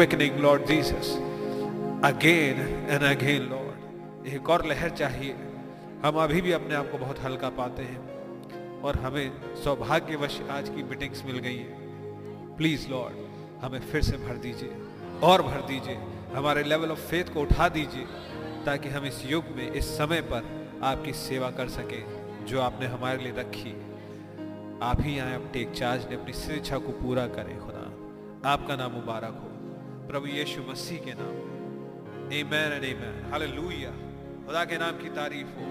quickening, Lord Jesus, again and again, Lord. एक और लहर चाहिए. हम अभी भी अपने आप को बहुत हल्का पाते हैं और हमें सौभाग्यवश आज की मीटिंग्स मिल गई हैं. प्लीज लॉर्ड, हमें फिर से भर दीजिए और भर दीजिए, हमारे लेवल ऑफ फेथ को उठा दीजिए, ताकि हम इस युग में, इस समय पर आपकी सेवा कर सकें जो आपने हमारे लिए रखी. आप ही आए, आप टेक चार्ज ने अपनी शिक्षा को पूरा करें. खुदा आपका नाम मुबारक हो, प्रभु यीशु मसीह के नाम. Amen and amen. हालेलुया. खुदा के नाम की तारीफ हो.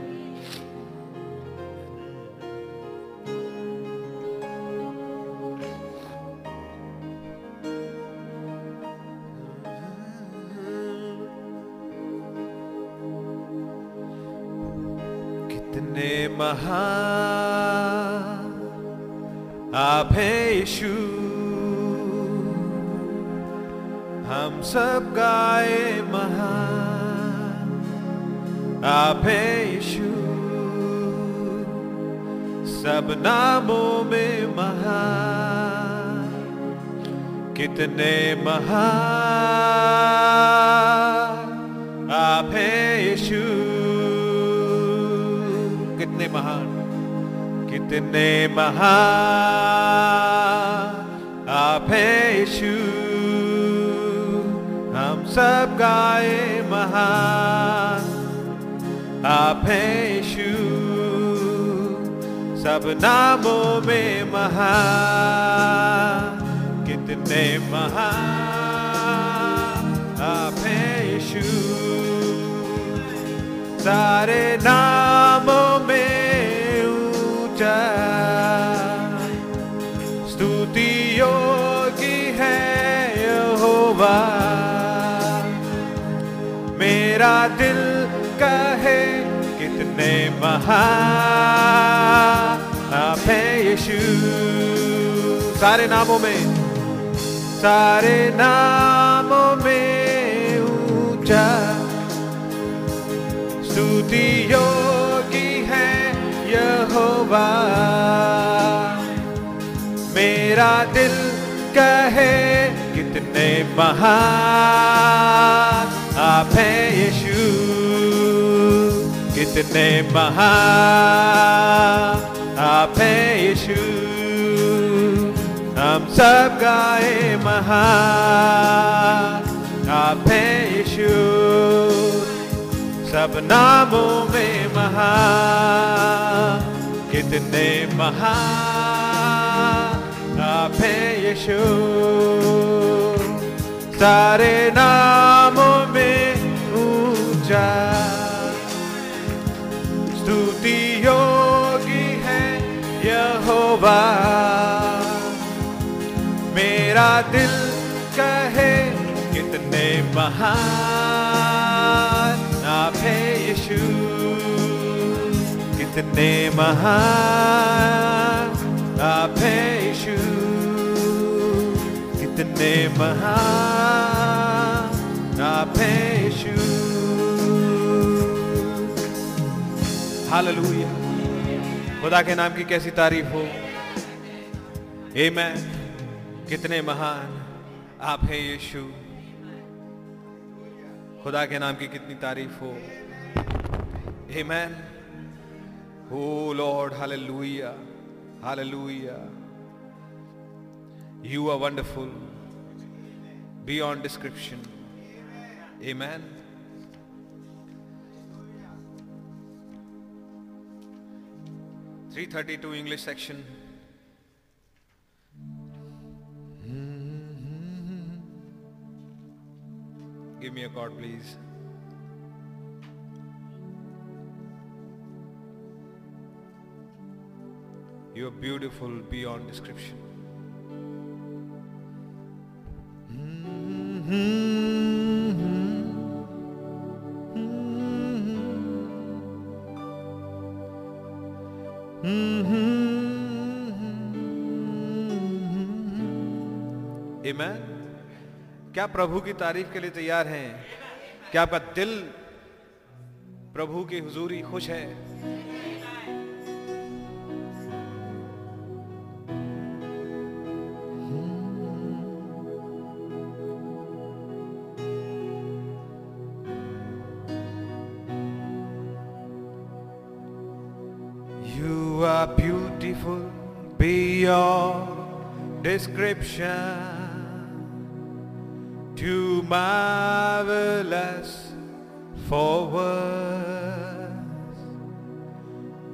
महान आप हैं यीशु, हम सब गाए महान आप हैं यीशु, सब नामों में महान. कितने महान आप हैं यीशु, कितने महान, कितने महान आप हैं यीशु, हम सब गाए महान आप हैं यीशु, सब नामों में महान. कितने महान आप हैं यीशु, सारे नामों स्तुति योगी है यहोवा, मेरा दिल कहे कितने महान आप हैं यीशु, सारे नामों में, सारे नामों में ऊंचा, स्तुति योगी है यहोवा, मेरा दिल कहे कितने महान आप हैं यीशु, कितने महान आप हैं यीशु, हम सब गाए महान आप हैं यीशु, सब नामों में महान. कितने महान आप हैं यीशु, सारे नामों में ऊंचा, स्तुति योगी है यहोवा, मेरा दिल कहे कितने महान आप हैं यीशु, कितने महान आप हैं यीशु, कितने महान आप हैं यीशु. हालेलुया. खुदा के नाम की कैसी तारीफ हो. आमेन. कितने महान आप हैं यीशु. खुदा के नाम की कितनी तारीफ हो. आमेन. Oh Lord, hallelujah, hallelujah. You are wonderful beyond description. Amen. Amen. 332 English section. Give me a chord, please. You are beautiful beyond description. Amen. क्या प्रभु की तारीफ के लिए तैयार हैं? क्या आपका दिल प्रभु की हुजूरी खुश है? Wonderful beyond description, too marvelous for words,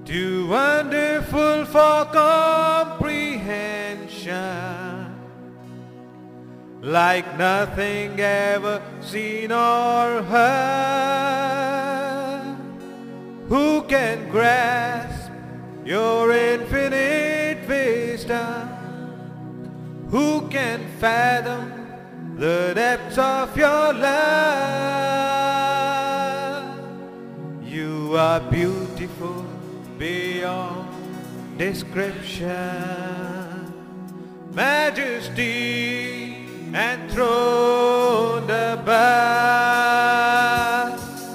too wonderful for comprehension, like nothing ever seen or heard. Who can grasp your infinite wisdom? Who can fathom the depths of your love? You are beautiful beyond description, majesty enthroned above,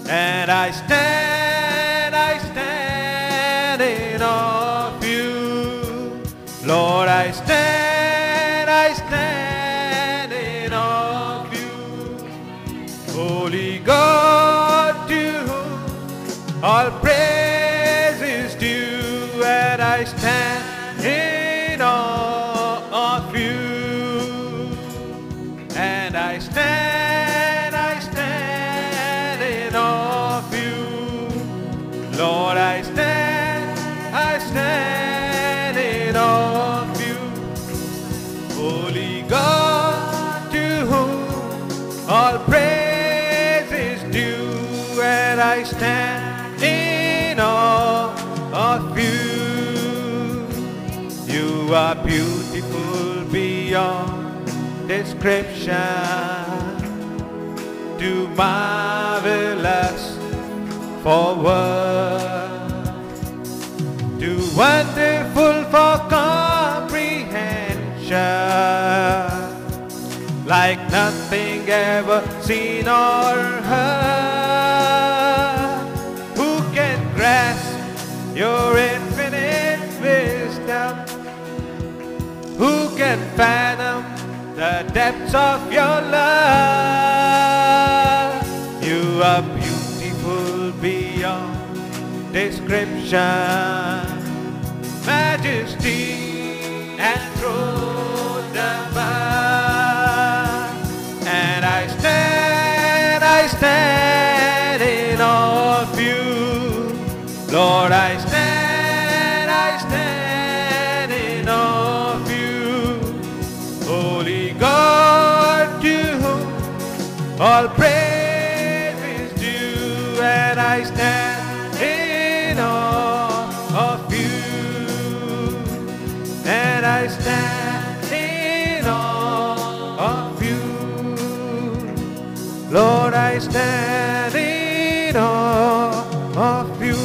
and I stand in awe of you, Lord. I stand in awe of you, Holy God, to whom all praise is due, and I stand in awe of you, and I stand in awe of you, Lord. I stand in awe of you, Holy God, to whom all praise is due, and I stand in awe of you. You are beautiful beyond description, too marvelous for words, too wonderful for comprehension, like nothing ever seen or heard. Who can grasp your infinite wisdom? Who can fathom the depths of your love? You are beautiful beyond description, majesty enthroned above, and I stand in awe of you, Lord. I stand in awe of you, Holy God, to whom all praise is due, and I stand in awe of you. And I stand in awe of you, Lord. I stand in awe of you,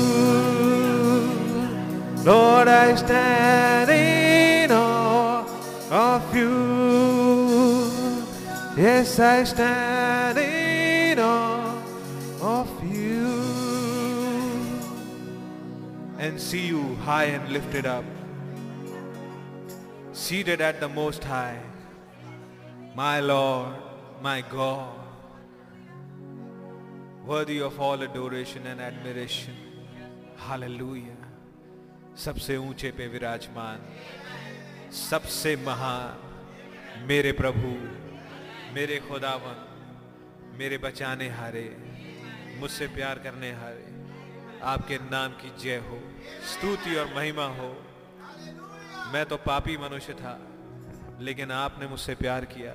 Lord. I stand in awe of you. Yes, I stand in awe of you. And see you high and lifted up, seated at the Most High, my Lord, my God, worthy of all adoration and admiration. Hallelujah. सबसे ऊंचे पे विराजमान, सबसे महान मेरे प्रभु, मेरे खुदावन, मेरे बचाने हारे, मुझसे प्यार करने हारे, आपके नाम की जय हो, स्तुति और महिमा हो। मैं तो पापी मनुष्य था, लेकिन आपने मुझसे प्यार किया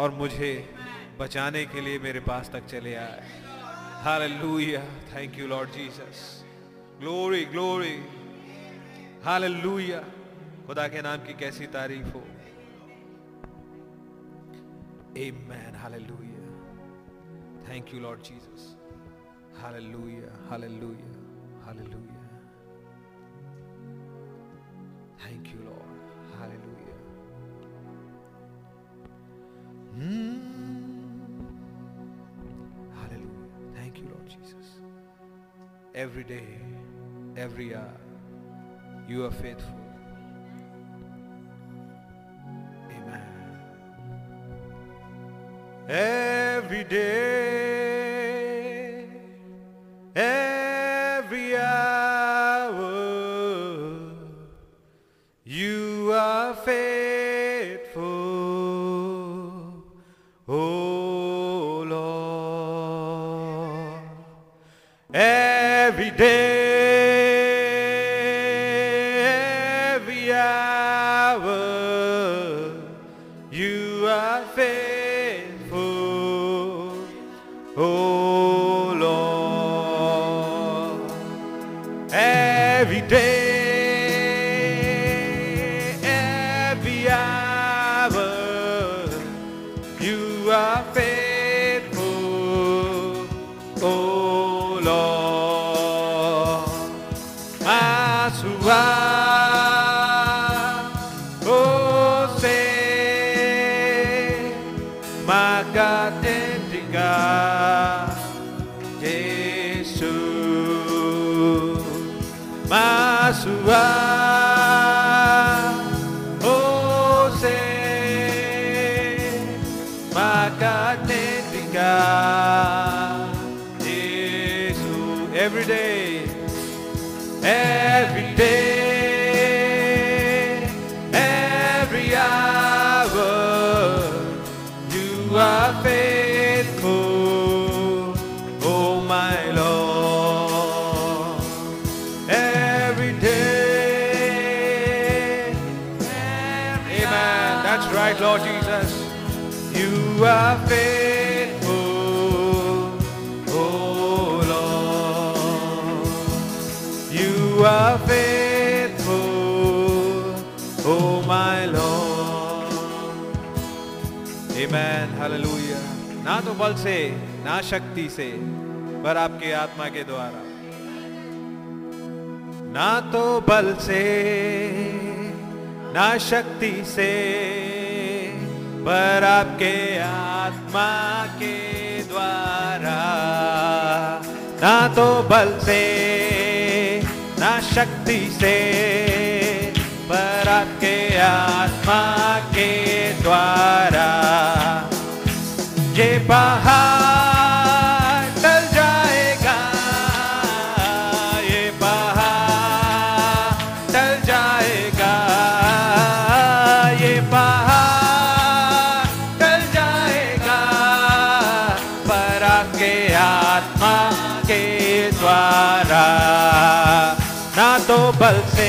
और मुझे बचाने के लिए मेरे पास तक चले आए। Hallelujah, thank you Lord Jesus, glory glory, hallelujah. खुदा के नाम की कैसी तारीफ हो। Amen, hallelujah. Thank you, Lord Jesus. Hallelujah, hallelujah, hallelujah. Thank you, Lord. Hallelujah. Hallelujah. Thank you, Lord Jesus. Every day, every hour, you are faithful. Every day, every hour, every day, every hour, you are faithful, oh Lord, every day. Every day, every hour, you are faithful, oh my Lord. Every day, every amen. Hour, that's right, Lord Jesus. You are faithful. You are faithful, oh my Lord. Amen. Hallelujah. ना तो बल से ना शक्ति से पर आपके आत्मा के द्वारा, ना तो बल से ना शक्ति से पर आपके आत्मा के द्वारा, ना तो बल से ना शक्ति से पर आपके आत्मा के द्वारा, ये पहाड़ टल जाएगा, ये पहाड़ टल जाएगा, ये पहाड़ टल जाएगा पर आपके आत्मा के द्वारा, ना तो बल से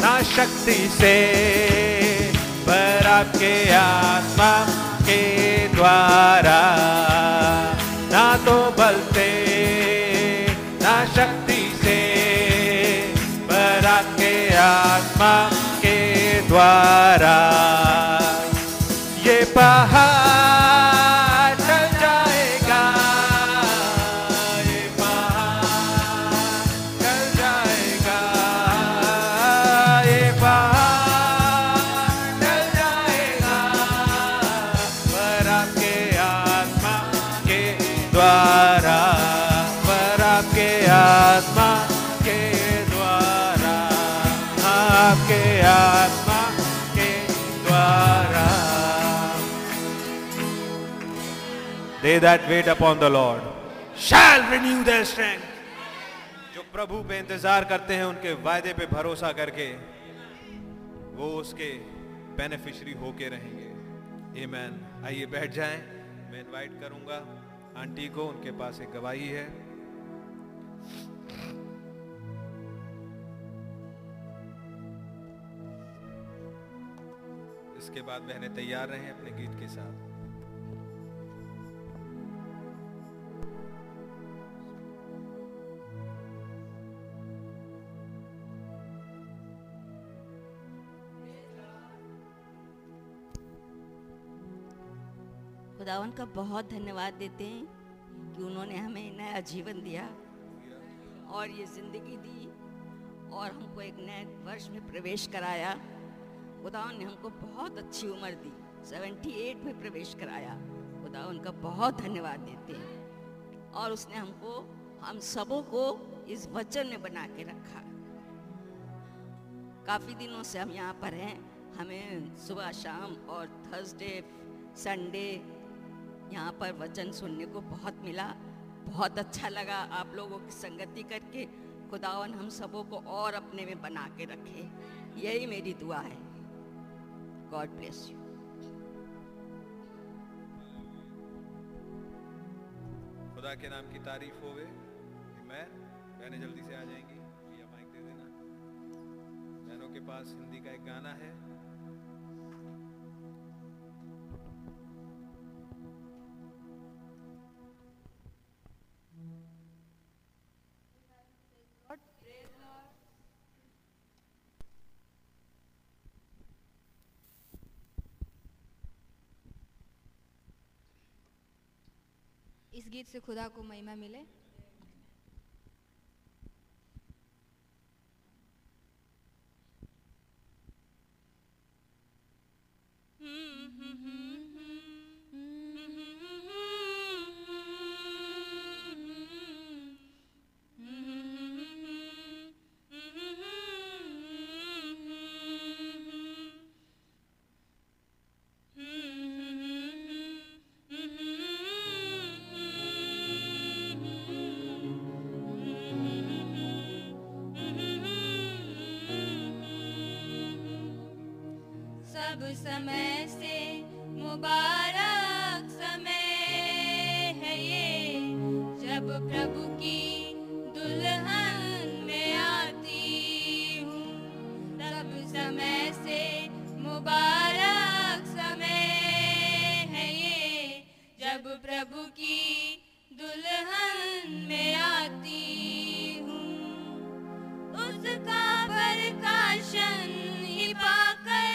ना शक्ति से पर आपके आत्मा के द्वारा, ना तो बल से ना शक्ति से पर आपके आत्मा के द्वारा, ये पहाड़ आत्मा के द्वारा. They that wait upon the Lord shall renew their strength. जो प्रभु पे इंतजार करते हैं, उनके वायदे पे भरोसा करके वो उसके बेनिफिशियरी होके रहेंगे. Amen. आइए बैठ जाएं. मैं इनवाइट करूंगा आंटी को, उनके पास एक गवाही है. इसके बाद बहनें तैयार रहें अपने गीत के साथ. खुदावन का बहुत धन्यवाद देते हैं कि उन्होंने हमें नया जीवन दिया और ये जिंदगी दी और हमको एक नए वर्ष में प्रवेश कराया. खुदावन ने हमको बहुत अच्छी उम्र दी, 78 में प्रवेश कराया. खुदावन का बहुत धन्यवाद देते हैं. और उसने हमको, हम सबों को इस वचन में बना के रखा. काफ़ी दिनों से हम यहाँ पर हैं. हमें सुबह शाम और थर्सडे संडे यहाँ पर वचन सुनने को बहुत मिला. बहुत अच्छा लगा आप लोगों की संगति करके. खुदावन हम सबों को और अपने में बना के रखे, यही मेरी दुआ है. God bless you. खुदा के नाम की तारीफ होवे. मैन, बहनें जल्दी से आ जाएंगी, भैया माइक दे देना। बहनों के पास हिंदी का एक गाना है, इस गीत से खुदा को महिमा मिले। समय से मुबारक समय है ये, जब प्रभु की दुल्हन में आती हूँ। तब समय से मुबारक समय है ये, जब प्रभु की दुल्हन में आती हूँ। उसका प्रकाशन ही पाकर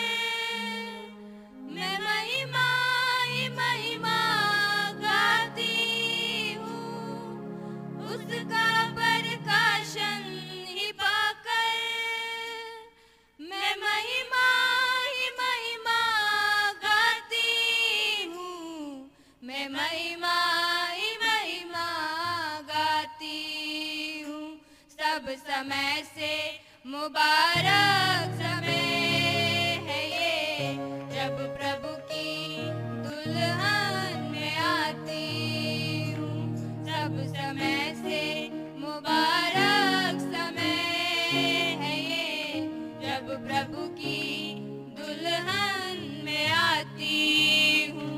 समय से मुबारक समय है ये, जब प्रभु की दुल्हन में आती हूँ। सब समय से मुबारक समय है ये, जब प्रभु की दुल्हन में आती हूँ।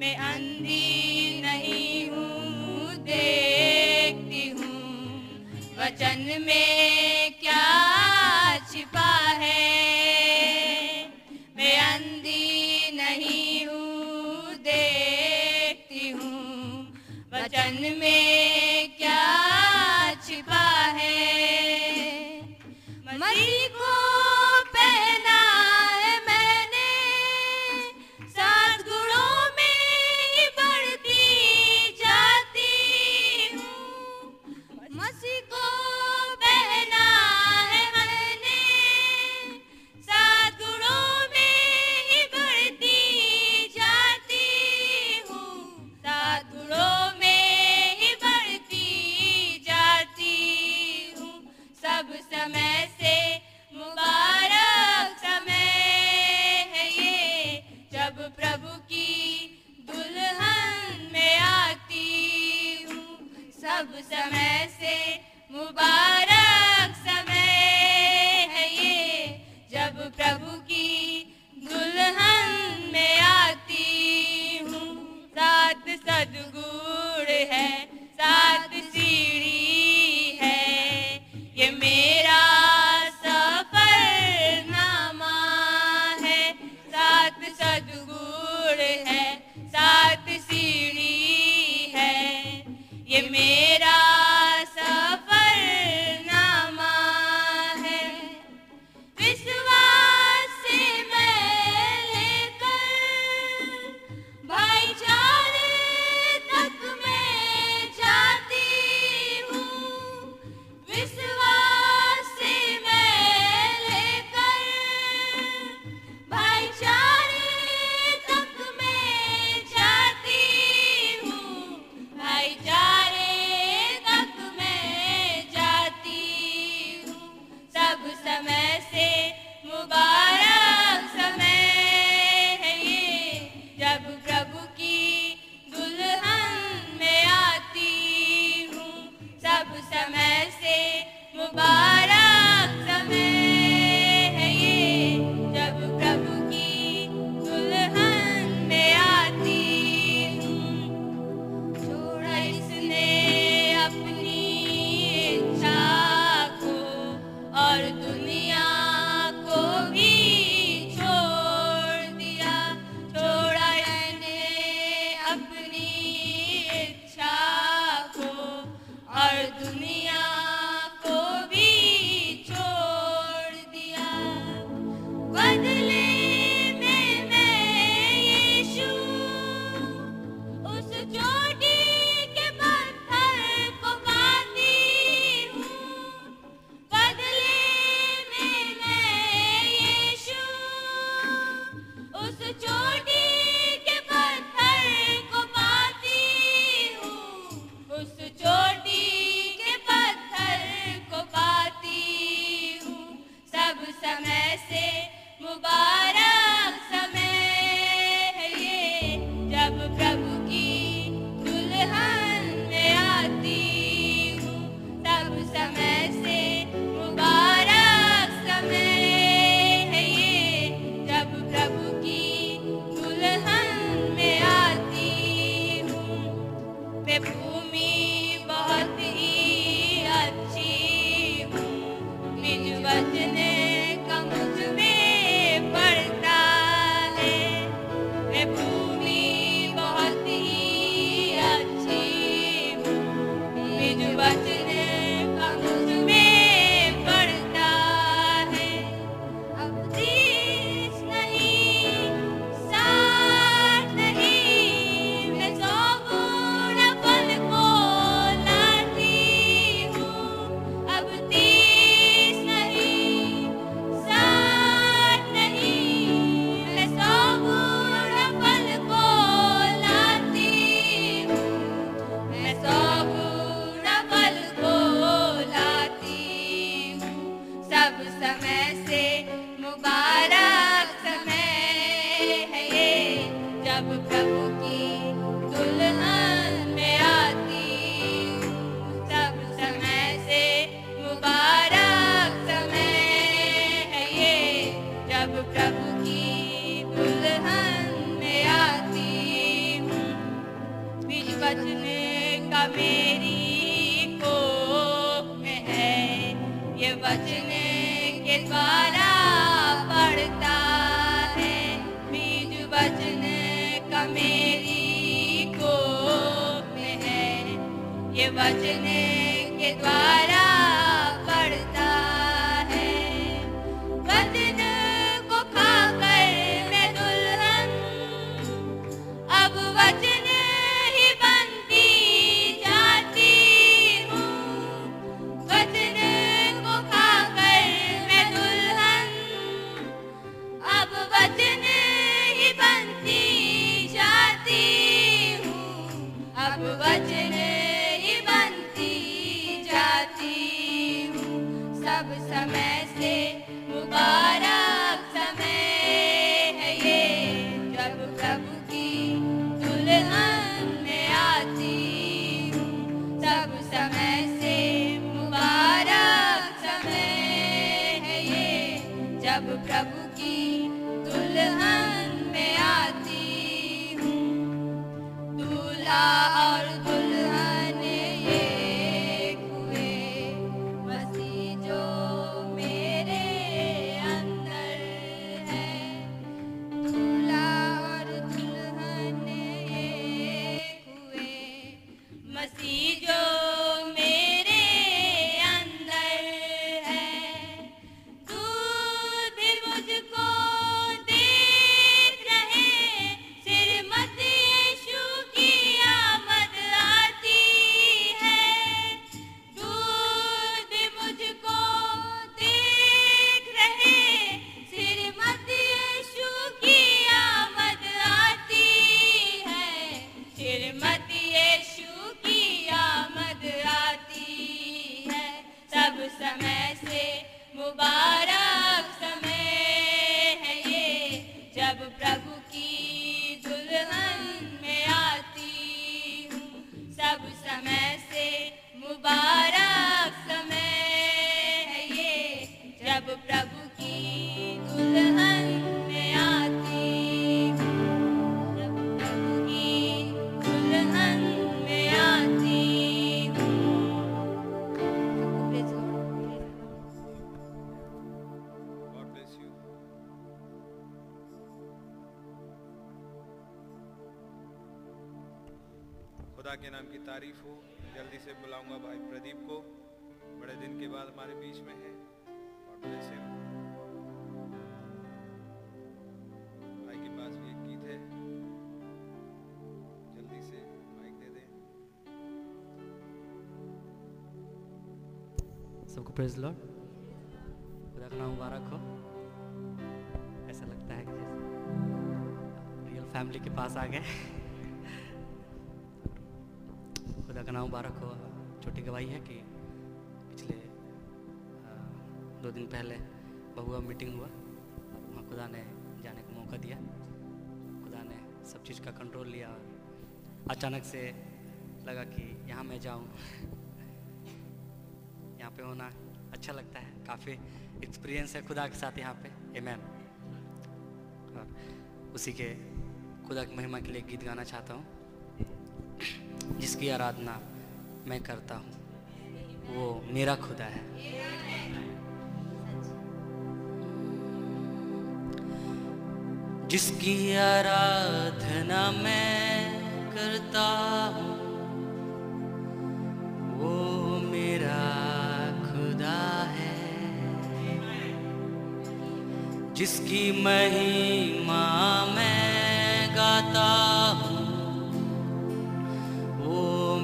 मैं अंधी नहीं हूँ, देखती हूँ वचन में क्या छिपा है। मैं अंधी नहीं हूँ, देखती हूँ वचन में क्या छिपा है। मसीह को पहना है मैंने, सात गुणों में ही बढ़ती जाती हूँ। मसीह को समय से मुबारक समय है ये, जब प्रभु की दुल्हन में आती हूँ। सब समय से मुबारक समय है ये, जब प्रभु की दुल्हन में आती हूँ। सात सद्गुण है, सात सीढ़ी है, ये मेरा सफरनामा है। सात सद्गुण है, सात सीढ़ी है, ये मेरा सफरनामा है। विश्वास से मैं लेकर भाईचारे तक मैं जाती हूँ। के नाम की तारीफ हो। जल्दी से बुलाऊंगा भाई प्रदीप को, बड़े दिन के बाद हमारे बीच में है। और भाई के पास भी एक गीत है, जल्दी से माइक दे दें सबको। प्रेज लॉर्ड, खुदा का नाम मुबारक हो। ऐसा लगता है कि रियल फैमिली के पास आ गए। का नाम मुबारक हो। छोटी गवाही है कि पिछले 2 दिन पहले बहुआ मीटिंग हुआ, वहाँ खुदा ने जाने का मौका दिया। खुदा ने सब चीज़ का कंट्रोल लिया और अचानक से लगा कि यहाँ मैं जाऊँ, यहाँ पे होना अच्छा लगता है। काफ़ी एक्सपीरियंस है खुदा के साथ यहाँ पे। आमेन। और उसी के खुदा की महिमा के लिए गीत गाना चाहता हूँ। जिसकी आराधना मैं करता हूँ वो मेरा खुदा है। जिसकी आराधना मैं करता हूँ वो मेरा खुदा है। जिसकी महिमा मैं गाता हूँ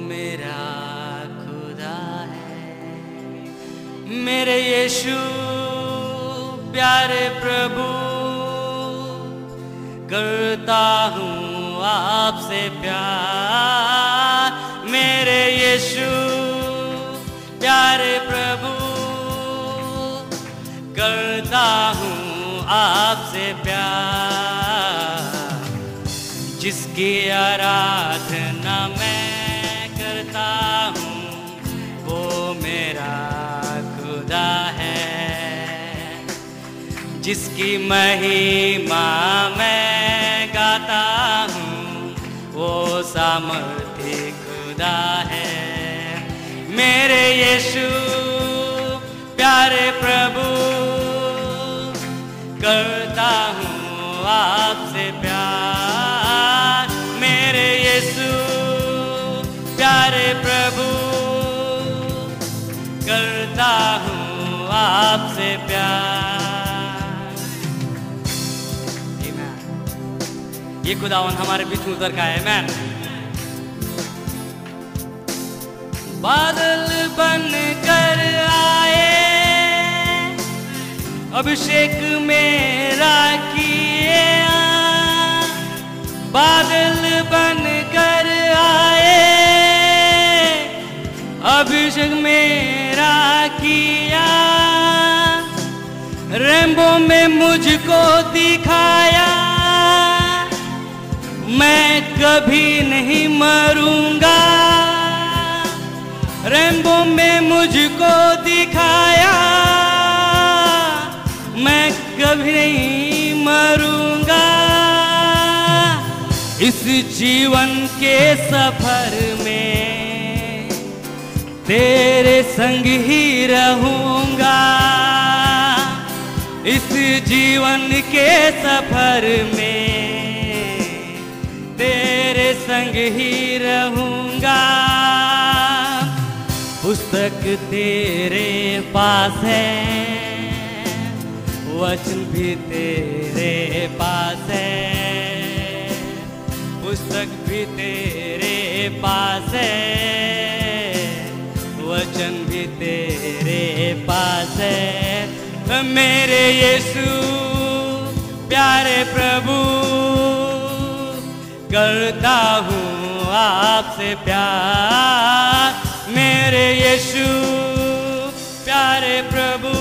मेरा खुदा है। मेरे यीशु प्यारे प्रभु, करता हूँ आपसे प्यार। मेरे यीशु प्यारे प्रभु, करता हूँ आपसे प्यार। जिस जिनकी आराधना मैं करता हूँ वो मेरा खुदा है, जिसकी महिमा मैं गाता हूँ वो सामर्थी खुदा है। मेरे यीशु प्यारे प्रभु करता हूँ आपसे प्यार, मेरे यीशु प्यारे प्रभु करता हूँ आपसे प्यार। आमीन। ये खुदावन हमारे बीच उतर का है। आमीन। बादल बन कर आए अभिषेक मेरा किए, बादल बन कर आए अभिषेक मेरा किया, रेनबो में मुझको दिखाया। मैं कभी नहीं मरूंगा, रेनबो में मुझको दिखाया। मैं कभी नहीं मरूंगा, इस जीवन के सफर में तेरे संग ही रहूंगा। इस जीवन के सफर में तेरे संग ही रहूंगा। पुस्तक तेरे पास है, वचन भी तेरे पास है, पुस्तक भी तेरे पास है, वचन भी तेरे पास है। मेरे यीशु प्यारे प्रभु करता हूँ आपसे प्यार, मेरे यीशु प्यारे प्रभु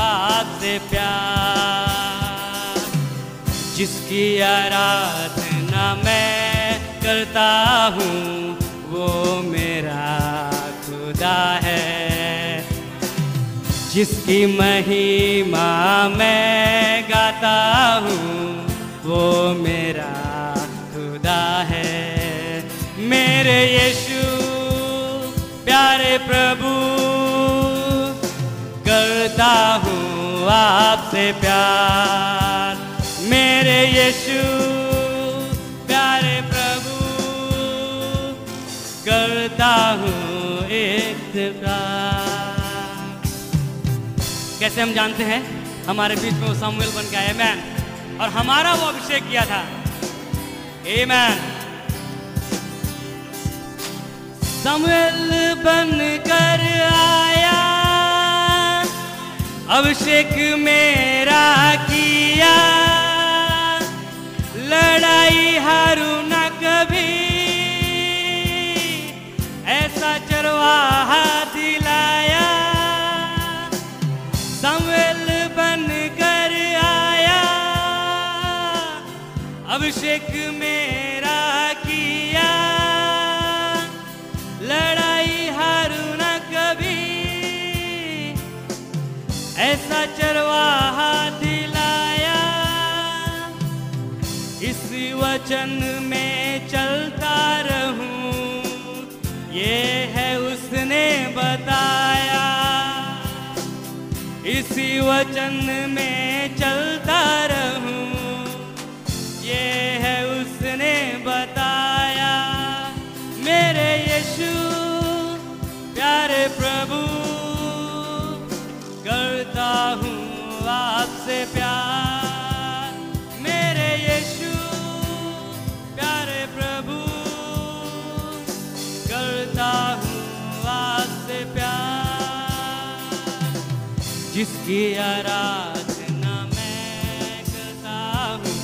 आपसे प्यार। जिसकी आराधना मैं करता हूँ वो मेरा खुदा है, जिसकी महिमा मैं गाता हूँ वो मेरा खुदा है। मेरे यीशु प्यारे प्रभु करता हूँ आपसे प्यार, मेरे यीशु प्यारे प्रभु करता हूँ एक प्यार। कैसे हम जानते हैं हमारे बीच में वो सामुएल बन गया। आमीन। और हमारा वो अभिषेक किया था। आमीन। सामुएल बन कर आया अभिषेक मेरा किया, लड़ाई हारू ना कभी ऐसा चरवाहा दिलाया। सामुएल बन कर आया अभिषेक मेरा किया, लड़ाई हारू ना कभी ऐसा चरवाहा दिलाया। इस वचन में चलता रहूं ये है उसने बताया, इसी वचन में चलता रहूं ये है उसने बताया। मेरे यीशु प्यारे प्रभु करता हूँ आपसे प्यार, मेरे यीशु प्यारे प्रभु करता हूँ आपसे प्यार। जिसकी आराधना मैं करता हूँ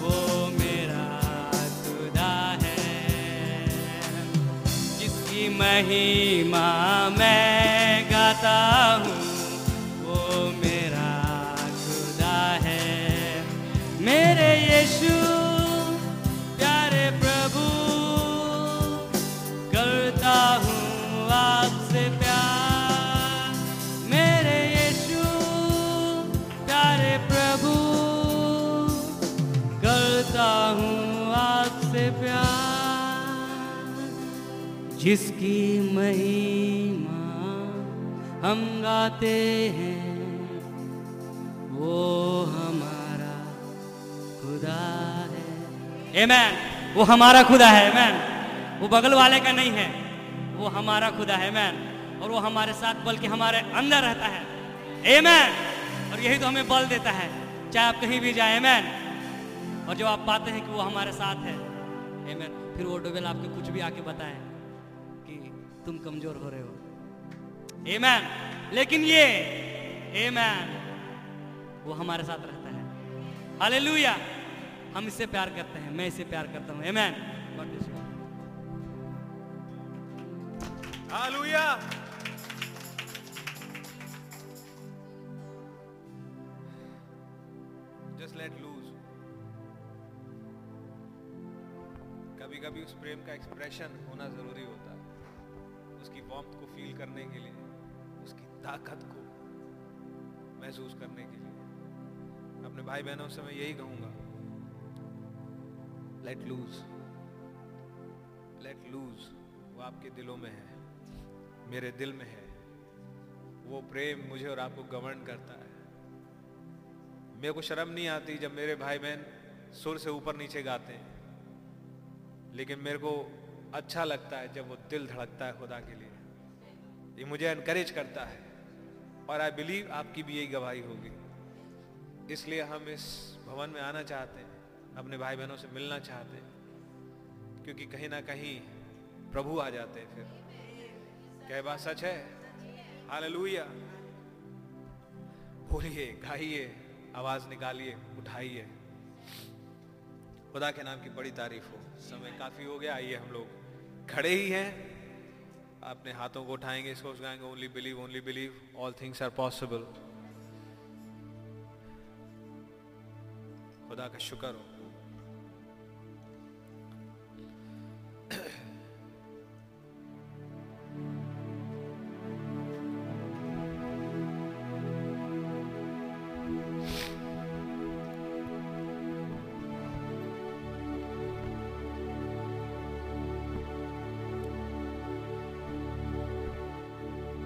वो मेरा खुदा है, जिसकी महिमा मैं गाता हूँ मेरे यीशु प्यारे प्रभु, करता हूँ आपसे प्यार। मेरे यीशु प्यारे प्रभु, करता हूँ आपसे प्यार। जिसकी महिमा हम गाते हैं वो हमारा खुदा है। आमेन। वो हमारा खुदा है। आमेन। वो बगल वाले का नहीं है, वो हमारा खुदा है। आमेन। और वो हमारे साथ बल्कि हमारे अंदर रहता है। आमेन। और यही तो हमें बल देता है चाहे आप कहीं भी जाए। आमेन। और जब आप पाते हैं कि वो हमारे साथ है, आमेन, फिर वो डोबेल आपके कुछ भी आके बताए कि तुम कमजोर हो रहे हो। आमेन। लेकिन ये आमेन वो हमारे साथ रहता है। हालेलुया। हम इससे प्यार करते हैं, मैं इससे प्यार करता हूं। Amen. Hallelujah. Just let loose. कभी कभी उस प्रेम का एक्सप्रेशन होना जरूरी होता है, उसकी वार्मथ को फील करने के लिए, उसकी ताकत को महसूस करने के लिए। अपने भाई बहनों से मैं यही कहूंगा, लेट लूज, लेट लूज। वो आपके दिलों में है, मेरे दिल में है। वो प्रेम मुझे और आपको गवर्न करता है। मेरे को शर्म नहीं आती जब मेरे भाई बहन सुर से ऊपर नीचे गाते हैं, लेकिन मेरे को अच्छा लगता है जब वो दिल धड़कता है खुदा के लिए। ये मुझे एनकरेज करता है और आई बिलीव आपकी भी यही गवाही होगी। इसलिए हम इस भवन में आना चाहते हैं, अपने भाई बहनों से मिलना चाहते हैं, क्योंकि कहीं ना कहीं प्रभु आ जाते हैं फिर। क्या बात सच है। हालेलुया। बोलिए, गाइए, आवाज निकालिए, उठाइए। खुदा के नाम की बड़ी तारीफ हो। समय काफी हो गया। आइए, हम लोग खड़े ही हैं, अपने हाथों को उठाएंगे, इसको गाएंगे, only believe, only believe, all things are possible. खुदा का शुक्र हो।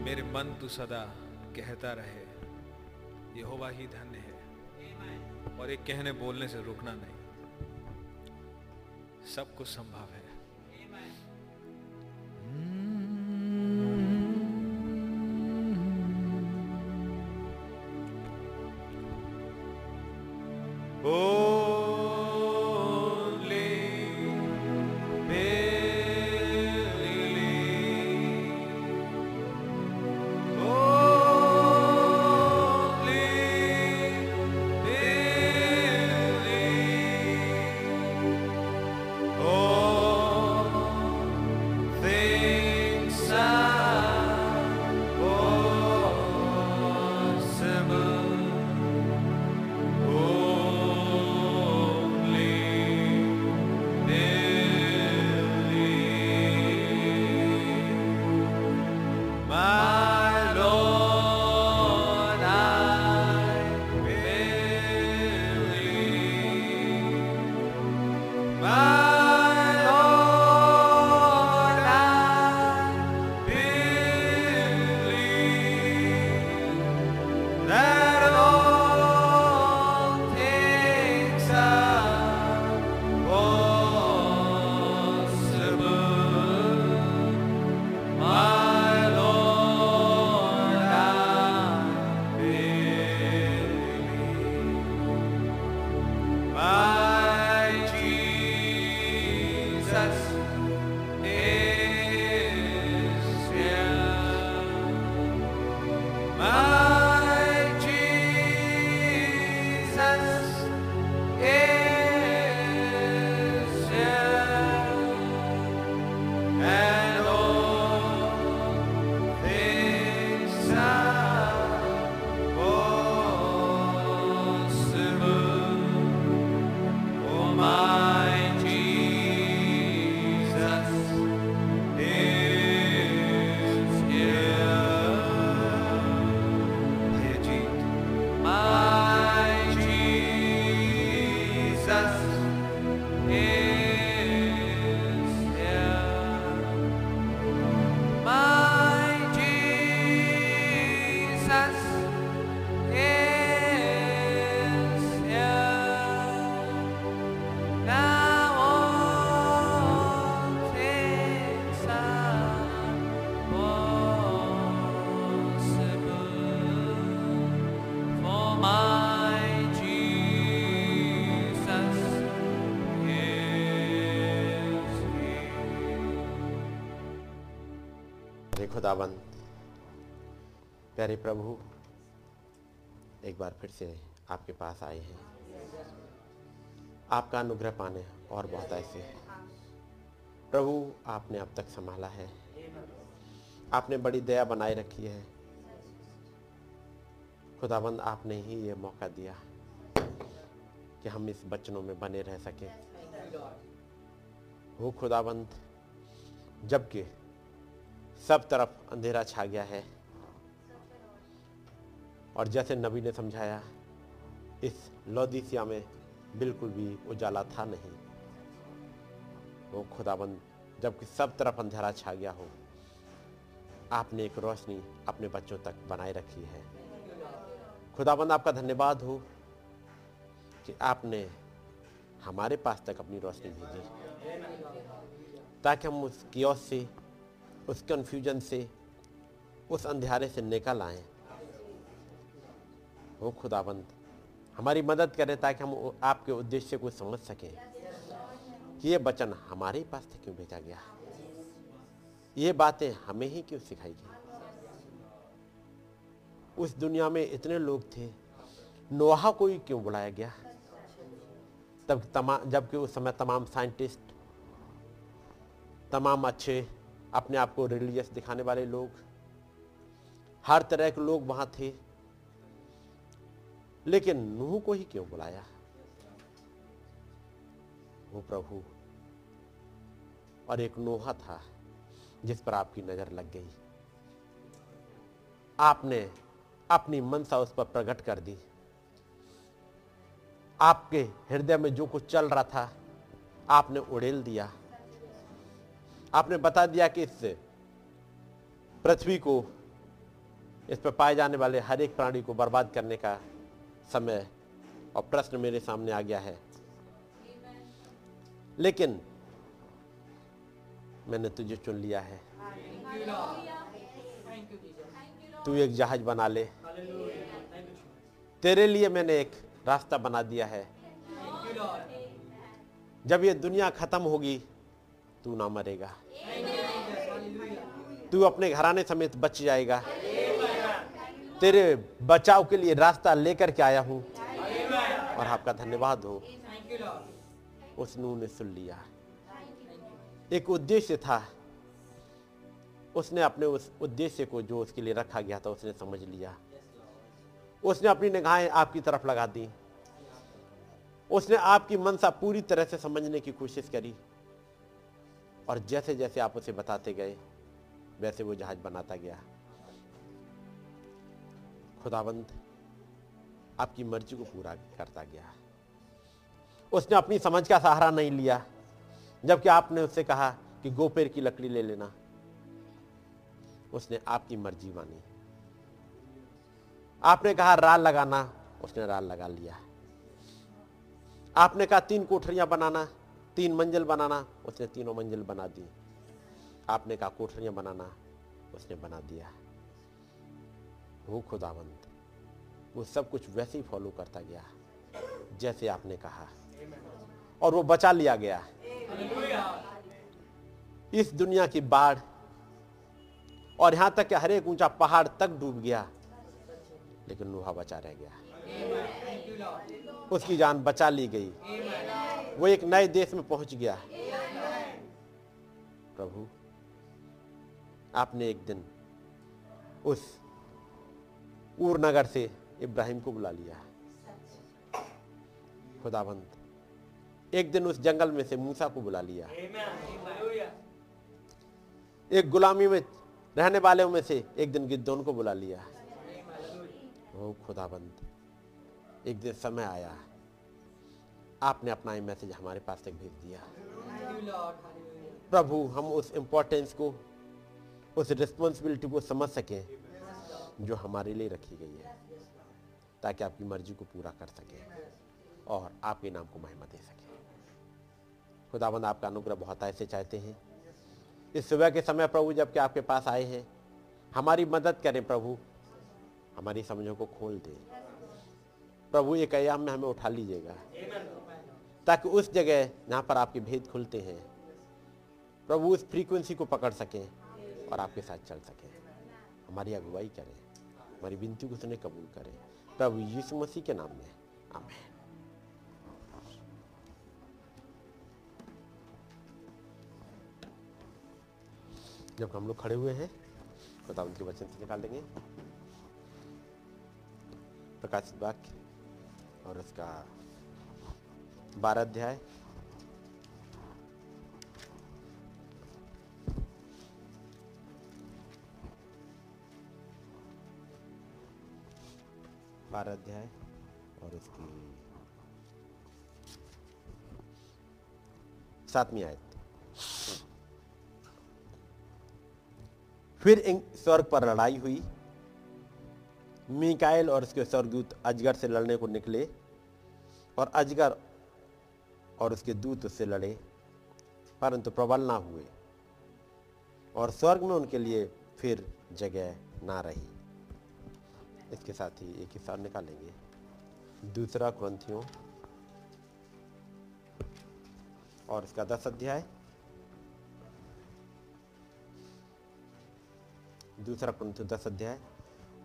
मेरे मन तू सदा कहता रहे, यहोवा ही धन्य है। और एक कहने बोलने से रुकना नहीं, सब कुछ संभव है। खुदाबंद प्यारे प्रभु, एक बार फिर से आपके पास आए हैं आपका अनुग्रह पाने और बहुत ऐसे है। प्रभु, आपने अब तक संभाला है, आपने बड़ी दया बनाए रखी है खुदाबंद। आपने ही ये मौका दिया कि हम इस वचनों में बने रह सकें हो खुदाबंद, जबकि सब तरफ अंधेरा छा गया है। और जैसे नबी ने समझाया, इस लौदीसिया में बिल्कुल भी उजाला था नहीं वो खुदाबंद, जबकि सब तरफ अंधेरा छा गया हो, आपने एक रोशनी अपने बच्चों तक बनाए रखी है खुदाबंद। आपका धन्यवाद हो कि आपने हमारे पास तक अपनी रोशनी भेजी, ताकि हम उस कियोस से, उस कन्फ्यूजन से, उस अंधेरे से निकल आएँ। वो खुदाबंद हमारी मदद करें, ताकि हम आपके उद्देश्य को समझ सकें कि ये वचन हमारे पास तक क्यों भेजा गया, ये बातें हमें ही क्यों सिखाई गई। उस दुनिया में इतने लोग थे, नोहा को ही क्यों बुलाया गया, तब जबकि उस समय तमाम साइंटिस्ट, तमाम अच्छे अपने आप को रिलीजियस दिखाने वाले लोग, हर तरह के लोग वहाँ थे, लेकिन नूह को ही क्यों बुलाया। वो प्रभु, और एक नोहा था जिस पर आपकी नजर लग गई, आपने अपनी मनसा उस पर प्रकट कर दी। आपके हृदय में जो कुछ चल रहा था आपने उड़ेल दिया, आपने बता दिया कि इस पृथ्वी को, इस पर पाए जाने वाले हर एक प्राणी को बर्बाद करने का समय और प्रश्न मेरे सामने आ गया है। लेकिन मैंने तुझे चुन लिया है, तू एक जहाज बना ले, तेरे लिए मैंने एक रास्ता बना दिया है। जब ये दुनिया खत्म होगी तू ना मरेगा, तू अपने घराने समेत बच जाएगा, तेरे बचाव के लिए रास्ता लेकर के आया हूं। और आपका धन्यवाद हो, उस नूह ने सुन लिया। एक उद्देश्य था, उसने अपने उस उद्देश्य को जो उसके लिए रखा गया था उसने समझ लिया। उसने अपनी निगाहें आपकी तरफ लगा दी, उसने आपकी मनसा पूरी तरह से समझने की कोशिश करी, और जैसे जैसे आप उसे बताते गए वैसे वो जहाज बनाता गया। खुदाबंद आपकी मर्जी को पूरा करता गया, उसने अपनी समझ का सहारा नहीं लिया, जबकि आपने उससे कहा कि गोपेर की लकड़ी ले लेना, उसने आपकी मर्जी मानी। आपने कहा राल लगाना, उसने राल लगा लिया। आपने कहा तीन कोठरियां बनाना, 3 मंजिल बनाना, उसने 3 मंजिल बना दी। आपने कहा कोठरियां बनाना, उसने बना दिया। वो खुदावंद वो सब कुछ वैसे ही फॉलो करता गया जैसे आपने कहा, और वो बचा लिया गया। इस दुनिया की बाढ़, और यहां तक कि हर एक ऊंचा पहाड़ तक डूब गया, लेकिन नूहा बचा रह गया, उसकी जान बचा ली गई, वो एक नए देश में पहुंच गया। प्रभु, आपने एक दिन उस ऊर नगर से इब्राहिम को बुला लिया। खुदाबंद एक दिन उस जंगल में से मूसा को बुला लिया। एक गुलामी में रहने वालों में से एक दिन गिद्दोन को बुला लिया। वो खुदाबंद एक दिन समय आया, आपने अपना ये मैसेज हमारे पास तक भेज दिया। प्रभु, हम उस इम्पोर्टेंस को, उस रिस्पॉन्सिबिलिटी को समझ सकें जो हमारे लिए रखी गई है, ताकि आपकी मर्जी को पूरा कर सके और आपके नाम को महिमा दे सके। खुदाबंद आपका अनुग्रह बहुत ऐसे चाहते हैं इस सुबह के समय। प्रभु, जबकि आपके पास आए हैं, हमारी मदद करें प्रभु, हमारी समझों को खोल दें प्रभु। एक आयाम में हमें उठा लीजिएगा, ताकि उस जगह जहाँ पर आपके भेद खुलते हैं प्रभु, उस फ्रीक्वेंसी को पकड़ सकें और आपके साथ चल सके, हमारी अगुवाई करें, हमारी विनती को उसने कबूल करें, तब यीशु मसीह के नाम में, आमीन। जब हम लोग खड़े हुए हैं खुदा उनके वचन से निकाल देंगे प्रकाशित वाक्य और उसका 12 अध्याय और उसकी 7वीं आयत। फिर स्वर्ग पर लड़ाई हुई, मीकाएल और उसके स्वर्गदूत अजगर से लड़ने को निकले और अजगर और उसके दूत उससे लड़े परंतु प्रबल ना हुए और स्वर्ग में उनके लिए फिर जगह ना रही। इसके साथ ही एक हिस्सा निकालेंगे 2 कुरिन्थियों और इसका 10 अध्याय। 2 कुरिन्थियों 10 अध्याय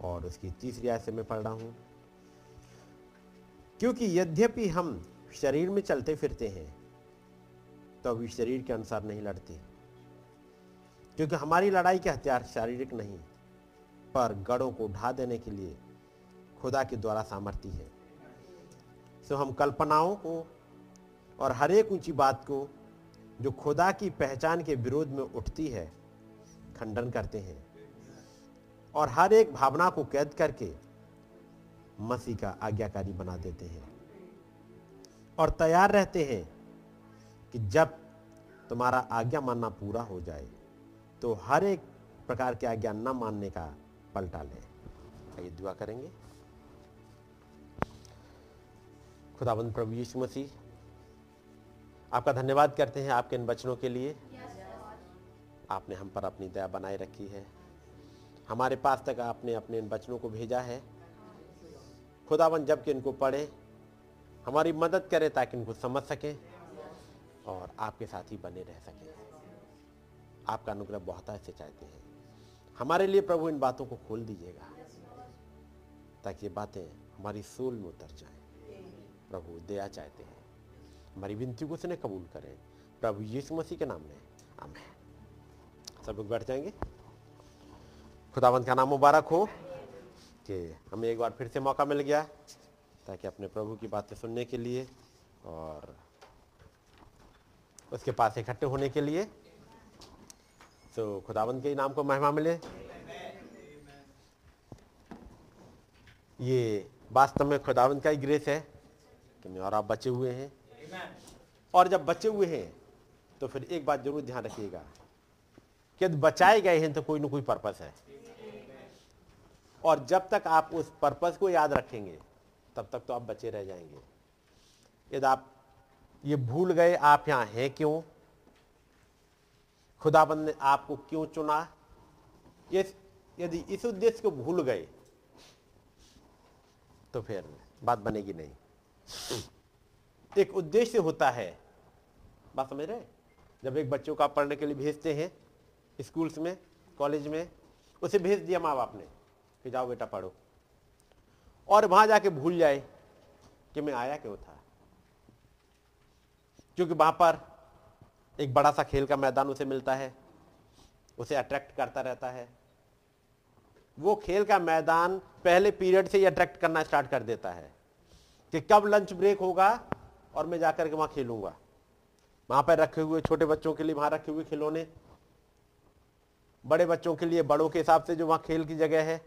और उसकी 3 आयत से मैं पढ़ रहा हूँ। क्योंकि यद्यपि हम शरीर में चलते फिरते हैं तो अभी शरीर के अनुसार नहीं लड़ते, क्योंकि हमारी लड़ाई के हथियार शारीरिक नहीं पर गढ़ों को ढा देने के लिए खुदा के द्वारा सामर्थ्य है। सो हम कल्पनाओं को और हर एक ऊंची बात को जो खुदा की पहचान के विरोध में उठती है खंडन करते हैं और हर एक भावना को कैद करके मसीह का आज्ञाकारी बना देते हैं और तैयार रहते हैं कि जब तुम्हारा आज्ञा मानना पूरा हो जाए तो हर एक प्रकार की आज्ञा न मानने का पलटा लें। ये दुआ करेंगे। खुदाबंद प्रभु यीशु मसीह, आपका धन्यवाद करते हैं आपके इन वचनों के लिए। आपने हम पर अपनी दया बनाए रखी है, हमारे पास तक आपने अपने इन वचनों को भेजा है। खुदावन जबकि इनको पढ़े हमारी मदद करे ताकि इनको समझ सकें और आपके साथ ही बने रह सकें। आपका अनुग्रह बहुत से चाहते हैं हमारे लिए। प्रभु इन बातों को खोल दीजिएगा ताकि ये बातें हमारी सोल में उतर जाएं। प्रभु दया चाहते हैं, हमारी विनती को उसने कबूल करें, प्रभु यीशु मसीह के नाम में, आमीन। सब लोग बैठ जाएंगे। खुदावंत का नाम मुबारक हो कि हमें एक बार फिर से मौका मिल गया ताकि अपने प्रभु की बातें सुनने के लिए और उसके पास इकट्ठे होने के लिए। तो खुदावंत के नाम को महिमा मिले। ये वास्तव में खुदावंत का ही ग्रेस है कि मैं और आप बचे हुए हैं। और जब बचे हुए हैं तो फिर एक बात जरूर ध्यान रखिएगा कि बचाए गए हैं तो कोई ना कोई पर्पस है और जब तक आप उस पर्पस को याद रखेंगे तब तक तो आप बचे रह जाएंगे। यदि आप ये भूल गए आप यहाँ हैं क्यों, खुदाबंद ने आपको क्यों चुना, यदि इस उद्देश्य को भूल गए तो फिर बात बनेगी नहीं। एक उद्देश्य होता है, बात समझ रहे? जब एक बच्चों को आप पढ़ने के लिए भेजते हैं स्कूल्स में, कॉलेज में, उसे भेज दिया माँ बाप ने कि जाओ बेटा पढ़ो और वहां जाके भूल जाए कि मैं आया क्यों था, क्योंकि वहां पर एक बड़ा सा खेल का मैदान उसे मिलता है, उसे अट्रैक्ट करता रहता है। वो खेल का मैदान पहले पीरियड से ही अट्रैक्ट करना स्टार्ट कर देता है कि कब लंच ब्रेक होगा और मैं जाकर के वहां खेलूंगा। वहां पर रखे हुए छोटे बच्चों के लिए वहां रखे हुए खिलौने, बड़े बच्चों के लिए बड़ों के हिसाब से जो वहाँ खेल की जगह है,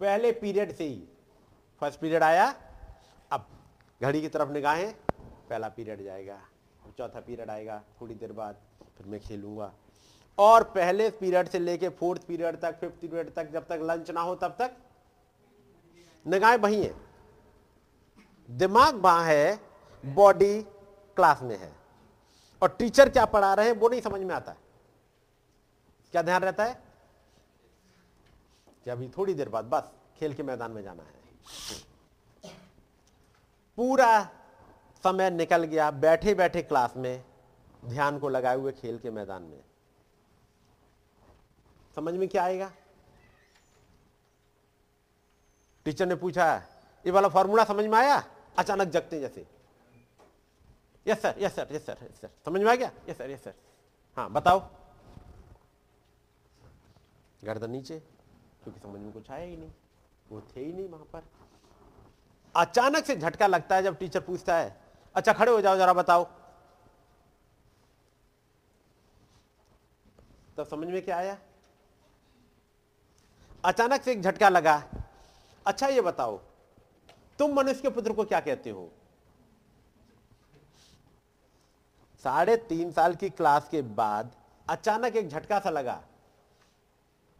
पहले पीरियड से ही। फर्स्ट पीरियड आया, अब घड़ी की तरफ निगाहें, पहला पीरियड जाएगा, चौथा पीरियड आएगा थोड़ी देर बाद, फिर मैं खेलूँगा। और पहले पीरियड से लेके 4th पीरियड तक, 5th पीरियड तक, जब तक लंच ना हो तब तक निगाहें वहीं हैं, दिमाग वहाँ है, बॉडी क्लास में है और टीचर क्या पढ़ा रहे हैं वो नहीं समझ में आता है। क्या ध्यान रहता है कि अभी थोड़ी देर बाद बस खेल के मैदान में जाना है। पूरा समय निकल गया बैठे बैठे क्लास में, ध्यान को लगाए हुए खेल के मैदान में। समझ में क्या आएगा? टीचर ने पूछा ये वाला फॉर्मूला समझ में आया? अचानक जगते जैसे, yes sir, yes sir, yes sir, yes sir, समझ में आ गया? यस सर, यस सर, हाँ बताओ। गर्दन नीचे, क्योंकि समझ में कुछ आया ही नहीं, वो थे ही नहीं वहां पर। अचानक से झटका लगता है जब टीचर पूछता है अच्छा खड़े हो जाओ जरा बताओ, तब समझ में क्या आया? अचानक से एक झटका लगा, अच्छा ये बताओ तुम मनुष्य के पुत्र को क्या कहते हो? 3.5 साल की क्लास के बाद अचानक एक झटका सा लगा,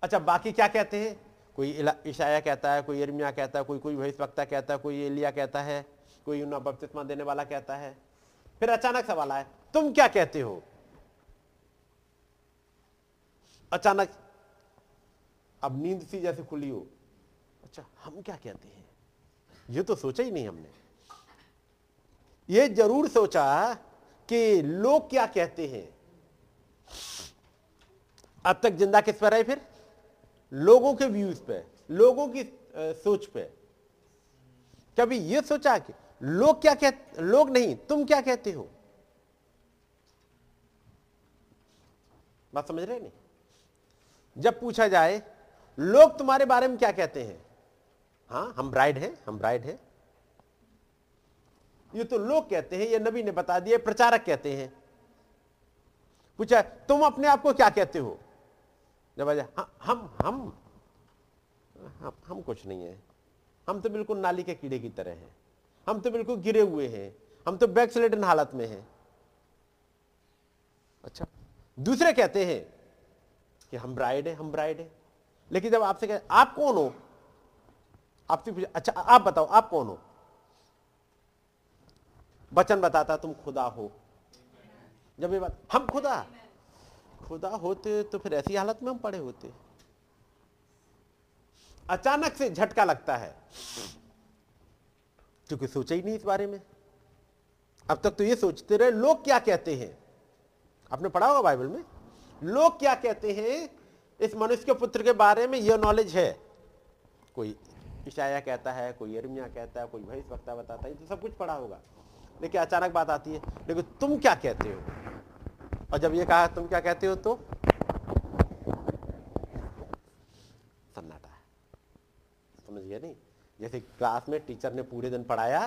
अच्छा बाकी क्या कहते हैं? कोई ईशाया कहता है, कोई यिर्मयाह कहता है, कोई भविष्यवक्ता कहता है, कोई एलिया कहता है, कोई यूहन्ना बपतिस्मा देने वाला कहता है। फिर अचानक सवाल आया तुम क्या कहते हो? अचानक अब नींद सी जैसे खुली हो, अच्छा हम क्या कहते हैं? ये तो सोचा ही नहीं हमने। ये जरूर सोचा कि लोग क्या कहते हैं। अब तक जिंदा किस पर है? फिर लोगों के व्यूज पे, लोगों की सोच पे। कभी ये सोचा कि लोग क्या कहते, लोग नहीं तुम क्या कहते हो? बात समझ रहे नहीं? जब पूछा जाए लोग तुम्हारे बारे में क्या कहते हैं, हाँ हम ब्राइड हैं, हम ब्राइड हैं, ये तो लोग कहते हैं, ये नबी ने बता दिया, प्रचारक कहते हैं। पूछा तुम अपने आप को क्या कहते हो? जब आजा हम कुछ नहीं है, हम तो बिल्कुल नाली के कीड़े की तरह हैं, हम तो बिल्कुल गिरे हुए हैं, हम तो बैकस्लेडन हालत में हैं। अच्छा दूसरे कहते हैं कि हम ब्राइड हैं, हम ब्राइड हैं, लेकिन जब आपसे कहते आप कौन हो, आपसे पूछा अच्छा आप बताओ आप कौन हो, वचन बताता तुम खुदा हो। जब ये बात हम खुदा होते तो फिर ऐसी हालत में हम पड़े होते। अचानक से झटका लगता है क्योंकि सोचा ही नहीं इस बारे में। अब तक तो ये सोचते रहे लोग क्या कहते हैं, आपने पढ़ा होगा बाइबल में लोग क्या कहते हैं इस मनुष्य के पुत्र के बारे में, यह नॉलेज है। कोई ईशाया कहता है, कोई यिर्मयाह कहता है, कोई भविष्यवक्ता बताता है, तो सब कुछ पढ़ा होगा। लेकिन अचानक बात आती है देखो तुम क्या कहते हो, और जब ये कहा तुम क्या कहते हो तो सन्नाटा। समझ गया नहीं? जैसे क्लास में टीचर ने पूरे दिन पढ़ाया,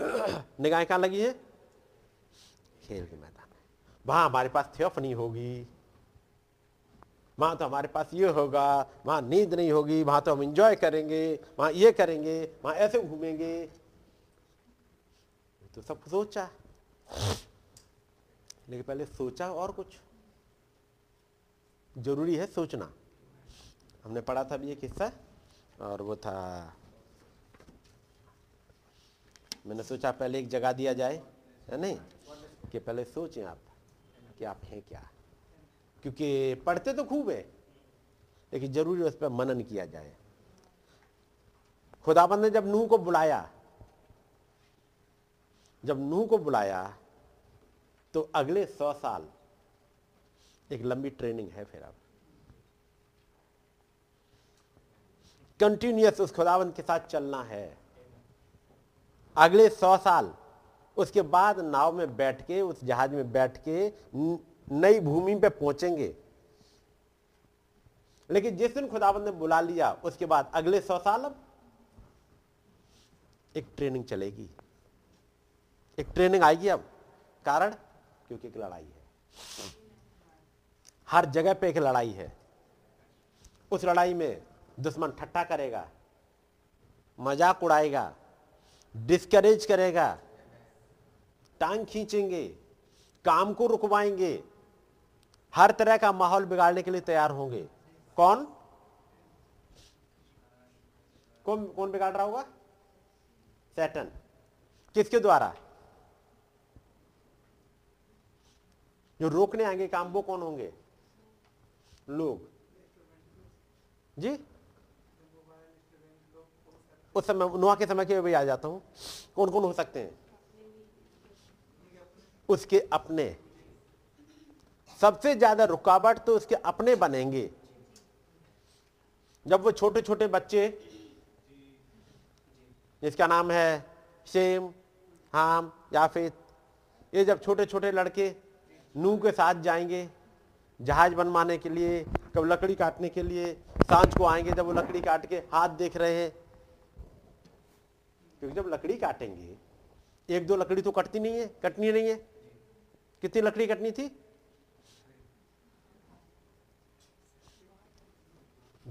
निगाहें कहाँ लगी है? खेल के मैदान में। वहां हमारे पास थियोफनी होगी, वहां तो हमारे पास ये होगा, वहां नींद नहीं होगी, वहां तो हम एंजॉय करेंगे, वहां ये करेंगे, वहां ऐसे घूमेंगे, तो सब सोचा। लेकिन पहले सोचा और कुछ। जरूरी है सोचना। हमने पढ़ा था भी एक हिस्सा, और वो था मैंने सोचा पहले एक जगह दिया जाए, है नहीं, कि पहले सोचें आप कि आप हैं क्या, क्योंकि पढ़ते तो खूब है लेकिन जरूरी उस पर मनन किया जाए। खुदाबंद ने जब नूह को बुलाया, तो अगले 100 साल एक लंबी ट्रेनिंग है। फिर आप कंटिन्यूअस उस खुदावंत के साथ चलना है अगले 100 साल। उसके बाद नाव में बैठ के, उस जहाज में बैठ के नई भूमि पे पहुंचेंगे। लेकिन जिस दिन खुदावंत ने बुला लिया उसके बाद अगले 100 साल अब एक ट्रेनिंग चलेगी, एक ट्रेनिंग आएगी। अब कारण क्योंकि एक लड़ाई है, हर जगह पे एक लड़ाई है। उस लड़ाई में दुश्मन ठट्टा करेगा, मजाक उड़ाएगा, डिस्करेज करेगा, टांग खींचेंगे, काम को रुकवाएंगे, हर तरह का माहौल बिगाड़ने के लिए तैयार होंगे। कौन कौन कौन बिगाड़ रहा होगा? शैतान। किसके द्वारा? जो रोकने आएंगे काम वो कौन होंगे? लोग जी। उस समय नोआ के समय के भी आ जाता हूं, कौन कौन हो सकते हैं? उसके अपने। सबसे ज्यादा रुकावट तो उसके अपने बनेंगे, जब वो छोटे छोटे बच्चे जिसका नाम है शेम, हाम, याफेत, ये जब छोटे छोटे लड़के नूह के साथ जाएंगे जहाज बनवाने के लिए, कब लकड़ी काटने के लिए, सांझ को आएंगे जब वो लकड़ी काट के हाथ देख रहे हैं, क्योंकि जब लकड़ी काटेंगे एक दो लकड़ी तो कटती नहीं है, कटनी नहीं है। कितनी लकड़ी कटनी थी?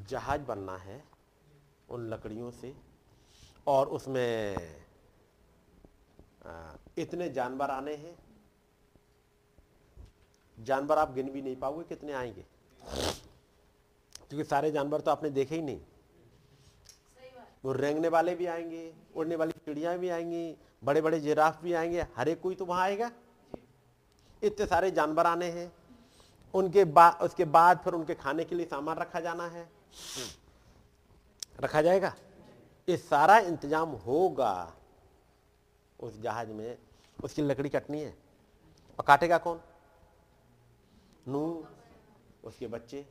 जहाज बनना है उन लकड़ियों से, और उसमें इतने जानवर आने हैं, जानवर आप गिन भी नहीं पाओगे कितने आएंगे, क्योंकि सारे जानवर तो आपने देखे ही नहीं। वो रेंगने वाले भी आएंगे, उड़ने वाली चिड़िया भी आएंगी, बड़े बड़े जिराफ भी आएंगे, हर एक कोई तो वहाँ आएगा। इतने सारे जानवर आने हैं, उनके बाद उसके बाद फिर उनके खाने के लिए सामान रखा जाना है, रखा जाएगा। ये सारा इंतजाम होगा उस जहाज में, उसकी लकड़ी कटनी है, और काटेगा कौन? नूह, उसके बच्चे।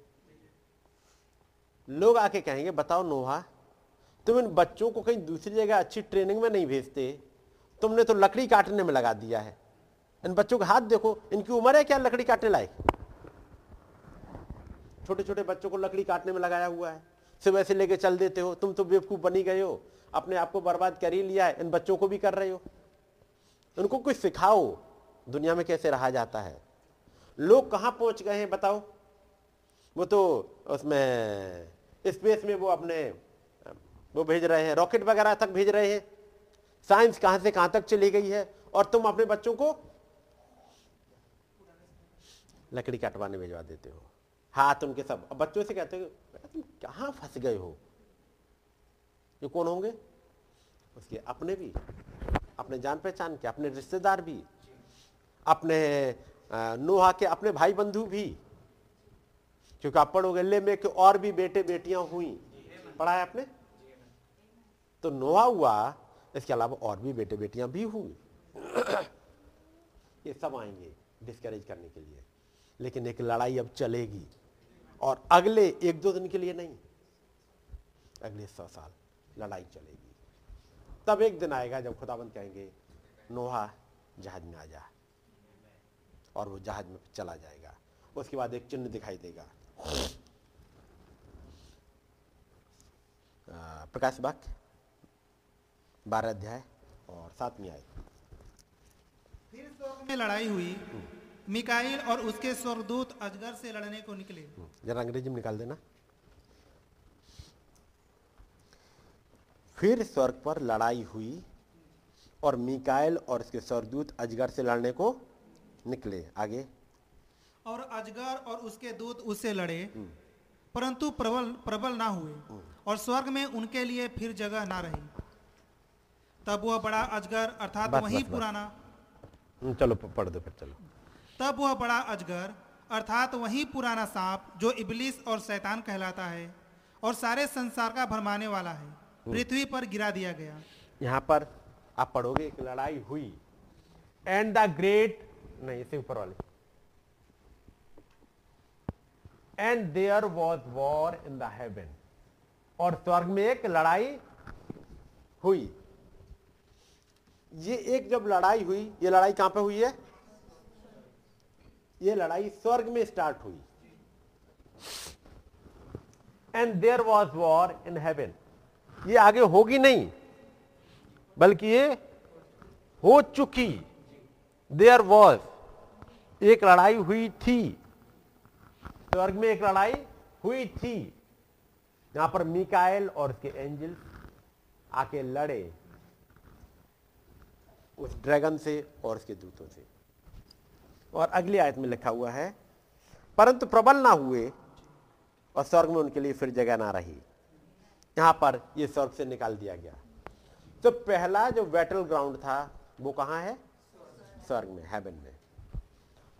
लोग आके कहेंगे बताओ नोहा, तुम इन बच्चों को कहीं दूसरी जगह अच्छी ट्रेनिंग में नहीं भेजते, तुमने तो लकड़ी काटने में लगा दिया है। इन बच्चों का हाथ देखो, इनकी उम्र है क्या लकड़ी काटने लायक? छोटे छोटे बच्चों को लकड़ी काटने में लगाया हुआ है, सुबह से लेके चल देते हो। तुम तो बेवकूफ बनी गए हो, अपने आप को बर्बाद कर ही लिया है, इन बच्चों को भी कर रहे हो। उनको कुछ सिखाओ, दुनिया में कैसे रहा जाता है। लोग कहाँ पहुंच गए हैं बताओ? वो तो उसमें स्पेस में वो अपने वो भेज रहे हैं, रॉकेट वगैरह तक भेज रहे हैं। साइंस कहाँ से कहाँ तक चली गई है, और तुम अपने बच्चों को लकड़ी काटवाने भिजवा देते हो, हाथ उनके सब। अब बच्चों से कहते हो तुम कहाँ फंस गए हो? ये कौन होंगे? उसके अपने भी, अपने जान पहचान के, अपने रिश्तेदार भी, अपने नोहा के अपने भाई बंधु भी। क्योंकि आप पढ़ोगे ले में के और भी बेटे बेटियां हुई, पढ़ा है आपने? तो नोहा हुआ, इसके अलावा और भी बेटे बेटियां भी हुई। ये सब आएंगे डिस्करेज करने के लिए, लेकिन एक लड़ाई अब चलेगी, और अगले एक दो दिन के लिए नहीं, अगले 100 साल लड़ाई चलेगी। तब एक दिन आएगा जब खुदाबंद कहेंगे नोहा जहाज में आ जा, और वो जहाज में चला जाएगा। उसके बाद एक चिन्ह दिखाई देगा। प्रकाश वाक्य 12 अध्याय और 7वीं आयत। फिर स्वर्ग में लड़ाई हुई, मिकाईल और उसके स्वर्गदूत अजगर से लड़ने को निकले। जरा अंग्रेजी में निकाल देना। फिर स्वर्ग पर लड़ाई हुई और मिकाईल और उसके स्वर्गदूत अजगर से लड़ने को निकले। आगे, और अजगर और उसके दूत उससे लड़े, परंतु प्रबल ना हुए, और स्वर्ग में उनके लिए फिर जगह ना रही। तब वह बड़ा अजगर, अर्थात वही पुराना, चलो पढ़ दो फिर, चलो। तब वह बड़ा अजगर अर्थात वही पुराना सांप जो इबलीस और शैतान कहलाता है और सारे संसार का भरमाने वाला है, पृथ्वी पर गिरा दिया गया। यहाँ पर आप पढ़ोगे एक लड़ाई हुई, एंड द ग्रेट, नहीं इसे ऊपर वाले, and there was war in the heaven, और स्वर्ग में एक लड़ाई हुई। ये एक जब लड़ाई हुई, ये लड़ाई कहां पे हुई है? ये लड़ाई स्वर्ग में स्टार्ट हुई। And there was war in heaven, ये आगे होगी नहीं बल्कि ये हो चुकी। देयर वॉज, एक लड़ाई हुई थी, स्वर्ग में एक लड़ाई हुई थी। यहां पर मिकाएल और उसके एंजल्स आके लड़े उस ड्रैगन से और उसके दूतों से। और अगली आयत में लिखा हुआ है, परंतु प्रबल ना हुए और स्वर्ग में उनके लिए फिर जगह ना रही। यहां पर ये स्वर्ग से निकाल दिया गया। तो पहला जो बैटल ग्राउंड था वो कहां है? स्वर्ग में, हेवन में।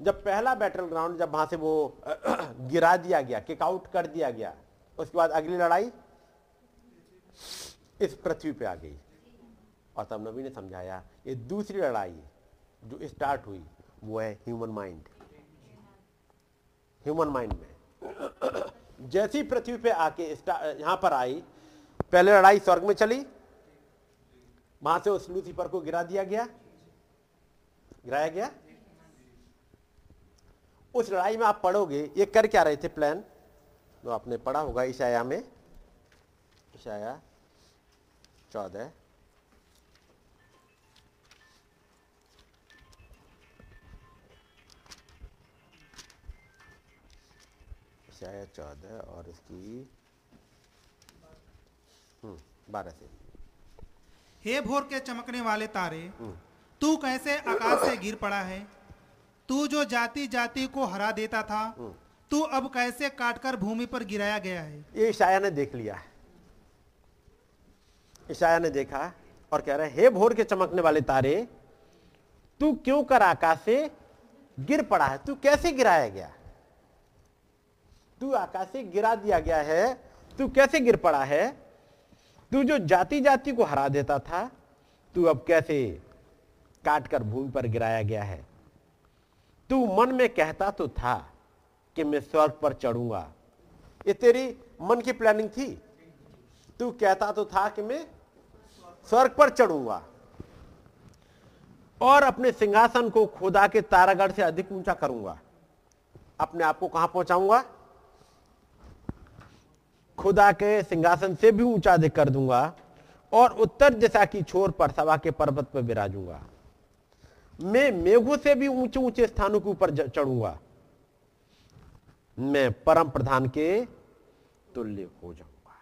जब पहला बैटल ग्राउंड, जब वहां से वो गिरा दिया गया, किक आउट कर दिया गया, उसके बाद अगली लड़ाई इस पृथ्वी पे आ गई। और तब नबी ने समझाया ये दूसरी लड़ाई जो स्टार्ट हुई वो है ह्यूमन माइंड। ह्यूमन माइंड में जैसी पृथ्वी पे आके यहां पर आई, पहले लड़ाई स्वर्ग में चली, वहां से उस लूसीफर को गिराया गया। उस लड़ाई में आप पढ़ोगे ये कर क्या रहे थे प्लान, तो आपने पढ़ा होगा ईशाया में, ईशाया 14 14 और इसकी 12 से। हे भोर के चमकने वाले तारे, तू कैसे आकाश से गिर पड़ा है, तू जो जाति जाति को हरा देता था, तू अब कैसे काटकर भूमि पर गिराया गया है। ये ईशाया ने देख लिया, ईशाया ने देखा और कह रहा है, हे भोर के चमकने वाले तारे, तू क्यों कर आकाश से गिर पड़ा है, तू कैसे गिराया गया, तू आकाश से गिरा दिया गया है, तू कैसे गिर पड़ा है, तू जो जाति जाति को हरा देता था, तू अब कैसे काट कर भूमि पर गिराया गया है। तू मन में कहता तो था कि मैं स्वर्ग पर चढ़ूंगा, ये तेरी मन की प्लानिंग थी, तू कहता तो था कि मैं स्वर्ग पर चढ़ूंगा और अपने सिंहासन को खुदा के तारागढ़ से अधिक ऊंचा करूंगा। अपने आप को कहां पहुंचाऊंगा, खुदा के सिंहासन से भी ऊंचा अधिक कर दूंगा और उत्तर दिशा की छोर पर सभा के पर्वत पर विराजूंगा। मैं मेघों से भी ऊंचे ऊंचे स्थानों के ऊपर चढ़ूंगा, मैं परम प्रधान के तुल्य हो जाऊंगा।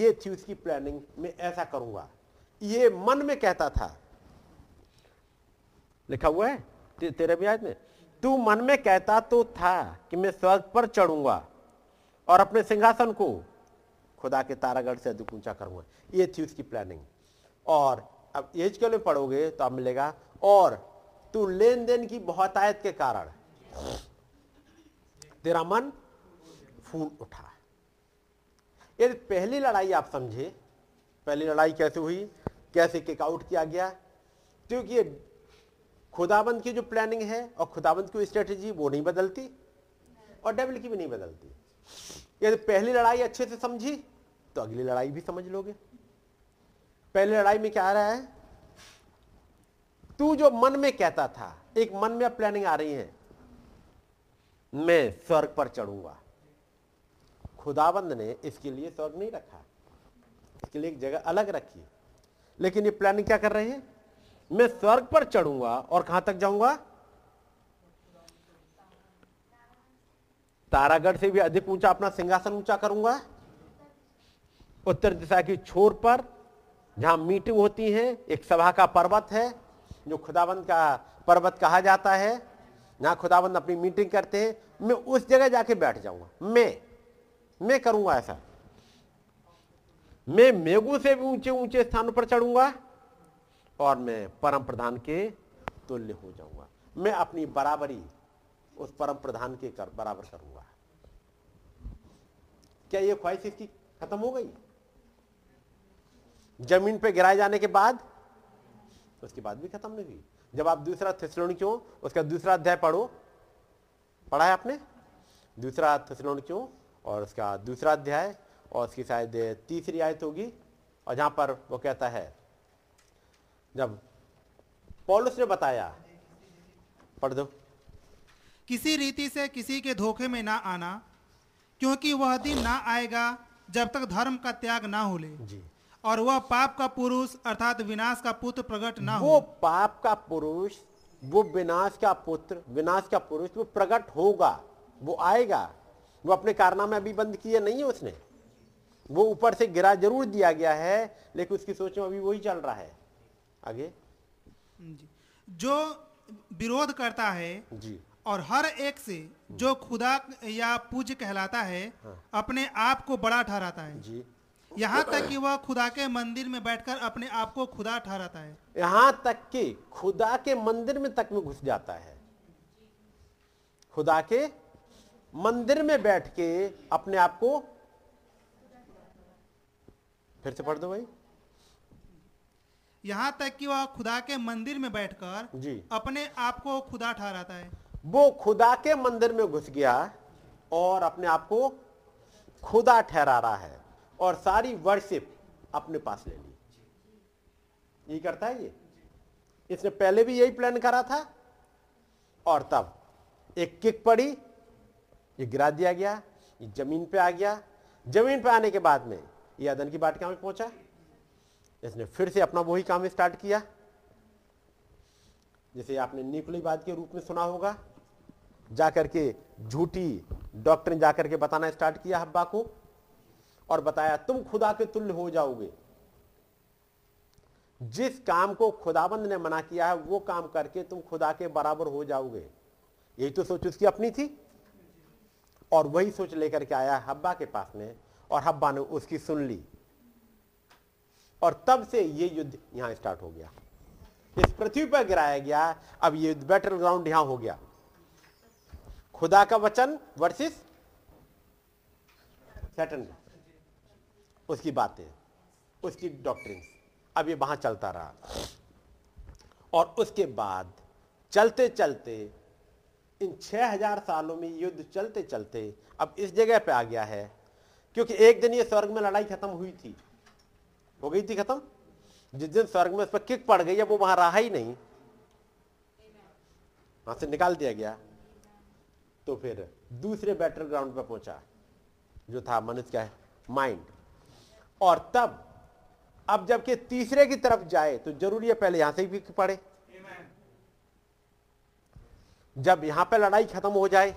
ये थी उसकी प्लानिंग, मैं ऐसा करूंगा, ये मन में कहता था। लिखा हुआ है तेरे ब्याज में, तू मन में कहता तो था कि मैं स्वर्ग पर चढ़ूंगा और अपने सिंहासन को खुदा के तारागढ़ से अधिक ऊंचा करूंगा। ये थी उसकी प्लानिंग। और अब यहेजकेल में पढ़ोगे तो आप मिलेगा, और तू लेन देन की बहुतायत के कारण तेरा मन फूल उठा। यदि पहली लड़ाई आप समझे, पहली लड़ाई कैसे हुई, कैसे किकआउट किया गया, क्योंकि ये खुदाबंद की जो प्लानिंग है और खुदाबंद की स्ट्रेटेजी वो नहीं बदलती और डेविल की भी नहीं बदलती। यदि पहली लड़ाई अच्छे से समझी तो अगली लड़ाई भी समझ लोगे। पहली लड़ाई में क्या आ रहा है, तू जो मन में कहता था, एक मन में प्लानिंग आ रही है, मैं स्वर्ग पर चढ़ूंगा। खुदाबंद ने इसके लिए स्वर्ग नहीं रखा, इसके लिए एक जगह अलग रखी, लेकिन ये प्लानिंग क्या कर रहे हैं, मैं स्वर्ग पर चढ़ूंगा और कहां तक जाऊंगा, तारागढ़ से भी अधिक ऊंचा अपना सिंहासन ऊंचा करूंगा, उत्तर दिशा की छोर पर जहां मीटिंग होती है, एक सभा का पर्वत है जो खुदाबंद का पर्वत कहा जाता है, जहां खुदाबंद अपनी मीटिंग करते हैं, मैं उस जगह जाके बैठ जाऊंगा। मैं करूंगा ऐसा, मैं मेघों से भी ऊंचे ऊंचे स्थानों पर चढ़ूंगा और मैं परम प्रधान के तुल्य हो जाऊंगा। मैं अपनी बराबरी उस परम प्रधान के बराबर करूंगा। क्या ये ख्वाहिश इसकी खत्म हो गई? जमीन पे गिराए जाने के बाद, उसके बाद भी खत्म नहीं हुई। जब आप दूसरा थेस्सलोनिकियों उसका दूसरा अध्याय पढ़ो, पढ़ा है आपने दूसरा थेस्सलोनिकियों और उसका दूसरा अध्याय और उसकी शायद तीसरी आयत होगी, और जहां पर वो कहता है, जब पौलुस ने बताया, पढ़ दो, किसी रीति से किसी के धोखे में ना आना, क्योंकि वह दिन ना आएगा जब तक धर्म का त्याग ना हो ले और वह पाप का पुरुष अर्थात विनाश का पुत्र प्रकट ना हो। वो पाप का पुरुष, वो विनाश का पुत्र, विनाश का पुरुष वो प्रकट होगा, वो आएगा। वो अपने कारनामे अभी बंद किए नहीं है उसने, वो ऊपर से गिरा जरूर दिया गया है, लेकिन उसकी सोच में अभी वही चल रहा है। आगे, जो विरोध करता है जी, और हर एक से जो खुदा या पूज्य कहलाता है, हाँ, अपने आप को बड़ा ठहराता है जी, यहाँ तक कि वह खुदा के मंदिर में बैठकर अपने आप को खुदा ठहराता है। यहाँ तक कि खुदा के मंदिर में तक में घुस जाता है, खुदा के मंदिर में बैठ के अपने आप को, फिर से पढ़ दो भाई, यहाँ तक कि वह खुदा के मंदिर में बैठकर अपने आप को खुदा ठहराता है। वो खुदा के मंदिर में घुस गया और अपने आप को खुदा ठहरा रहा है और सारी वर्शिप अपने पास ले ली। ये करता है ये, इसने पहले भी यही प्लान करा था और तब एक किक पड़ी, ये गिरा दिया गया, ये जमीन पे आ गया। जमीन पे आने के बाद में ये अदन की बाटका में पहुंचा, इसने फिर से अपना वही काम स्टार्ट किया जिसे आपने न्यूक्लियवाद के रूप में सुना होगा। जाकर के झूठी डॉक्टर ने जाकर के बताना स्टार्ट किया हब्बा को और बताया तुम खुदा के तुल्य हो जाओगे। जिस काम को खुदाबंद ने मना किया है वो काम करके तुम खुदा के बराबर हो जाओगे। यही तो सोच उसकी अपनी थी और वही सोच लेकर के आया हब्बा के पास में और हब्बा ने उसकी सुन ली और तब से ये युद्ध यहां स्टार्ट हो गया। इस पृथ्वी पर गिराया गया, अब ये बैटल ग्राउंड यहां हो गया। खुदा का वचन वर्सेस शैतान, उसकी बातें, उसकी डॉक्ट्रिन्स, अब ये वहां चलता रहा। और उसके बाद चलते चलते इन 6000 सालों में युद्ध चलते चलते अब इस जगह पे आ गया है, क्योंकि एक दिन ये स्वर्ग में लड़ाई खत्म हुई थी, हो गई थी खत्म। जिस दिन स्वर्ग में उस पर किक पड़ गई है वो वहां रहा ही नहीं, वहां से निकाल दिया गया। तो फिर दूसरे बैटल ग्राउंड पर पहुंचा जो था मनुष्य का माइंड। और तब अब जबकि तीसरे की तरफ जाए तो जरूरी है पहले यहां से भी पड़े। जब यहां पे लड़ाई खत्म हो जाए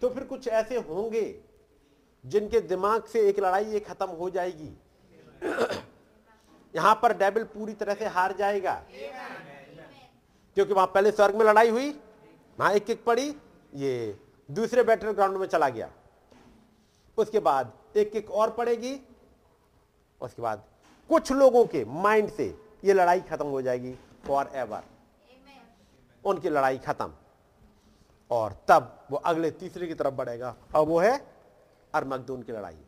तो फिर कुछ ऐसे होंगे जिनके दिमाग से एक लड़ाई ये खत्म हो जाएगी। यहां पर डेविल पूरी तरह से हार जाएगा, क्योंकि वहां पहले स्वर्ग में लड़ाई हुई, वहां एक किक पड़ी, ये दूसरे बैटल ग्राउंड में चला गया। उसके बाद एक किक और पड़ेगी, उसके बाद कुछ लोगों के माइंड से ये लड़ाई खत्म हो जाएगी फॉर एवर, उनकी लड़ाई खत्म। और तब वो अगले तीसरे की तरफ बढ़ेगा और वो है अरमगदोन की लड़ाई।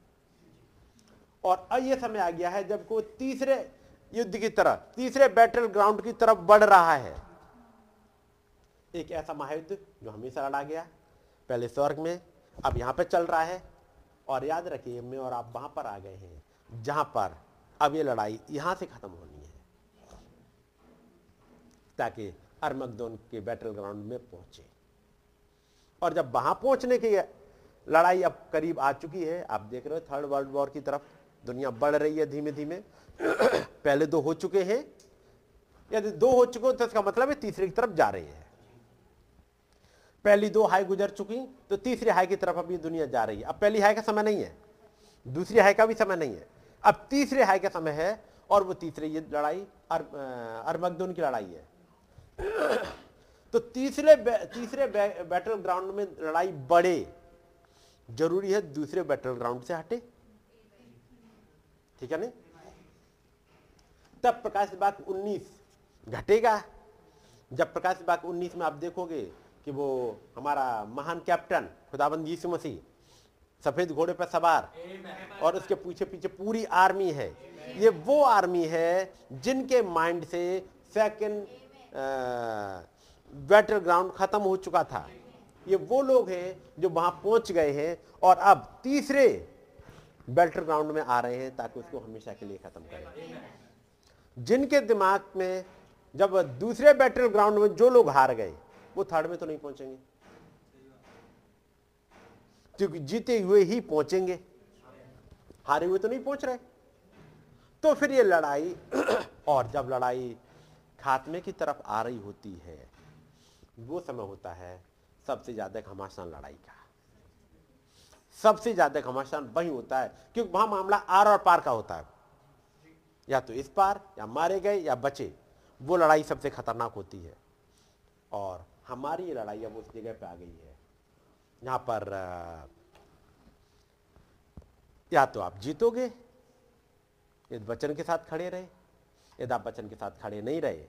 और अब ये समय आ गया है जब वो तीसरे युद्ध की तरफ, तीसरे बैटल ग्राउंड की तरफ बढ़ रहा है। एक ऐसा महायुद्ध जो हमेशा लड़ा गया, पहले स्वर्ग में, अब यहां पर चल रहा है। और याद रखिए मैं और आप वहां पर आ गए हैं जहां पर अब ये लड़ाई यहां से खत्म होनी है, ताकि अरमगदोन के बैटल ग्राउंड में पहुंचे। और जब वहां पहुंचने की लड़ाई अब करीब आ चुकी है, आप देख रहे हो थर्ड वर्ल्ड वॉर की तरफ दुनिया बढ़ रही है धीमे धीमे। पहले दो हो चुके हैं, यदि दो हो चुके तो इसका मतलब है तीसरे की तरफ जा रही है। पहली दो हाई गुजर चुकी तो तीसरे हाई की तरफ अब ये दुनिया जा रही है। अब पहली हाई का समय नहीं है, दूसरी हाई का भी समय नहीं है, अब तीसरे हाई का समय है। और वो तीसरे ये लड़ाई अरमगदोन की लड़ाई है। तो तीसरे बैटल ग्राउंड में लड़ाई बढ़े, जरूरी है दूसरे बैटल ग्राउंड से हटे, ठीक है ना? तब प्रकाश बाग 19 घटेगा। जब प्रकाश बाग 19 में आप देखोगे कि वो हमारा महान कैप्टन खुदाबंद यीशु मसीह सफेद घोड़े पर सवार और उसके पीछे पीछे पूरी आर्मी है। ये वो आर्मी है जिनके माइंड से सेकंड बैटल ग्राउंड खत्म हो चुका था। ये वो लोग हैं जो वहां पहुंच गए हैं और अब तीसरे बैटल ग्राउंड में आ रहे हैं ताकि उसको हमेशा के लिए खत्म करें। जिनके दिमाग में जब दूसरे बैटल ग्राउंड में जो लोग हार गए वो थर्ड में तो नहीं पहुंचेंगे, क्योंकि जीते हुए ही पहुंचेंगे, हारे हुए तो नहीं पहुंच रहे। तो फिर ये लड़ाई, और जब लड़ाई खात्मे की तरफ आ रही होती है वो समय होता है सबसे ज्यादा घमासान लड़ाई का। सबसे ज्यादा घमासान वही होता है क्योंकि वहां मामला आर और पार का होता है, या तो इस पार, या मारे गए या बचे। वो लड़ाई सबसे खतरनाक होती है। और हमारी ये लड़ाई अब उस जगह पर आ गई है यहाँ पर या तो आप जीतोगे यदि वचन के साथ खड़े रहे, यदि आप वचन के साथ खड़े नहीं रहे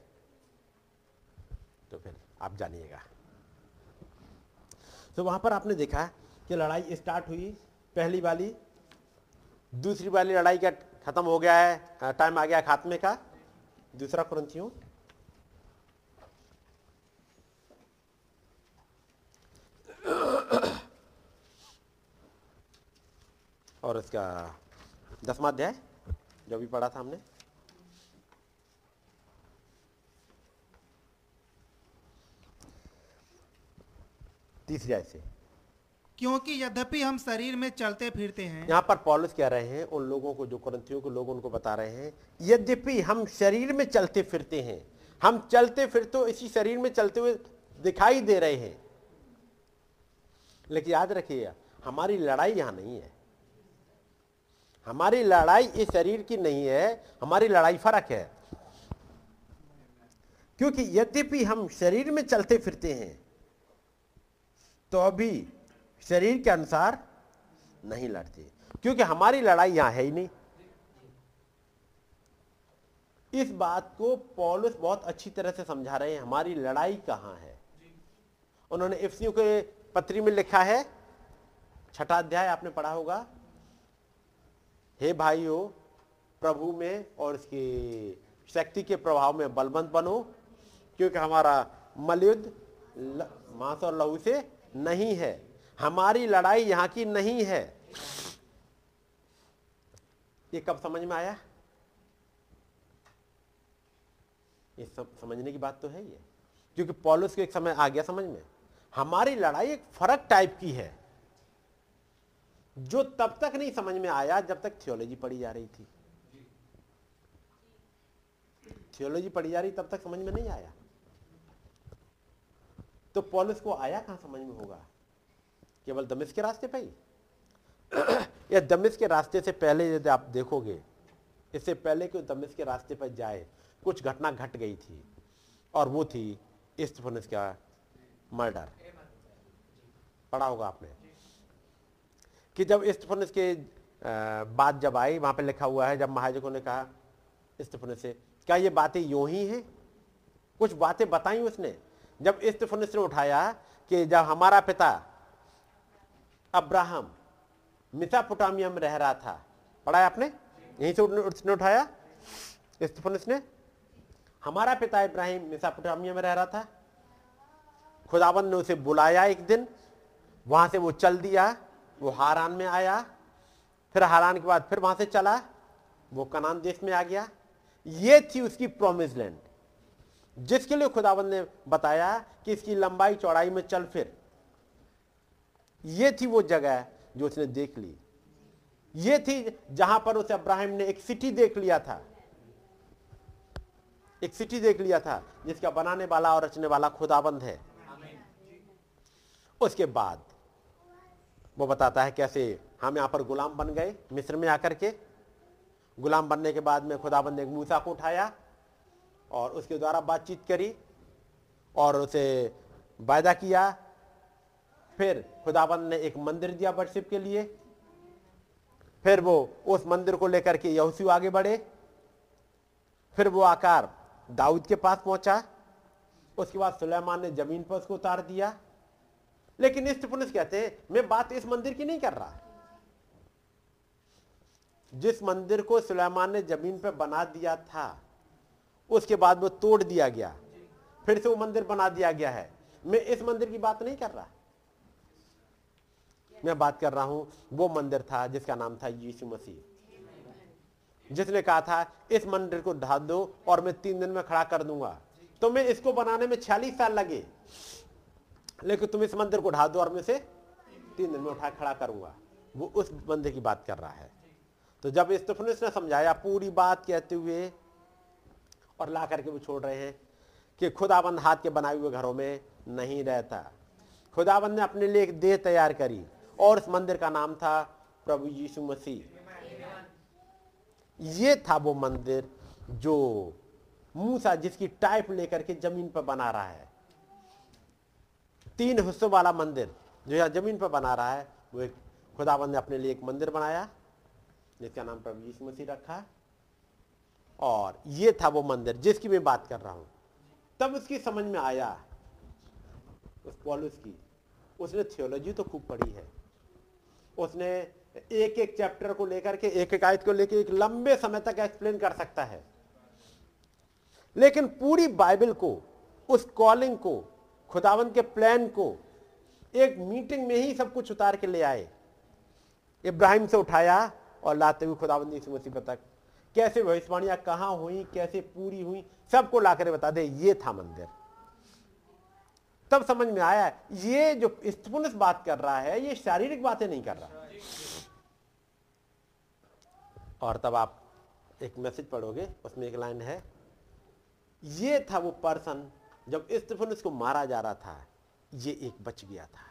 तो फिर आप जानिएगा। तो वहां पर आपने देखा कि लड़ाई स्टार्ट हुई पहली वाली, दूसरी वाली लड़ाई का खत्म हो गया है, टाइम आ गया खात्मे का। दूसरा कुरिन्थियों और इसका 10वां अध्याय जो भी पढ़ा था हमने, तीसरी आयत से, क्योंकि यद्यपि हम शरीर में चलते फिरते हैं। यहाँ पर पौलुस कह रहे हैं उन लोगों को जो कुरिन्थियों के लोग, उनको बता रहे हैं यद्यपि हम शरीर में चलते फिरते हैं, हम चलते फिरते इसी शरीर में चलते हुए दिखाई दे रहे हैं, लेकिन याद रखिएगा हमारी लड़ाई यहाँ नहीं है, हमारी लड़ाई इस शरीर की नहीं है, हमारी लड़ाई फर्क है। क्योंकि यद्यपि हम शरीर में चलते फिरते हैं तो अभी शरीर के अनुसार नहीं लड़ते, क्योंकि हमारी लड़ाई यहां है ही नहीं। इस बात को पौलुस बहुत अच्छी तरह से समझा रहे हैं, हमारी लड़ाई कहां है। उन्होंने इफिसियों के पत्री में लिखा है, 6वां अध्याय आपने पढ़ा होगा, हे भाइयों प्रभु में और उसकी शक्ति के प्रभाव में बलवंत बनो, क्योंकि हमारा मलयुद्ध मांस और लहू से नहीं है, हमारी लड़ाई यहाँ की नहीं है। ये कब समझ में आया? ये सब समझने की बात तो है ये, क्योंकि पौलुस को एक समय आ गया समझ में, हमारी लड़ाई एक फर्क टाइप की है, जो तब तक नहीं समझ में आया जब तक थियोलॉजी पढ़ी जा रही थी। थियोलॉजी पढ़ी जा रही तब तक समझ में नहीं आया, तो पौलुस को आया कहां समझ में होगा? केवल दमिश्क के रास्ते पे ही, या दमिश्क के रास्ते से पहले यदि आप देखोगे, इससे पहले कि दमिश्क के रास्ते पर जाए कुछ घटना घट गई थी, और वो थी स्तिफनुस का मर्डर। पढ़ा होगा आपने कि जब स्तिफनुस के बात जब आई, वहां पे लिखा हुआ है, जब महायाजकों ने कहा स्तिफनुस से, क्या ये बातें यूं ही हैं? कुछ बातें बताई उसने। जब स्तिफनुस ने उठाया कि जब हमारा पिता अब्राहम मेसोपोटामिया में रह रहा था, पढ़ा है आपने, यहीं से उसने उठाया स्तिफनुस ने, हमारा पिता इब्राहिम मेसोपोटामिया में रह रहा था, खुदावंद ने उसे बुलाया एक दिन, वहां से वो चल दिया, वो हारान में आया, फिर हारान के बाद फिर वहां से चला, वो कनान देश में आ गया। ये थी उसकी प्रॉमिस लैंड, जिसके लिए खुदावंद ने बताया कि इसकी लंबाई चौड़ाई में चल फिर। ये थी वो जगह जो उसने देख ली, ये थी जहां पर उसे अब्राहिम ने एक सिटी देख लिया था, एक सिटी देख लिया था जिसका बनाने वाला और रचने वाला खुदाबंद है। उसके बाद वो बताता है कैसे हम यहां पर गुलाम बन गए मिस्र में आकर के, गुलाम बनने के बाद में खुदाबंद ने एक मूसा को उठाया और उसके द्वारा बातचीत करी और उसे वायदा किया। फिर खुदाबंद ने एक मंदिर दिया वर्शिप के लिए, फिर वो उस मंदिर को लेकर के यहोशू आगे बढ़े, फिर वो आकार दाऊद के पास पहुंचा, उसके बाद सुलेमान ने जमीन पर उसको उतार दिया। लेकिन स्तिफनुस कहते हैं मैं बात इस मंदिर की नहीं कर रहा, जिस मंदिर को सुलेमान ने जमीन पर बना दिया था, उसके बाद वो तोड़ दिया गया, फिर से वो मंदिर बना दिया गया है, मैं इस मंदिर की बात नहीं कर रहा, मैं बात कर रहा हूं वो मंदिर था जिसका नाम था यीशु मसीह, जिसने कहा था इस मंदिर को ढा दो और मैं 3 दिन में खड़ा कर दूंगा, तो मैं इसको बनाने में 46 साल लगे, लेकिन तुम इस मंदिर को ढा दो और मैं इसे 3 दिन में उठा खड़ा करूंगा। वो उस मंदिर की बात कर रहा है। तो जब स्तिफनुस ने समझाया पूरी बात कहते हुए, और ला करके वो छोड़ रहे हैं कि खुदाबंद हाथ के बनाए हुए घरों में नहीं रहता, खुदाबंद ने अपने लिए एक देह तैयार करी और इस मंदिर का नाम था प्रभु यीशु मसीह। ये था वो मंदिर जो मूसा जिसकी टाइप लेकर के जमीन पर बना रहा है, 3 हिस्सों वाला मंदिर जो यहाँ जमीन पर बना रहा है, वो एक खुदाबंद ने अपने लिए एक मंदिर बनाया जिसका नाम प्रभु यीशु मसीह रखा। और ये था वो मंदिर जिसकी मैं बात कर रहा हूँ। तब उसकी समझ में आया, उस पॉलुस की, उसने थियोलॉजी तो खूब पढ़ी है, उसने एक एक चैप्टर को लेकर के, एक एक आयत को लेकर एक लंबे समय तक एक्सप्लेन कर सकता है, लेकिन पूरी बाइबल को, उस कॉलिंग को, खुदावंद के प्लान को एक मीटिंग में ही सब कुछ उतार के ले आए इब्राहिम से उठाया और लाते हुए खुदावंद यीशु मसीह तक, कैसे भविष्यवाणियाँ कहाँ हुई, कैसे पूरी हुई, सबको लाकर बता दे ये था मंदिर। तब समझ में आया ये जो पुनः बात कर रहा है ये शारीरिक बातें नहीं कर रहा। और तब आप एक मैसेज पढ़ोगे उसमें एक लाइन है, ये था वो पर्सन जब स्टीफनुस को मारा जा रहा था, ये एक बच गया था।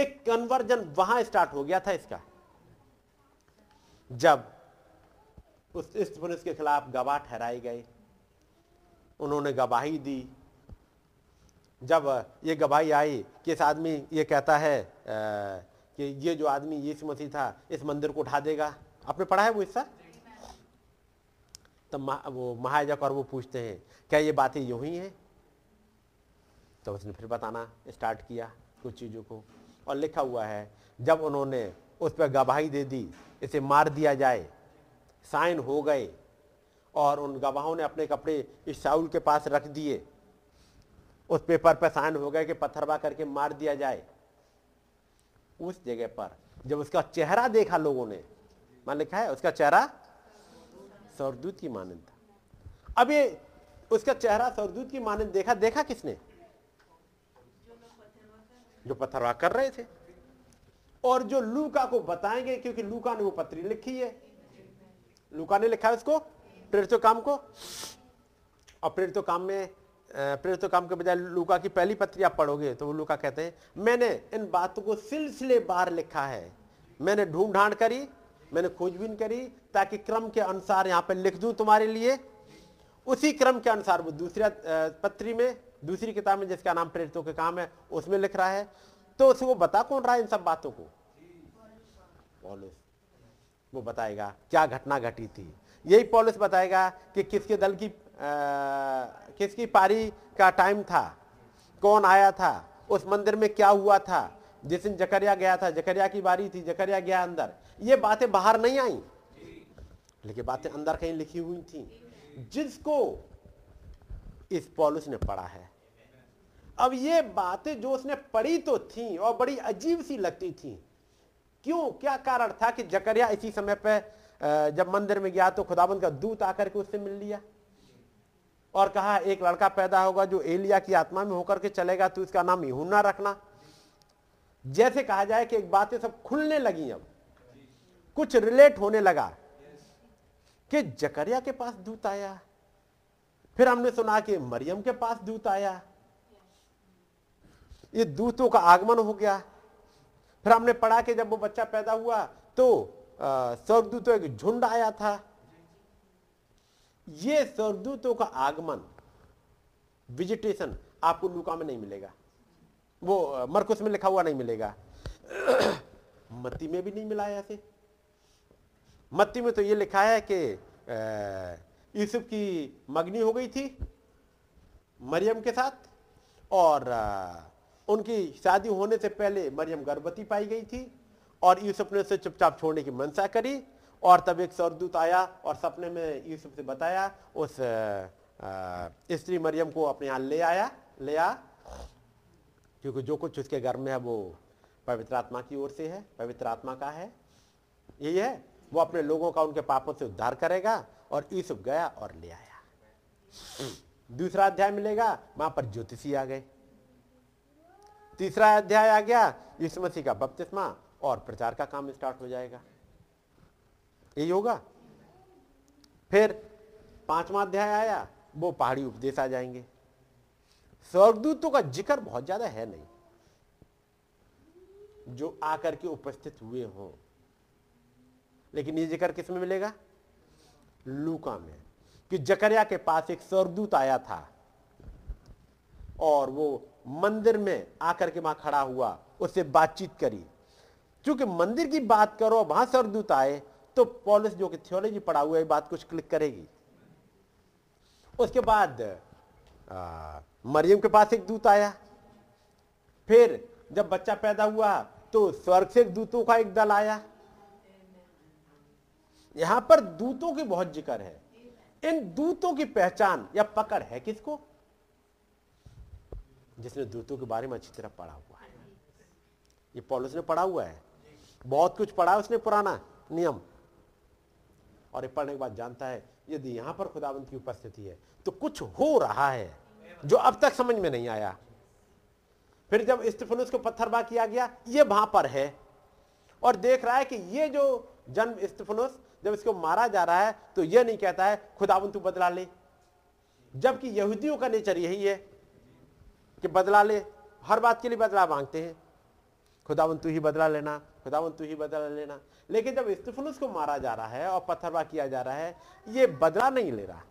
एक कन्वर्जन वहां स्टार्ट हो गया था इसका, जब उस स्टीफनुस के खिलाफ गवाह ठहराए गए, उन्होंने गवाही दी। जब ये गवाही आई कि इस आदमी ये कहता है कि ये जो आदमी यीशु मसीह था इस मंदिर को उठा देगा, आपने पढ़ा है वो हिस्सा। तब वो महायाजक और वो पूछते हैं क्या ये बातें यूं ही हैं। तो उसने फिर बताना स्टार्ट किया कुछ चीज़ों को, और लिखा हुआ है जब उन्होंने उस पर गवाही दे दी इसे मार दिया जाए, साइन हो गए और उन गवाहों ने अपने कपड़े इस शाऊल के पास रख दिए, उस पेपर पर साइन हो गए कि पत्थरवा करके मार दिया जाए। उस जगह पर जब उसका चेहरा देखा लोगों ने, मान लिखा है उसका चेहरा स्वर्गदूत की मानंद था। अब ये उसका चेहरा स्वर्गदूत की मानंद देखा, देखा किसने? जो पत्थरवाह कर रहे थे। और जो लूका को बताएंगे क्योंकि लूका ने वो पत्री लिखी है, लूका ने लिखा है उसको प्रेरितों काम को। और प्रेरितों काम में प्रेरितों काम के बजाय लूका की पहली पत्री आप पढ़ोगे तो वो लूका कहते हैं मैंने इन बातों को सिलसिलेवार लिखा है, मैंने ढूंढ ढांड करी, मैंने खोजबीन करी ताकि क्रम के अनुसार यहाँ पे लिख दूं तुम्हारे लिए। उसी क्रम के अनुसार वो दूसरा पत्री में, दूसरी किताब में जिसका नाम प्रेरितों के काम है उसमें लिख रहा है। तो उसे वो बता कौन रहा है इन सब बातों को? पौलुस। वो बताएगा क्या घटना घटी थी। यही पौलुस बताएगा कि किसके दल की किसकी पारी का टाइम था, कौन आया था, उस मंदिर में क्या हुआ था। जिस दिन जकरिया गया था, जकरिया की बारी थी, जकरिया गया अंदर। ये बातें बाहर नहीं आई लेकिन बातें अंदर कहीं लिखी हुई थी जिसको इस पौलुस ने पढ़ा है। अब ये बातें जो उसने पढ़ी तो थी और बड़ी अजीब सी लगती थी, क्यों, क्या कारण था कि जकरिया इसी समय पे जब मंदिर में गया तो खुदाबंद का दूत आकर के उससे मिल लिया और कहा एक लड़का पैदा होगा जो एलिया की आत्मा में होकर के चलेगा, तो इसका नाम यूहन्ना रखना। जैसे कहा जाए कि एक बातें सब खुलने लगी, अब कुछ रिलेट होने लगा कि जकरिया के पास दूत आया, फिर हमने सुना कि मरियम के पास दूत आया, ये दूतों का आगमन हो गया। फिर हमने पढ़ा कि जब वो बच्चा पैदा हुआ तो स्वर्गदूतों एक झुंड आया था। ये स्वर्गदूतों का आगमन, विजिटेशन, आपको लूका में नहीं मिलेगा, वो मरकुस में लिखा हुआ नहीं मिलेगा, मत्ती में भी नहीं मिला। ऐसे मत्ती में तो ये लिखा है कि यूसुफ की मगनी हो गई थी मरियम के साथ और उनकी शादी होने से पहले मरियम गर्भवती पाई गई थी और यूसुफ ने उसे चुपचाप छोड़ने की मंशा करी। और तब एक स्वर्गदूत आया और सपने में यूसुफ से बताया, उस स्त्री मरियम को अपने यहाँ ले आ क्योंकि जो कुछ उसके घर में है वो पवित्र आत्मा की ओर से है, पवित्र आत्मा का है, यही है, वो अपने लोगों का उनके पापों से उद्धार करेगा। और यूसुफ गया और ले आया। दूसरा अध्याय मिलेगा, वहां पर ज्योतिषी आ गए। तीसरा अध्याय आ गया यीशु मसीह का बपतिस्मा और प्रचार का काम स्टार्ट हो जाएगा, यही होगा। फिर पांचवा अध्याय आया, वो पहाड़ी उपदेश आ जाएंगे। स्वर्गदूतों का जिक्र बहुत ज्यादा है नहीं जो आकर के उपस्थित हुए हों, लेकिन ये जिक्र किसमें मिलेगा? लूका में, कि जकरिया के पास एक स्वर्गदूत आया था और वो मंदिर में आकर के वहां खड़ा हुआ, उससे बातचीत करी। क्योंकि मंदिर की बात करो, वहां स्वर्गदूत आए तो पौलुस जो कि थियोलॉजी पढ़ा हुआ है बात कुछ क्लिक करेगी। उसके बाद मरियम के पास एक दूत आया, फिर जब बच्चा पैदा हुआ तो स्वर्ग से दूतों का एक दल आया। यहां पर दूतों की बहुत जिक्र है। इन दूतों की पहचान या पकड़ है किसको? जिसने दूतों के बारे में अच्छी तरह पढ़ा हुआ है, ये पॉलुस ने पढ़ा हुआ है, बहुत कुछ पढ़ा है उसने पुराना नियम, और ये पढ़ने के बाद जानता है यदि यहां पर खुदावंत की उपस्थिति है तो कुछ हो रहा है जो अब तक समझ में नहीं आया। फिर जब स्तिफनुस को पत्थरबाह किया गया, ये वहां पर है और देख रहा है कि ये जो जन्म स्तिफनुस जब इसको मारा जा रहा है तो ये नहीं कहता है खुदावंत तू बदला ले, जबकि यहूदियों का नेचर यही है कि बदला ले, हर बात के लिए बदला मांगते हैं, खुदावंत तू ही बदला लेना, खुदावंत तू ही बदला लेना। लेकिन जब स्तिफनुस को मारा जा रहा है और पत्थरबाह किया जा रहा है, ये बदला नहीं ले रहा,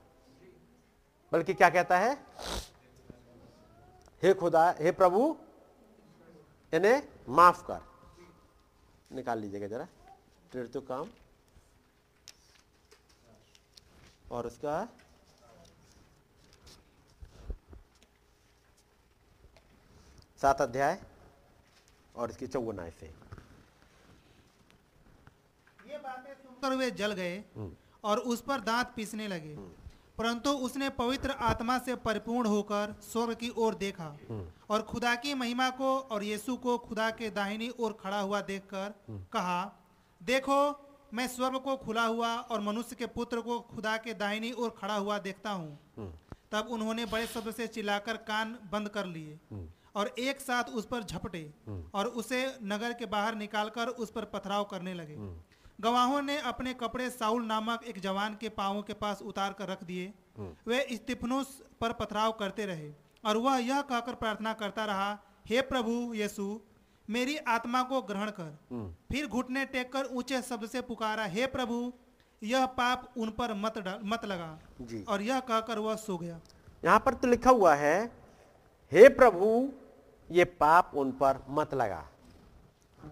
बल्कि क्या कहता है, हे खुदा, हे प्रभु इन्हें माफ कर। निकाल लीजिएगा जरा तो काम और उसका 7 अध्याय और इसकी 54 आयत से। ये बातें सुनकर वे जल गए और उस पर दांत पीसने लगे, परंतु उसने पवित्र आत्मा से परिपूर्ण होकर स्वर्ग की ओर देखा और खुदा की महिमा को और यीशु को खुदा के दाहिनी ओर खड़ा हुआ देखकर कहा, देखो मैं स्वर्ग को खुला हुआ और मनुष्य के पुत्र को खुदा के दाहिनी ओर खड़ा हुआ देखता हूँ। तब उन्होंने बड़े शब्द से चिल्लाकर कान बंद कर लिए और एक साथ उस पर झपटे और उसे नगर के बाहर निकालकर उस पर पथराव करने लगे। गवाहों ने अपने कपड़े साउल नामक एक जवान के पांवों के पास उतार कर रख दिए। वे स्तिफनुस पर पथराव करते रहे और वह यह कहकर प्रार्थना करता रहा, हे प्रभु यीशु मेरी आत्मा को ग्रहण कर। फिर घुटने टेक कर ऊंचे शब्द से पुकारा, हे प्रभु यह पाप उन पर मत लगा। और यह कहकर वह सो गया। यहाँ पर तो लिखा हुआ है, हे प्रभु ये पाप उन पर मत लगा।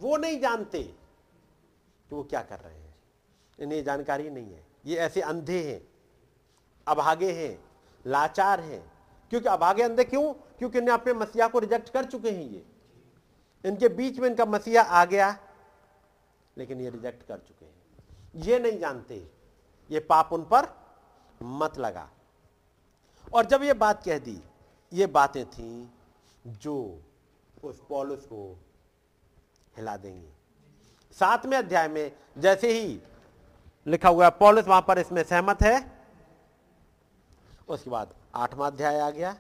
वो नहीं जानते कि वो क्या कर रहे हैं, इन्हें जानकारी नहीं है। ये ऐसे अंधे हैं, अभागे हैं, लाचार हैं। क्योंकि अभागे अंधे क्यों? क्योंकि इन्हें अपने मसीहा को रिजेक्ट कर चुके हैं। ये इनके बीच में इनका मसीहा आ गया, लेकिन ये रिजेक्ट कर चुके हैं। ये नहीं जानते, ये पाप उन पर मत लगा। और जब ये बात कह दी, ये बातें थीं जो उस पौलुस को हिला देंगी। 7वें अध्याय में जैसे ही लिखा हुआ है, पौलुस वहां पर इसमें सहमत है। उसके बाद 8वां अध्याय आ गया।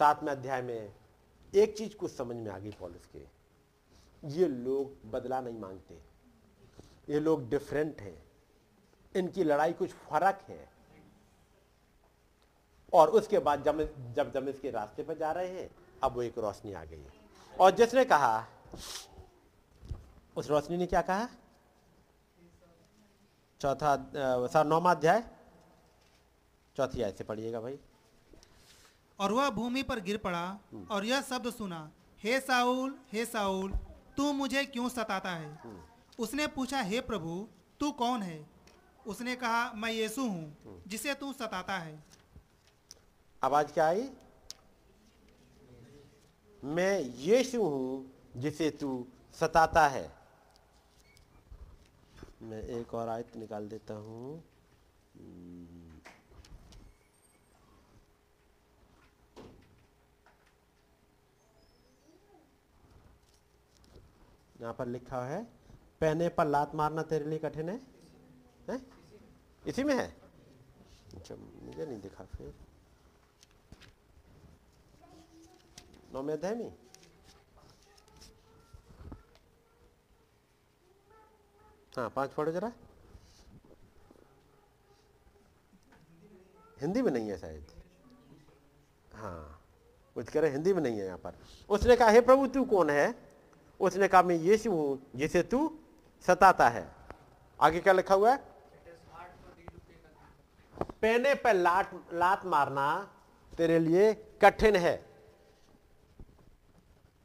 7वें अध्याय में एक चीज कुछ समझ में आ गई पौलुस के, ये लोग बदला नहीं मांगते, ये लोग डिफरेंट हैं, इनकी लड़ाई कुछ फर्क है। और उसके बाद जब दमिश्क के रास्ते पर जा रहे हैं, अब वो एक रोशनी आ गई और जिसने कहा, उस रोशनी ने क्या कहा, 9वां अध्याय 4थी आयत से पढ़िएगा भाई। और वह भूमि पर गिर पड़ा और यह शब्द सुना, हे साउल तू मुझे क्यों सताता है? उसने पूछा, हे प्रभु तू कौन है? उसने कहा, मैं यीशु हूँ जिसे तू सताता है। आवाज क्या आई? मैं यीशु हूं जिसे तू सताता है। मैं एक और आयत निकाल देता हूं। 9 पर लिखा है, पहने पर लात मारना तेरे लिए कठिन है? इसी में है? अच्छा, मुझे नहीं दिखा। फिर 9वें अध्याय में हाँ 5 पढ़ो जरा। हिंदी में नहीं है शायद, हाँ कुछ कह रहे हिंदी में नहीं है। यहाँ पर उसने कहा, हे प्रभु तू कौन है? उसने कहा, मैं यीशु हूँ जिसे तू सताता है। आगे क्या लिखा हुआ है? पहने पर लात मारना तेरे लिए कठिन है।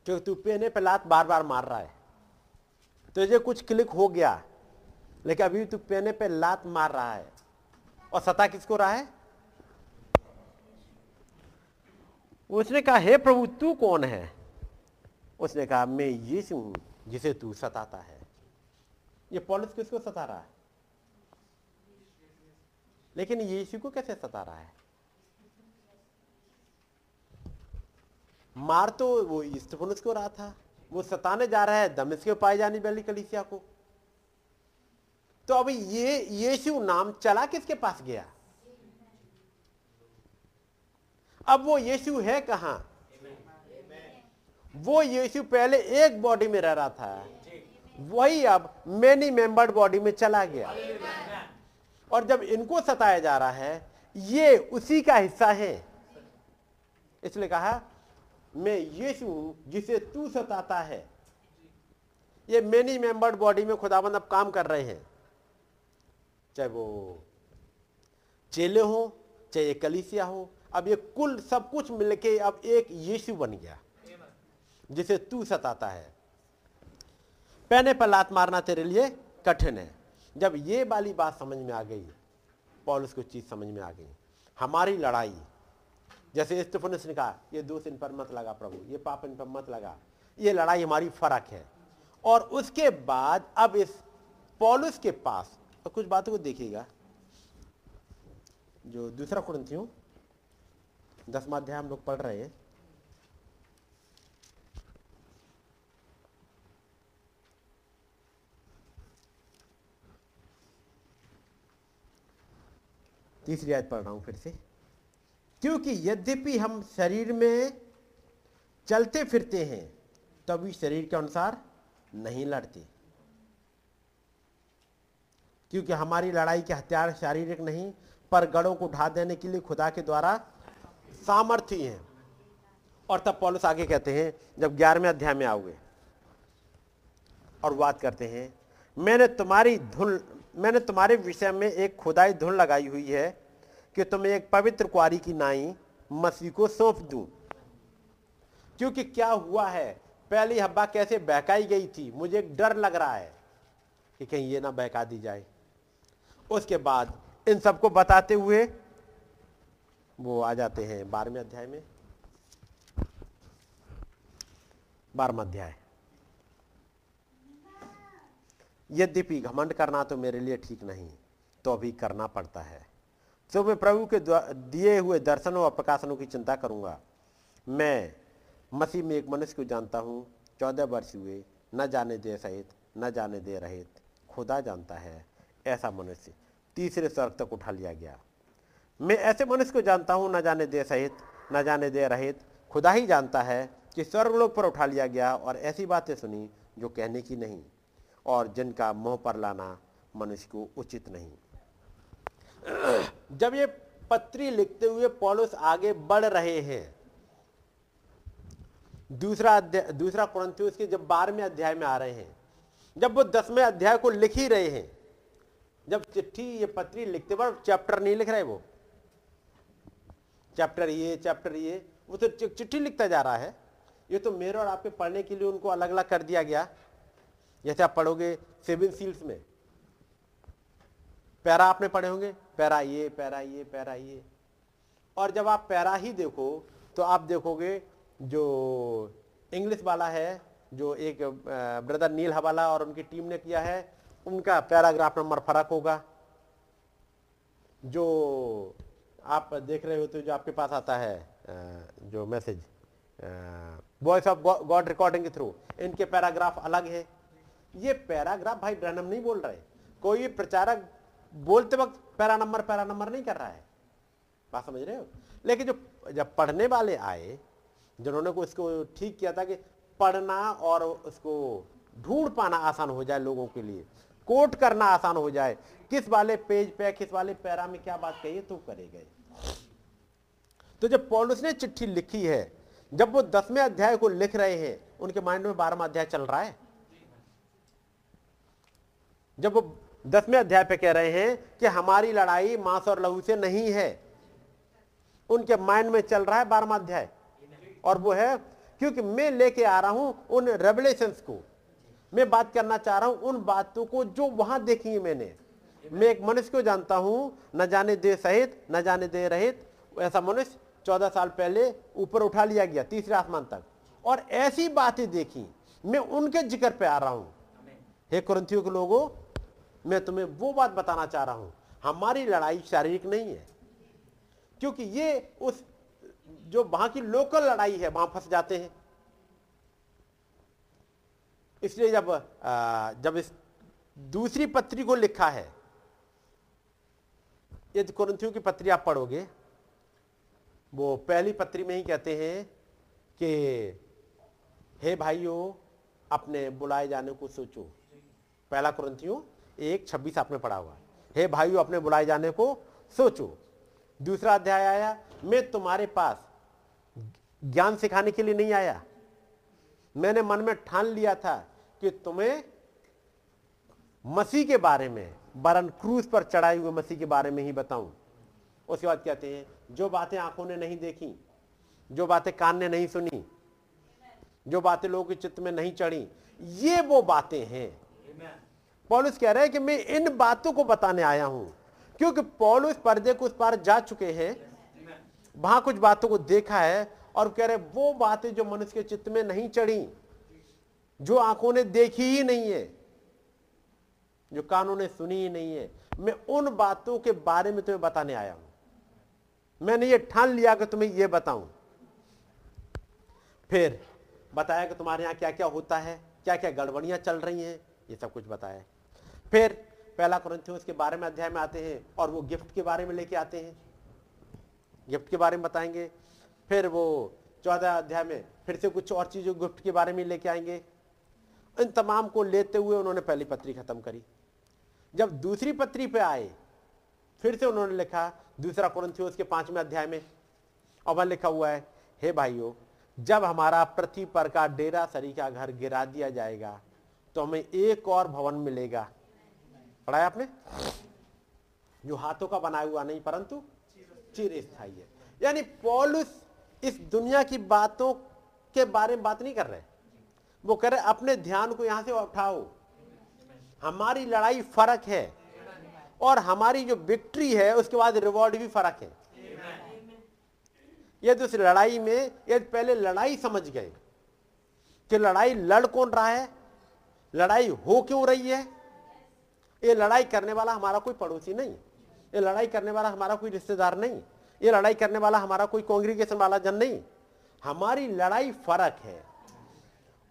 क्योंकि तू पहने पर लात बार बार मार रहा है, तुझे कुछ क्लिक हो गया, लेकिन अभी तू पहने पर लात मार रहा है और सता किसको रहा है? उसने कहा, हे प्रभु तू कौन है? उसने कहा, मैं यीशु हूं जिसे तू सताता है। ये पौलुस किसको सता रहा है? लेकिन यीशु को कैसे सता रहा है? मार तो वो स्तिफनुस को रहा था, वो सताने जा रहा है दमिश्क के पाए जाने वाली कलीसिया को। तो अब ये यीशु नाम चला किसके पास गया? अब वो यीशु है कहां? वो यीशु पहले एक बॉडी में रह रहा था, वही अब मेनी मेंबर्ड बॉडी में चला गया। और जब इनको सताया जा रहा है, ये उसी का हिस्सा है। इसलिए कहा मैं यीशु हूं जिसे तू सताता है। ये मेनी मेंबर्ड बॉडी में खुदाबंद अब काम कर रहे हैं, चाहे वो चेले हो, चाहे कलीसिया हो। अब ये कुल सब कुछ मिलके अब एक यीशु बन गया जिसे तू सताता है। पैने पर लात मारना तेरे लिए कठिन है। जब ये वाली बात समझ में आ गई, पॉलुस को चीज समझ में आ गई, हमारी लड़ाई जैसे स्तिफनुस ने कहा ये दोष इन पर मत लगा प्रभु, ये पाप इन पर मत लगा, ये लड़ाई हमारी फर्क है। और उसके बाद अब इस पॉलुस के पास कुछ बातों को देखिएगा, जो दूसरा कुरिन्थियों 10वां अध्याय हम लोग पढ़ रहे हैं, तीसरी आयत पढ़ रहा हूं फिर से। क्योंकि यद्यपि हम शरीर में चलते फिरते हैं तब भी शरीर के अनुसार नहीं लड़ते, क्योंकि हमारी लड़ाई के हथियार शारीरिक नहीं पर गढ़ों को ढा देने के लिए खुदा के द्वारा सामर्थ्य हैं। और तब पौलुस आगे कहते हैं, जब 11वें अध्याय में आओगे और बात करते हैं, मैंने तुम्हारे विषय में एक खुदाई धुन लगाई हुई है कि तुम्हें एक पवित्र कुआरी की नाई मसीह को सौंप दूं। क्योंकि क्या हुआ है, पहली हब्बा कैसे बहकाई गई थी, मुझे एक डर लग रहा है कि कहीं ये ना बहका दी जाए। उसके बाद इन सबको बताते हुए वो आ जाते हैं 12वें अध्याय में, 12वां अध्याय। यद्यपि घमंड करना तो मेरे लिए ठीक नहीं, तो भी करना पड़ता है। तो मैं प्रभु के दिए हुए दर्शनों और प्रकाशनों की चिंता करूंगा। मैं मसीह में एक मनुष्य को जानता हूँ, 14 वर्ष हुए, न जाने दे सहित न जाने दे रहित, खुदा जानता है। ऐसा मनुष्य तीसरे स्वर्ग तक उठा लिया गया। मैं ऐसे मनुष्य को जानता हूँ, न जाने दे सहित न जाने दे रहित, खुदा ही जानता है कि स्वर्गलोक पर उठा लिया गया। और ऐसी बातें सुनी जो कहने की नहीं और जिनका मुंह पर लाना मनुष्य को उचित नहीं। जब ये पत्री लिखते हुए पौलुस आगे बढ़ रहे हैं, दूसरा कुरिन्थियों के जब 12वें अध्याय में आ रहे हैं, जब वो 10वें अध्याय को लिख ही रहे हैं, जब चिट्ठी ये पत्री लिखते पर चैप्टर नहीं लिख रहे, वो चैप्टर ये वो तो चिट्ठी लिखता जा रहा है। ये तो मेरे और आपके पढ़ने के लिए उनको अलग अलग कर दिया गया। जैसे आप पढ़ोगे 7 सील्स में पैरा आपने पढ़े होंगे, पैरा ये। और जब आप पैरा ही देखो तो आप देखोगे जो इंग्लिश वाला है, जो एक ब्रदर नील हवाला और उनकी टीम ने किया है, उनका पैराग्राफ नंबर फर्क होगा। जो आप देख रहे हो तो जो आपके पास आता है जो message voice of God recording के थ्रू, इनके पैराग्राफ अलग है। ये पैराग्राफ भाई ब्रैनम नहीं बोल रहे, कोई प्रचारक बोलते वक्त पैरा नंबर नहीं कर रहा है, बात समझ रहे हो। लेकिन जो जब पढ़ने वाले आए, जिन्होंने को इसको ठीक किया था कि पढ़ना और उसको ढूंढ पाना आसान हो जाए, लोगों के लिए कोट करना आसान हो जाए, किस वाले पेज पे किस वाले पैरा में क्या बात कही, तो करे गए। तो जब पौलुस ने चिट्ठी लिखी है, जब वो 10वें अध्याय को लिख रहे हैं, उनके माइंड में 12वां अध्याय चल रहा है। जब वो 10वें अध्याय पे कह रहे हैं कि हमारी लड़ाई मांस और लहू से नहीं है, उनके माइंड में चल रहा है 12वां अध्याय। और वो है क्योंकि मैं लेके आ रहा हूं उन रेवलेशंस को, मैं बात करना चाह रहा हूं उन बातों को जो वहां देखी है मैंने। मैं एक मनुष्य को जानता हूं, न जाने दे सहित न जाने दे रहित, ऐसा मनुष्य 14 साल पहले ऊपर उठा लिया गया तीसरे आसमान तक। और ऐसी बातें देखी, मैं उनके जिक्र पे आ रहा हूं। हे कुरिन्थियों के लोगों, मैं तुम्हें वो बात बताना चाह रहा हूं, हमारी लड़ाई शारीरिक नहीं है। क्योंकि ये उस जो वहां की लोकल लड़ाई है वहां फंस जाते हैं। इसलिए जब इस दूसरी पत्री को लिखा है, यदि कुरिन्थियों की पत्री आप पढ़ोगे, वो पहली पत्री में ही कहते हैं कि हे भाइयों अपने बुलाए जाने को सोचो। पहला कुरिन्थियों 1:26 आपने पढ़ा हुआ, हे भाइयों अपने बुलाए जाने को सोचो। दूसरा अध्याय आया, मैं तुम्हारे पास ज्ञान सिखाने के लिए नहीं आया, मैंने मन में ठान लिया था कि तुम्हें मसीह के बारे में, वरन क्रूस पर चढ़ाए हुए मसीह के बारे में ही बताऊं। उसके बाद कहते हैं जो बातें आंखों ने नहीं देखी, जो बातें कान ने नहीं सुनी, जो बातें लोगों के चित्त में नहीं चढ़ी, ये वो बातें हैं। पौलुस कह रहे हैं कि मैं इन बातों को बताने आया हूं, क्योंकि पौलुस पर्दे को उस पार जा चुके हैं, वहां कुछ बातों को देखा है और कह रहे वो बातें जो मनुष्य के चित्त में नहीं चढ़ी, जो आंखों ने देखी ही नहीं है, जो कानों ने सुनी ही नहीं है, मैं उन बातों के बारे में तुम्हें बताने आया हूं। मैंने ये ठान लिया कि तुम्हें ये बताऊं। फिर बताया कि तुम्हारे यहां क्या क्या होता है, क्या क्या गड़बड़ियां चल रही हैं, ये सब कुछ बताया। फिर पहला कुरिन्थियों के बारे में अध्याय में आते हैं और वो गिफ्ट के बारे में लेके आते हैं, गिफ्ट के बारे में बताएंगे। फिर वो 14 अध्याय में फिर से कुछ और चीजों, गिफ्ट के बारे में लेके आएंगे। इन तमाम को लेते हुए उन्होंने पहली पत्री खत्म करी। जब दूसरी पत्री पे आए, फिर से उन्होंने लिखा दूसरा कुरिन्थियों के 5वें अध्याय में, और वहां लिखा हुआ है, हे भाइयों जब हमारा पृथ्वी पर का डेरा सरी का घर गिरा दिया जाएगा तो हमें एक और भवन मिलेगा। पढ़ाया आपने, जो हाथों का बनाया हुआ नहीं परंतु चिरस्थायी है। यानी पौलुस इस दुनिया की बातों के बारे में बात नहीं कर रहे, वो कह रहे अपने ध्यान को यहां से उठाओ। हमारी लड़ाई फर्क है और हमारी जो विक्ट्री है उसके बाद रिवॉर्ड भी फर्क है। यदि उस लड़ाई में, यदि पहले लड़ाई समझ गए कि लड़ाई लड़ कौन रहा है, लड़ाई हो क्यों रही है, ये लड़ाई करने वाला हमारा कोई पड़ोसी नहीं, ये लड़ाई करने वाला हमारा कोई रिश्तेदार नहीं, ये लड़ाई करने वाला हमारा कोई कांग्रीगेशन वाला जन नहीं, हमारी लड़ाई फर्क है।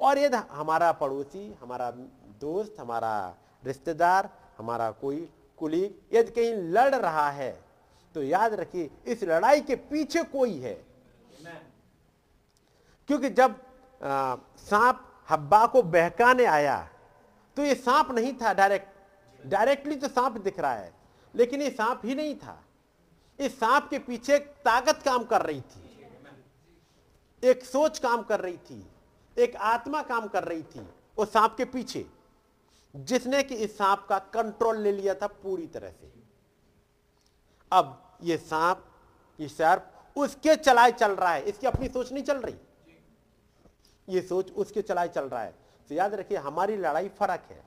और यदि हमारा पड़ोसी, हमारा दोस्त, हमारा रिश्तेदार, हमारा कोई कुलीग यदि कहीं लड़ रहा है तो याद रखिए इस लड़ाई के पीछे कोई है। क्योंकि जब सांप हब्बा को बहकाने आया तो ये सांप नहीं था, डायरेक्टली तो सांप दिख रहा है, लेकिन ये सांप ही नहीं था, इस सांप के पीछे एक ताकत काम कर रही थी, एक सोच काम कर रही थी, एक आत्मा काम कर रही थी उस सांप के पीछे, जिसने कि इस सांप का कंट्रोल ले लिया था पूरी तरह से। अब ये सांप, ये सर्प उसके चलाए चल रहा है, इसकी अपनी सोच नहीं चल रही, ये सोच उसके चलाए चल रहा है। तो याद रखिए हमारी लड़ाई फर्क है,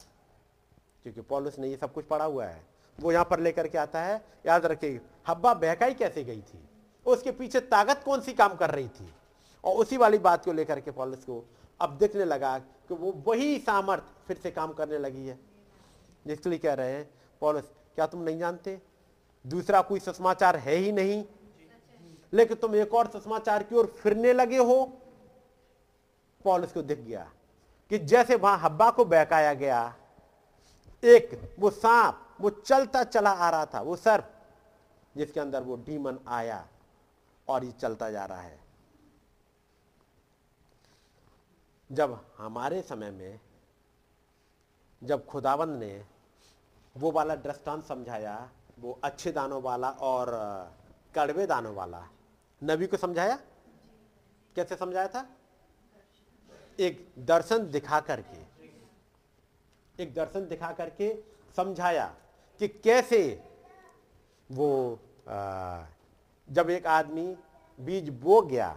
क्योंकि पौलुस ने ये सब कुछ पढ़ा हुआ है, वो यहां पर लेकर के आता है। याद रखिए हब्बा बहकाई कैसे गई थी, उसके पीछे ताकत कौन सी काम कर रही थी, और उसी वाली बात को लेकर के पौलुस को अब दिखने लगा कि वो वही सामर्थ फिर से काम करने लगी है। इसलिए कह रहे हैं पौलुस, क्या तुम नहीं जानते दूसरा कोई सुसमाचार है ही नहीं, लेकिन तुम एक और सुसमाचार की ओर फिरने लगे हो। पौलुस को दिख गया कि जैसे वहां हब्बा को बहकाया गया, एक वो सांप वो चलता चला आ रहा था, वो सर्प जिसके अंदर वो डीमन आया और ये चलता जा रहा है। जब हमारे समय में जब खुदावंद ने वो वाला दृष्टांत समझाया, वो अच्छे दानों वाला और कड़वे दानों वाला, नबी को समझाया, कैसे समझाया था, एक दर्शन दिखा करके, एक दर्शन दिखा करके समझाया कि कैसे वो जब एक आदमी बीज बो गया,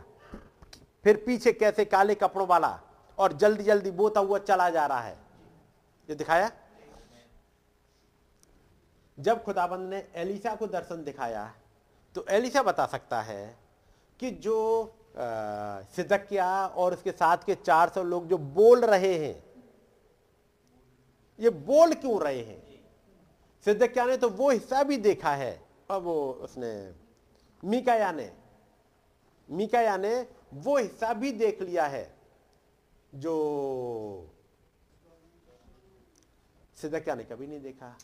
फिर पीछे कैसे काले कपड़ों वाला और जल्दी जल्दी बोता हुआ चला जा रहा है, ये दिखाया। जब खुदाबंद ने एलिशा को दर्शन दिखाया तो एलिशा बता सकता है कि जो सिदकिया और उसके साथ के 400 लोग जो बोल रहे हैं, ये बोल क्यों रहे हैं। सिदकिया ने तो वो हिस्सा भी देखा है, और वो उसने मीकाया ने मीकाया ने वो हिस्सा भी देख लिया है जो सिदकिय्याह ने कभी नहीं देखा,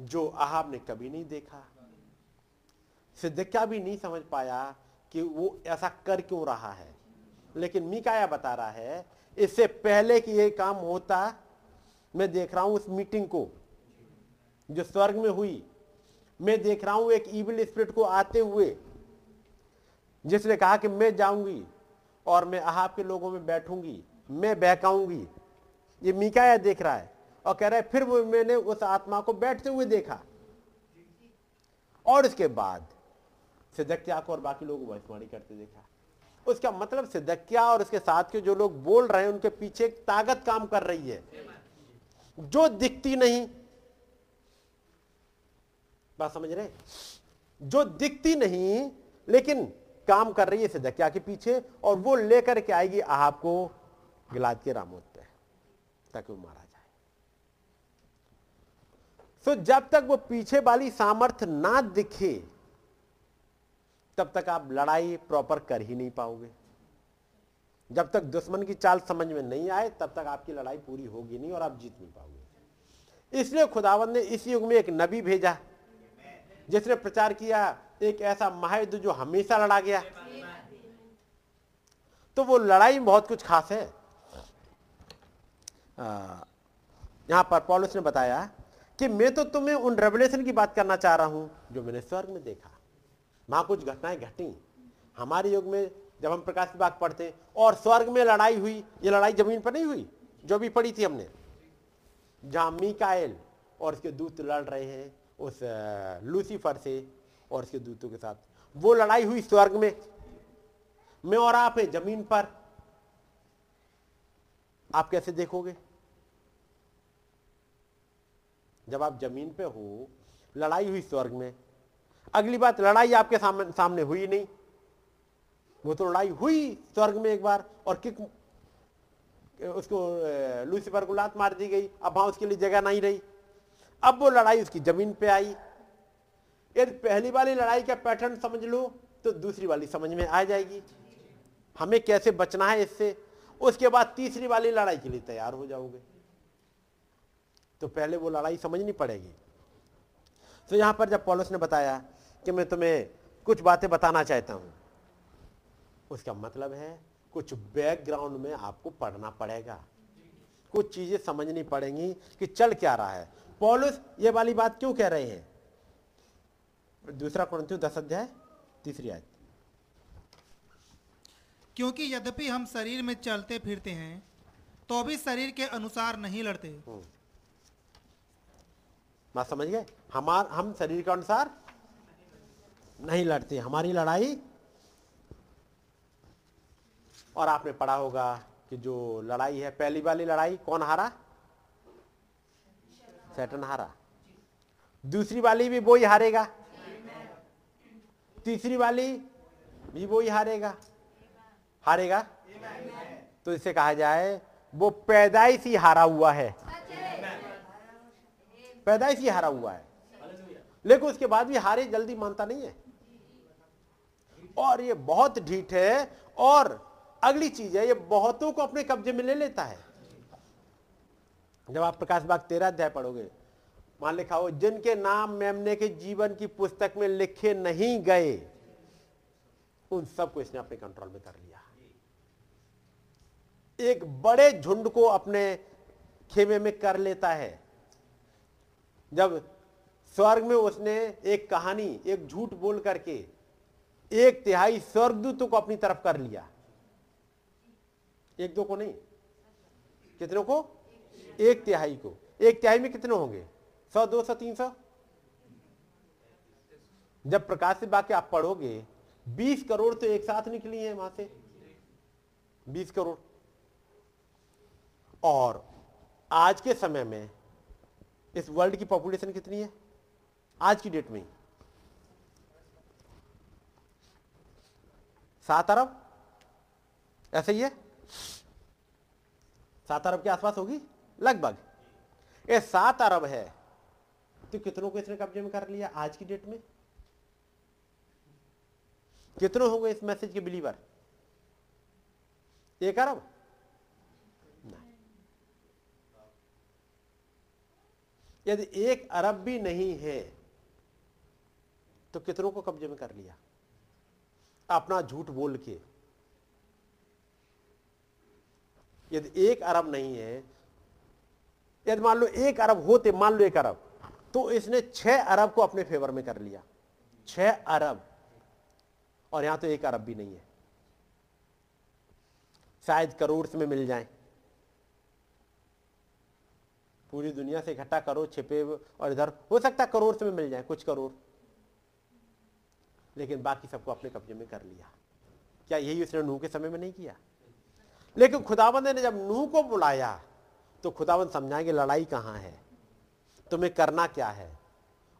जो अहाब ने कभी नहीं देखा। सिदकिय्याह भी नहीं समझ पाया कि वो ऐसा कर क्यों रहा है, लेकिन मीकाया बता रहा है इससे पहले कि ये काम होता मैं देख रहा हूं उस मीटिंग को जो स्वर्ग में हुई। मैं देख रहा हूं एक इविल स्पिरिट को आते हुए जिसने कहा कि मैं जाऊंगी और मैं अहाब के लोगों में बैठूंगी, मैं बहकाऊंगी। ये मीकाया देख रहा है और कह रहा है फिर मैंने उस आत्मा को बैठते हुए देखा। और इसके बाद सिदकिय्याह को और बाकी लोगों को भविष्यवाणी करते देखा। उसका मतलब सिदकिय्याह और उसके साथ के जो लोग बोल रहे हैं उनके पीछे एक ताकत काम कर रही है जो दिखती नहीं। बात समझ रहे, जो दिखती नहीं लेकिन काम कर रही है सिदकिय्याह के पीछे, और वो लेकर के आएगी अहाब को गिलाद के रामोत पे ताकि वो मारा जाए। तो जब तक वो पीछे वाली सामर्थ ना दिखे तब तक आप लड़ाई प्रॉपर कर ही नहीं पाओगे। जब तक दुश्मन की चाल समझ में नहीं आए तब तक आपकी लड़ाई पूरी होगी नहीं और आप जीत नहीं पाओगे। इसलिए खुदावंद ने इस युग में एक नबी भेजा जिसने प्रचार किया एक ऐसा महायुद्ध जो हमेशा लड़ा गया। तो वो लड़ाई बहुत कुछ खास है। यहां पर पौलुस ने बताया कि मैं तो तुम्हें उन रेवलेशन की बात करना चाह रहा हूं जो मैंने स्वर्ग में देखा। वहां कुछ घटनाएं घटी हमारे युग में जब हम प्रकाश की बात पढ़ते और स्वर्ग में लड़ाई हुई। ये लड़ाई जमीन पर नहीं हुई जो भी पढ़ी थी हमने, जहां मीकाएल और उसके दूत लड़ रहे हैं उस लूसीफर से और उसके दूतों के साथ। वो लड़ाई हुई स्वर्ग में, मैं और आप है जमीन पर। आप कैसे देखोगे? जब आप जमीन पे हो लड़ाई हुई स्वर्ग में। अगली बात, लड़ाई आपके सामने हुई नहीं, वो तो लड़ाई हुई स्वर्ग में एक बार और किक उसको लूसीफर को लात मार दी गई। अब वहां उसके लिए जगह नहीं रही। अब वो लड़ाई उसकी जमीन पे आई। यदि पहली वाली लड़ाई का पैटर्न समझ लो तो दूसरी वाली समझ में आ जाएगी, हमें कैसे बचना है इससे। उसके बाद तीसरी वाली लड़ाई के लिए तैयार हो जाओगे। तो पहले वो लड़ाई समझनी पड़ेगी। तो यहां पर जब पौलुस ने बताया कि मैं तुम्हें कुछ बातें बताना चाहता हूं, उसका मतलब है कुछ बैकग्राउंड में आपको पढ़ना पड़ेगा, कुछ चीजें समझनी पड़ेंगी कि चल क्या रहा है। पौलुस ये वाली बात क्यों कह रहे हैं? दूसरा कुरिन्थियों 10:3। क्योंकि यद्यपि हम शरीर में चलते फिरते हैं तो भी शरीर के अनुसार नहीं लड़ते। बात समझ गए? हम शरीर के अनुसार नहीं लड़ते, हमारी लड़ाई। और आपने पढ़ा होगा कि जो लड़ाई है, पहली वाली लड़ाई कौन हारा? शैतान हारा। दूसरी वाली भी वो ही हारेगा, तीसरी वाली भी वो ही हारेगा। तो इसे कहा जाए वो पैदाइश ही हारा हुआ है, पैदाइश ही हारा हुआ है। लेकिन उसके बाद भी हारे जल्दी मानता नहीं है और ये बहुत ढीठ है। और अगली चीज है, ये बहुतों को अपने कब्जे में ले लेता है। जब आप प्रकाश बाग 13 पढ़ोगे वहां लिखा हो जिनके नाम मेमने के जीवन की पुस्तक में लिखे नहीं गए उन सबको इसने अपने कंट्रोल में कर लिया। एक बड़े झुंड को अपने खेमे में कर लेता है। जब स्वर्ग में उसने एक कहानी, एक झूठ बोल करके 1/3 स्वर्गदूतों को अपनी तरफ कर लिया। 1-2 को नहीं, कितनों को? 1/3 को। 1/3 में कितने होंगे? 100, 200, 300। जब प्रकाश से बाकी आप पढ़ोगे 20 करोड़ तो एक साथ निकली है वहां से, 20 करोड़। और आज के समय में इस वर्ल्ड की पॉपुलेशन कितनी है आज की डेट में? 7 अरब, ऐसे ही है, 7 अरब के आसपास होगी लगभग। ये 7 अरब है तो कितनों को इसने कब्जे में कर लिया आज की डेट में? कितने हो गए इस मैसेज के बिलीवर? 1 अरब? नहीं। यदि 1 अरब भी नहीं है तो कितनों को कब्जे में कर लिया अपना झूठ बोल के? यदि 1 अरब नहीं है, यदि मान लो 1 अरब होते, मान लो 1 अरब, तो इसने 6 अरब को अपने फेवर में कर लिया। 6 अरब, और यहां तो 1 अरब भी नहीं है, शायद करोड़ में मिल जाए। पूरी दुनिया से इकट्ठा करो, छिपे और इधर, हो सकता है करोड़ में मिल जाए कुछ करोड़, लेकिन बाकी सबको अपने कब्जे में कर लिया। क्या यही उसने नूह के समय में नहीं किया? लेकिन खुदावंद ने जब नूह को बुलाया तो खुदावंद समझाएंगे लड़ाई कहाँ है, तुम्हें करना क्या है।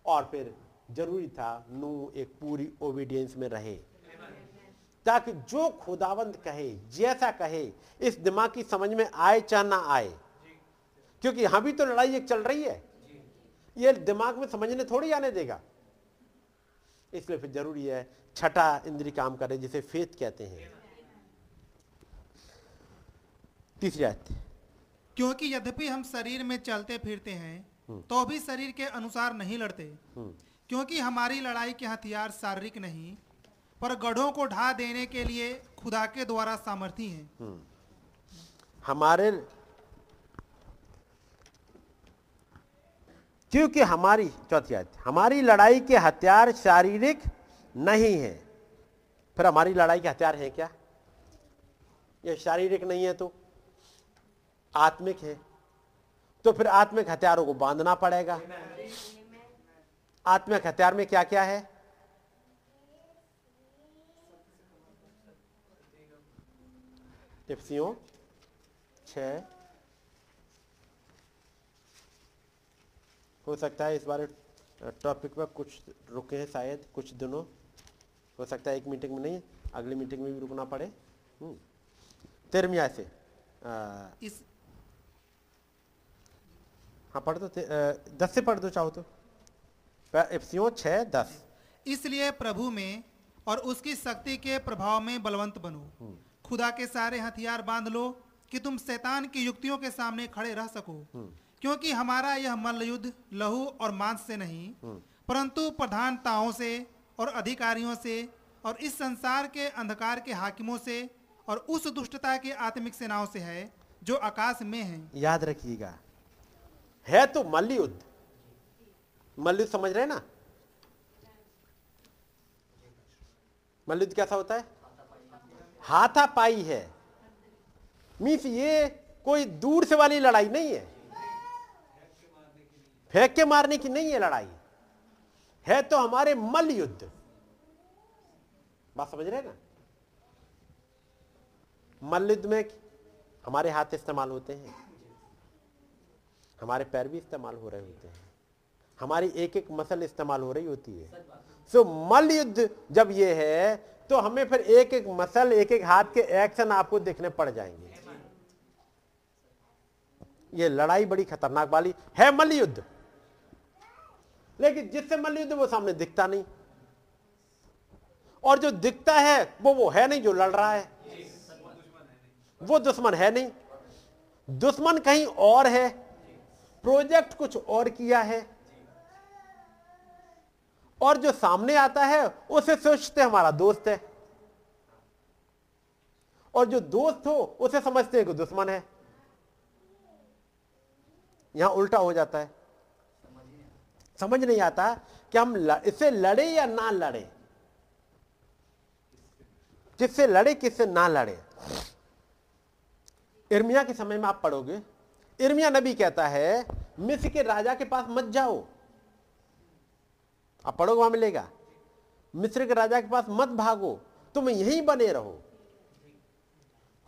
और फिर जरूरी था नूह एक पूरी ओबीडियंस में रहे, ताकि जो खुदावंद कहे, जैसा कहे, इस दिमाग की समझ में आए चाहे ना आए। क्योंकि यहां भी तो लड़ाई एक चल रही है, ये दिमाग में समझने थोड़ी आने देगा। इसलिए फिर जरूरी है छठा इंद्री काम करे, जिसे फेथ कहते हैं। तीसरी आयत, क्योंकि यद्यपि हम शरीर में चलते फिरते हैं तो भी शरीर के अनुसार नहीं लड़ते, क्योंकि हमारी लड़ाई के हथियार शारीरिक नहीं पर गढ़ों को ढा देने के लिए खुदा के द्वारा सामर्थी हैं। क्योंकि हमारी, चौथी आयत, हमारी लड़ाई के हथियार शारीरिक नहीं है। फिर हमारी लड़ाई के हथियार हैं क्या? ये शारीरिक नहीं है तो आत्मिक है, तो फिर आत्मिक हथियारों को बांधना पड़ेगा। आत्मिक हथियार में क्या क्या है? इफिसियों 6, हो सकता है इस बार टॉपिक पर कुछ रुके हैं शायद कुछ दिनों, हो सकता है एक मीटिंग में नहीं अगली मीटिंग में भी रुकना पड़े। 13 से हाँ पढ़ दो, 10 से पढ़ दो चाहो तो, इफिसियों 6:10। इसलिए प्रभु में और उसकी शक्ति के प्रभाव में बलवंत बनो, खुदा के सारे हथियार बांध लो कि तुम शैतान की युक्तियों के सामने खड़े रह सको, क्योंकि हमारा यह मल्लयुद्ध लहू और मांस से नहीं परंतु प्रधानताओं से और अधिकारियों से और इस संसार के अंधकार के हाकिमों से और उस दुष्टता के आत्मिक सेनाओं से है जो आकाश में है। याद रखिएगा, है तो मल्लयुद्ध, मल्लयुद्ध समझ रहे ना? मल्लयुद्ध कैसा होता है? हाथापाई है। मींस ये कोई दूर से वाली लड़ाई नहीं है, फेंक के मारने की नहीं है लड़ाई, है तो हमारे मल्लयुद्ध। बात समझ रहे ना? मल्लयुद्ध में हमारे हाथ इस्तेमाल होते हैं, हमारे पैर भी इस्तेमाल हो रहे होते हैं, हमारी एक एक मसल इस्तेमाल हो रही होती है। सो मल्लयुद्ध जब ये है तो हमें फिर एक एक मसल, एक एक हाथ के एक्शन आपको देखने पड़ जाएंगे। ये लड़ाई बड़ी खतरनाक वाली है मल्लयुद्ध, लेकिन जिससे मल्लयुद्ध वो सामने दिखता नहीं, और जो दिखता है वो है नहीं जो लड़ रहा है, वो दुश्मन है नहीं, दुश्मन कहीं और है, प्रोजेक्ट कुछ और किया है, और जो सामने आता है उसे सोचते हमारा दोस्त है, और जो दोस्त हो उसे समझते हैं कि दुश्मन है। यहां उल्टा हो जाता है, समझ नहीं आता कि हम इससे लड़े या ना लड़े, किससे लड़े किससे ना लड़े। यिर्मयाह के समय में आप पढ़ोगे, यिर्मयाह नबी कहता है मिस्र के राजा के पास मत जाओ, आप पढ़ोगे वहां मिलेगा, मिस्र के राजा के पास मत भागो, तुम यहीं बने रहो,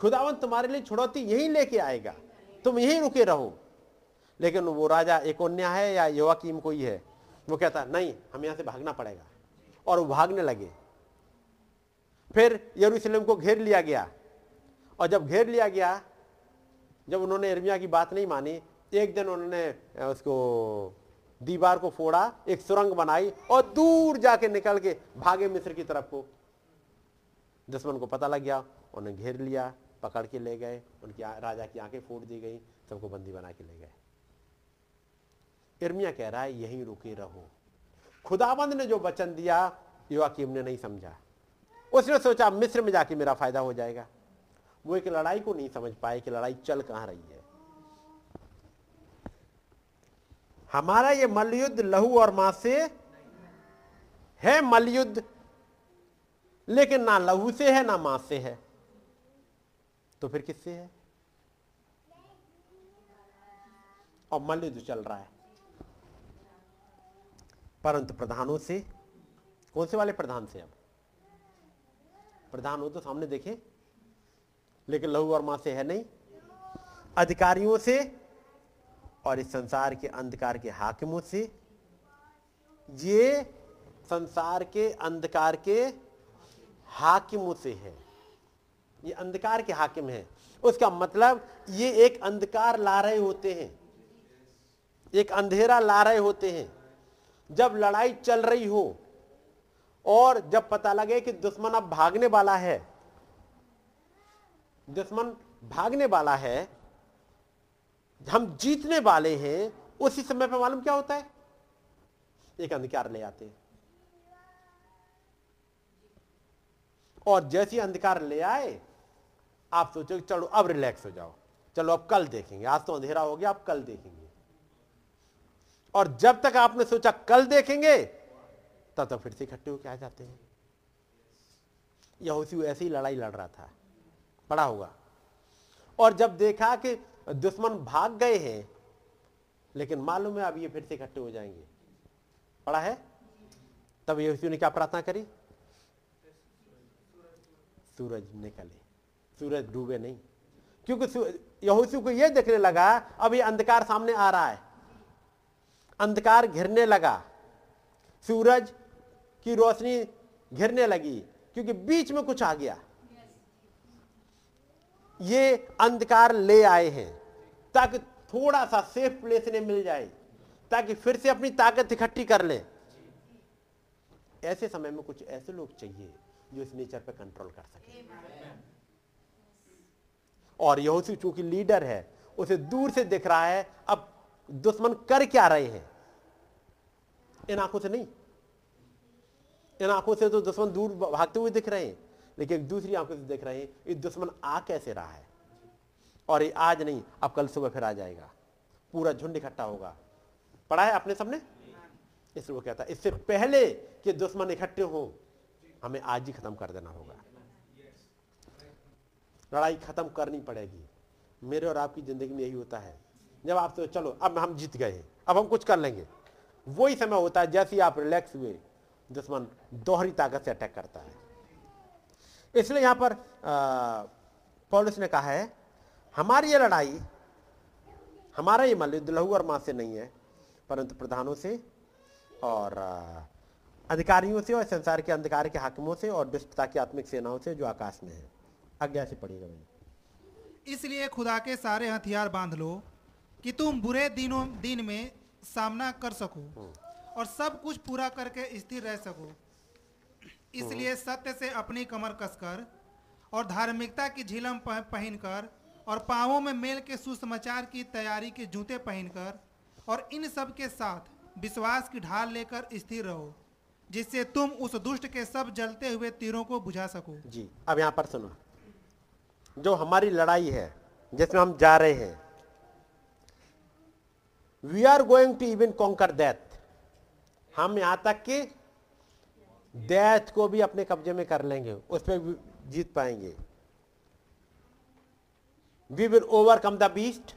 खुदावंत तुम्हारे लिए छुड़ौती यहीं लेके आएगा, तुम यहीं रुके रहो। लेकिन वो राजा एकोन्या है या योवाकीम कोई है, वो कहता नहीं हम यहां से भागना पड़ेगा, और वो भागने लगे। फिर यरूशलेम को घेर लिया गया, और जब घेर लिया गया, जब उन्होंने यिर्मयाह की बात नहीं मानी, एक दिन उन्होंने उसको दीवार को फोड़ा, एक सुरंग बनाई, और दूर जाके निकल के भागे मिस्र की तरफ को। दुश्मन को पता लग गया, उन्हें घेर लिया, पकड़ के ले गए, उनकी राजा की आंखें फोड़ दी गई, सबको बंदी बना के ले गए। यिर्मयाह कह रहा है यहीं रुके रहो। खुदाबंद ने जो वचन दिया योआकीम ने नहीं समझा, उसने सोचा मिस्र में जाके मेरा फायदा हो जाएगा। वो एक लड़ाई को नहीं समझ पाए कि लड़ाई चल कहां रही है। हमारा ये मल्लयुद्ध लहू और मांस से है मल्लयुद्ध, लेकिन ना लहू से है ना मांस से है, तो फिर किससे है? और मल्लयुद्ध चल रहा है परंतु प्रधानों से। कौन से वाले प्रधान से? अब प्रधान हो तो सामने देखे, लेकिन लहू और मांस से है नहीं। अधिकारियों से और इस संसार के अंधकार के हाकिमों से। ये संसार के अंधकार के हाकिमों से है, ये अंधकार के हाकिम है। उसका मतलब ये एक अंधकार ला रहे होते हैं, एक अंधेरा ला रहे होते हैं। जब लड़ाई चल रही हो और जब पता लगे कि दुश्मन अब भागने वाला है, दुश्मन भागने वाला है, हम जीतने वाले हैं, उसी समय पर मालूम क्या होता है? एक अंधकार ले आते हैं। और जैसे अंधकार ले आए आप सोचो चलो अब रिलैक्स हो जाओ, चलो अब कल देखेंगे, आज तो अंधेरा हो गया आप कल देखेंगे। और जब तक आपने सोचा कल देखेंगे तब तक फिर से इकट्ठे होकर आ जाते हैं। यहोशू ऐसी लड़ाई लड़ रहा था, पड़ा होगा। और जब देखा कि दुश्मन भाग गए हैं, लेकिन मालूम है अब ये फिर से इकट्ठे हो जाएंगे, पड़ा है। तब यहोशू ने क्या प्रार्थना करी? सूरज निकले, सूरज डूबे नहीं। क्योंकि यहोशू को यह देखने लगा अब ये अंधकार सामने आ रहा है, अंधकार घिरने लगा, सूरज की रोशनी घिरने लगी, क्योंकि बीच में कुछ आ गया। ये अंधकार ले आए हैं ताकि थोड़ा सा सेफ प्लेस ने मिल जाए, ताकि फिर से अपनी ताकत इकट्ठी कर ले। ऐसे समय में कुछ ऐसे लोग चाहिए जो इस नेचर पर कंट्रोल कर सके। और यहोशू चूंकि लीडर है, उसे दूर से दिख रहा है अब दुश्मन कर क्या रहे हैं, इन आंखों से नहीं। इन आंखों से तो दुश्मन दूर भागते हुए दिख रहे हैं, लेकिन एक दूसरी आंखों से देख रहे हैं ये दुश्मन आ कैसे रहा है। और ये आज नहीं अब कल सुबह फिर आ जाएगा, पूरा झुंड इकट्ठा होगा, पढ़ा है आपने सबने। इसलिए वो कहता है इससे पहले कि दुश्मन इकट्ठे हो हमें आज ही खत्म कर देना होगा। लड़ाई खत्म करनी पड़ेगी। मेरे और आपकी जिंदगी में यही होता है, जब आप तो चलो अब हम जीत गए अब हम कुछ कर लेंगे, वही समय होता है जैसे ही आप रिलैक्स हुए दुश्मन दोहरी ताकत से अटैक करता है। इसलिए यहाँ पर पौलुस ने कहा है हमारी ये लड़ाई, हमारा ये मल्लयुद्ध लहू और मांस से नहीं है परंतु प्रधानों से और अधिकारियों से और संसार के अंधकार के हाकिमों से और दुष्टता की आत्मिक सेनाओं से जो आकाश में है। आज्ञा से पढ़िएगा मैंने। इसलिए खुदा के सारे हथियार बांध लो कि तुम बुरे दिन में सामना कर सको और सब कुछ पूरा करके स्थिर रह सको। इसलिए सत्य से अपनी कमर कसकर और धार्मिकता की झिलम पहनकर और पांवों में मेल के सुसमाचार की तैयारी के जूते पहनकर और इन सब के साथ विश्वास की ढाल लेकर स्थिर रहो, जिससे तुम उस दुष्ट के सब जलते हुए तीरों को बुझा सको। जी अब यहाँ पर सुनो, जो हमारी लड़ाई है जिसमें हम जा रहे हैं, we are going to even conquer death, हम यहाँ तक कि डेथ को भी अपने कब्जे में कर लेंगे, उस पर जीत पाएंगे। We will overcome the beast.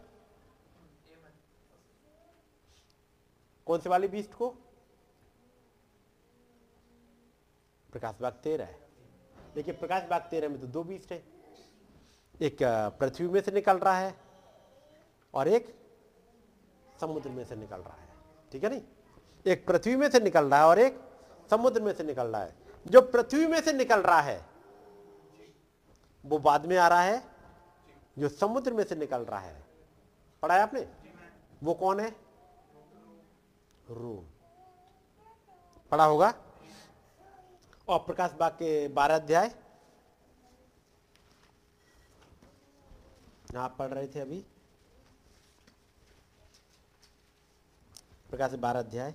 कौन से वाले बीस्ट को? प्रकाश भाग 13 है, लेकिन प्रकाश भाग 13 में तो दो बीस्ट है, एक पृथ्वी में से निकल रहा है और एक समुद्र में से निकल रहा है, ठीक है नहीं। एक पृथ्वी में से निकल रहा है और एक समुद्र में से निकल रहा है। जो पृथ्वी में से निकल रहा है वो बाद में आ रहा है, जो समुद्र में से निकल रहा है पढ़ा है आपने, वो कौन है? रोम, पढ़ा होगा। और प्रकाश बाग के 12 अध्याय जितना आप पढ़ रहे थे अभी, प्रकाश 12 अध्याय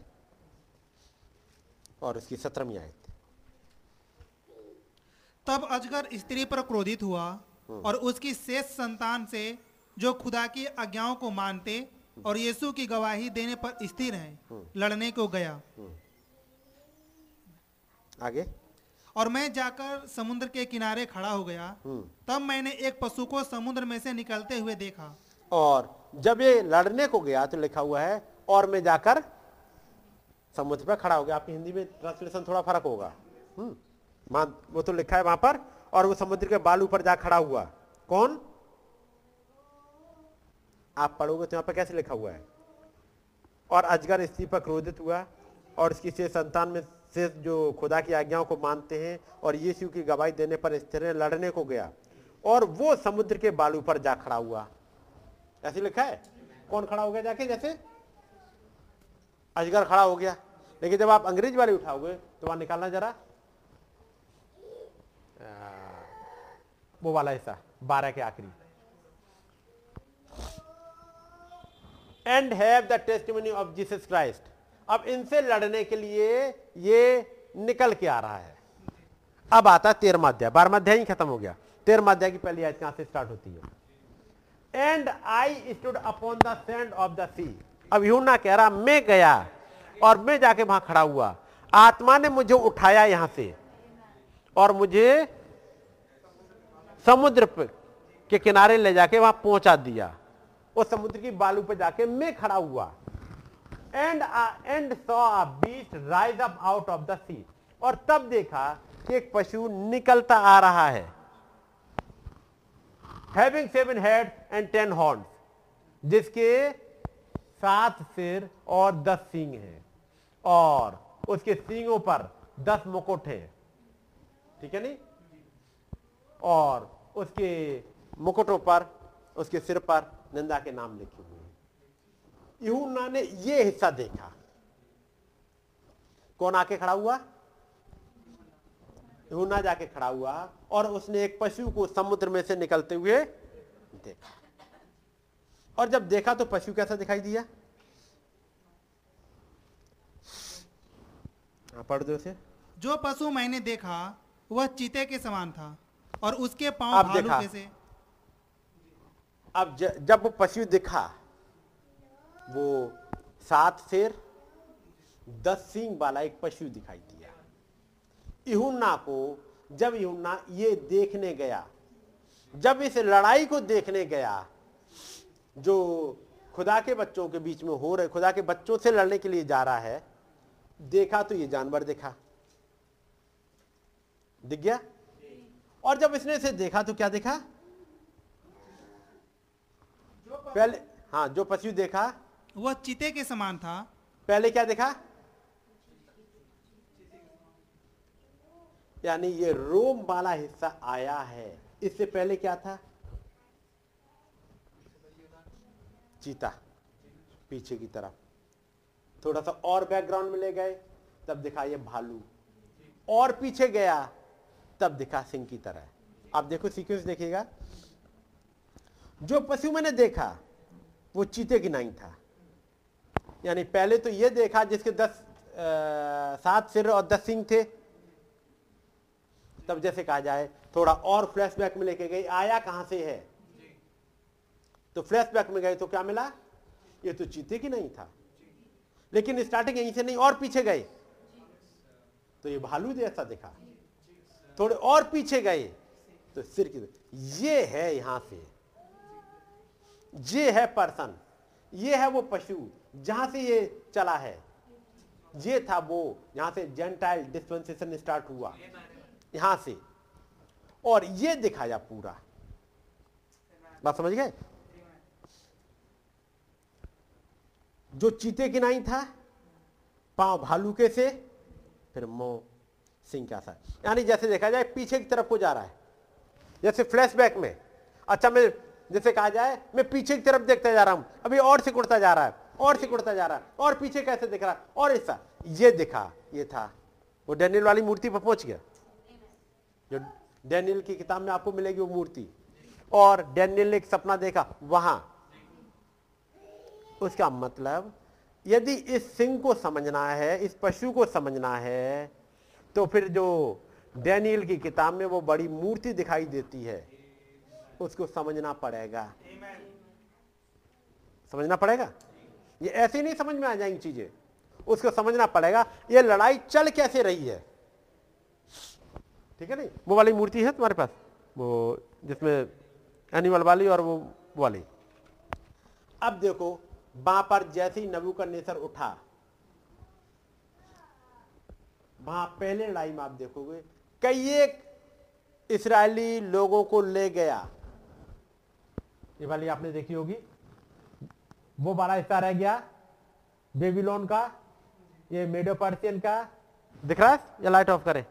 और उसकी 17वीं आयत। तब अजगर स्त्री पर क्रोधित हुआ और उसकी शेष संतान से जो खुदा की आज्ञाओं को मानते और यीशु की गवाही देने पर स्थिर हैं लड़ने को गया। आगे, और मैं जाकर समुद्र के किनारे खड़ा हो गया, तब मैंने एक पशु को समुद्र में से निकलते हुए देखा। और जब ये लड़ने को गया तो लिखा हुआ है और मैं जाकर समुद्र पर खड़ा हो गया। आपकी हिंदी में ट्रांसलेशन थोड़ा फर्क होगा, वो तो लिखा है वहां पर और वो समुद्र के बालू पर जा खड़ा हुआ। कौन? आप पढ़ोगे तो यहाँ पर कैसे लिखा हुआ है, और अजगर स्त्री पर क्रोधित हुआ और इसकी शेष संतान में से जो खुदा की आज्ञाओं को मानते हैं और यीशु की गवाही देने पर स्थिर लड़ने को गया और वो समुद्र के बालू पर जा खड़ा हुआ। ऐसे लिखा है। कौन खड़ा हो गया जाके? जैसे अजगर खड़ा हो गया। लेकिन जब आप अंग्रेज वाले उठाओगे तो वहां निकालना जरा वो वाला हिस्सा 12 के आखिरी, and have the testimony of Jesus Christ. अब इनसे लड़ने के लिए ये निकल के आ रहा है। अब आता है 13वां अध्याय। 12वां अध्याय ही खत्म हो गया। 13वां अध्याय की पहली आयत कहां से स्टार्ट होती है? And I stood upon the sand of the sea. अब यूहन्ना कह रहा मैं गया और मैं जाके वहां खड़ा हुआ, आत्मा ने मुझे उठाया यहां से और मुझे समुद्र के किनारे ले जाके वहां पहुंचा दिया। उस समुद्र की बालू पर जाके मैं खड़ा हुआ। And saw a beast rise up out of the sea. और तब देखा कि एक पशु निकलता आ रहा है, हैविंग 7 हेड एंड 10 हॉर्न्स, जिसके 7 सिर और 10 सींग हैं और उसके सींगों पर 10 मुकुट हैं। ठीक है नहीं? और उसके मुकुटों पर, उसके सिर पर निंदा के नाम लिखे हुए। यूहन्ना ने ये हिस्सा देखा। कौन आके खड़ा हुआ? यूहन्ना जाके खड़ा हुआ और उसने एक पशु को समुद्र में से निकलते हुए देखा। और जब देखा तो पशु कैसा दिखाई दिया? पढ़ दो उसे। जो पशु मैंने देखा वह चीते के समान था और उसके पांव भालू जैसे। अब जब वो पशु दिखा, वो 7 सिर 10 सींग वाला एक पशु दिखाई दिया यूहन्ना को। जब यूहन्ना ये देखने गया, जब इस लड़ाई को देखने गया जो खुदा के बच्चों के बीच में हो रहे, खुदा के बच्चों से लड़ने के लिए जा रहा है, देखा तो ये जानवर देखा, दिख गया। और जब इसने इसे देखा तो क्या देखा? पहले हाँ, जो पशु देखा वह चीते के समान था। पहले क्या देखा? यानी ये रोम वाला हिस्सा आया है। इससे पहले क्या था? चीता। पीछे की तरफ थोड़ा सा और बैकग्राउंड में ले गए, तब दिखा ये भालू। और पीछे गया तब दिखा सिंह की तरह। आप देखो सीक्वेंस देखिएगा। जो पशु मैंने देखा वो चीते की नाई था। यानी पहले तो ये देखा जिसके 7 सिर और 10 सींग थे। तब जैसे कहा जाए थोड़ा और फ्लैशबैक में लेके गई, आया कहां से है। तो फ्लैशबैक में गए तो क्या मिला? ये तो चीते की नाई था। लेकिन स्टार्टिंग यहीं से नहीं, और पीछे गए तो ये भालू जैसा दिखा। थोड़े और पीछे गए तो सिर की, ये है यहां से, ये है पर्सन, ये है वो पशु जहां से ये चला है। ये था वो, यहां से जेंटाइल डिस्पेंसेशन स्टार्ट हुआ यहां से। और ये दिखाया पूरा। बात समझ गए? जो चीते की नाई था, पांव भालू के से, फिर मुंह सिंह का सा। यानी जैसे देखा जाए पीछे की तरफ को जा रहा है, जैसे फ्लैशबैक में। अच्छा, मैं जैसे कहा जाए मैं पीछे की तरफ देखता जा रहा हूं, अभी और सिकुड़ता जा रहा है, और सिकुड़ता जा रहा है, और पीछे कैसे दिख रहा है, और ऐसा। ये दिखा, ये था वो डैनियल वाली मूर्ति पर पहुंच गया। जो डैनियल की किताब में आपको मिलेगी वो मूर्ति, और डैनियल ने एक सपना देखा, वहां उसका मतलब यदि इस सिंह को समझना है, इस पशु को समझना है, तो फिर जो डैनियल की किताब में वो बड़ी मूर्ति दिखाई देती है उसको समझना पड़ेगा। समझना पड़ेगा, ये ऐसे नहीं समझ में आ जाएंगी चीजें, उसको समझना पड़ेगा ये लड़ाई चल कैसे रही है। ठीक है, नहीं वो वाली मूर्ति है तुम्हारे पास, वो जिसमें एनिमल वाली और वो वाली। अब देखो वहां पर जैसे ही नबूकदनेस्सर उठा, वहां पहले लड़ाई में आप देखोगे कई एक इस्राएली लोगों को ले गया। ये वाली आपने देखी होगी, वो बड़ा हिस्सा रह गया बेबीलोन का, ये मेडो पर्शियन का दिख रहा है, या लाइट ऑफ करें,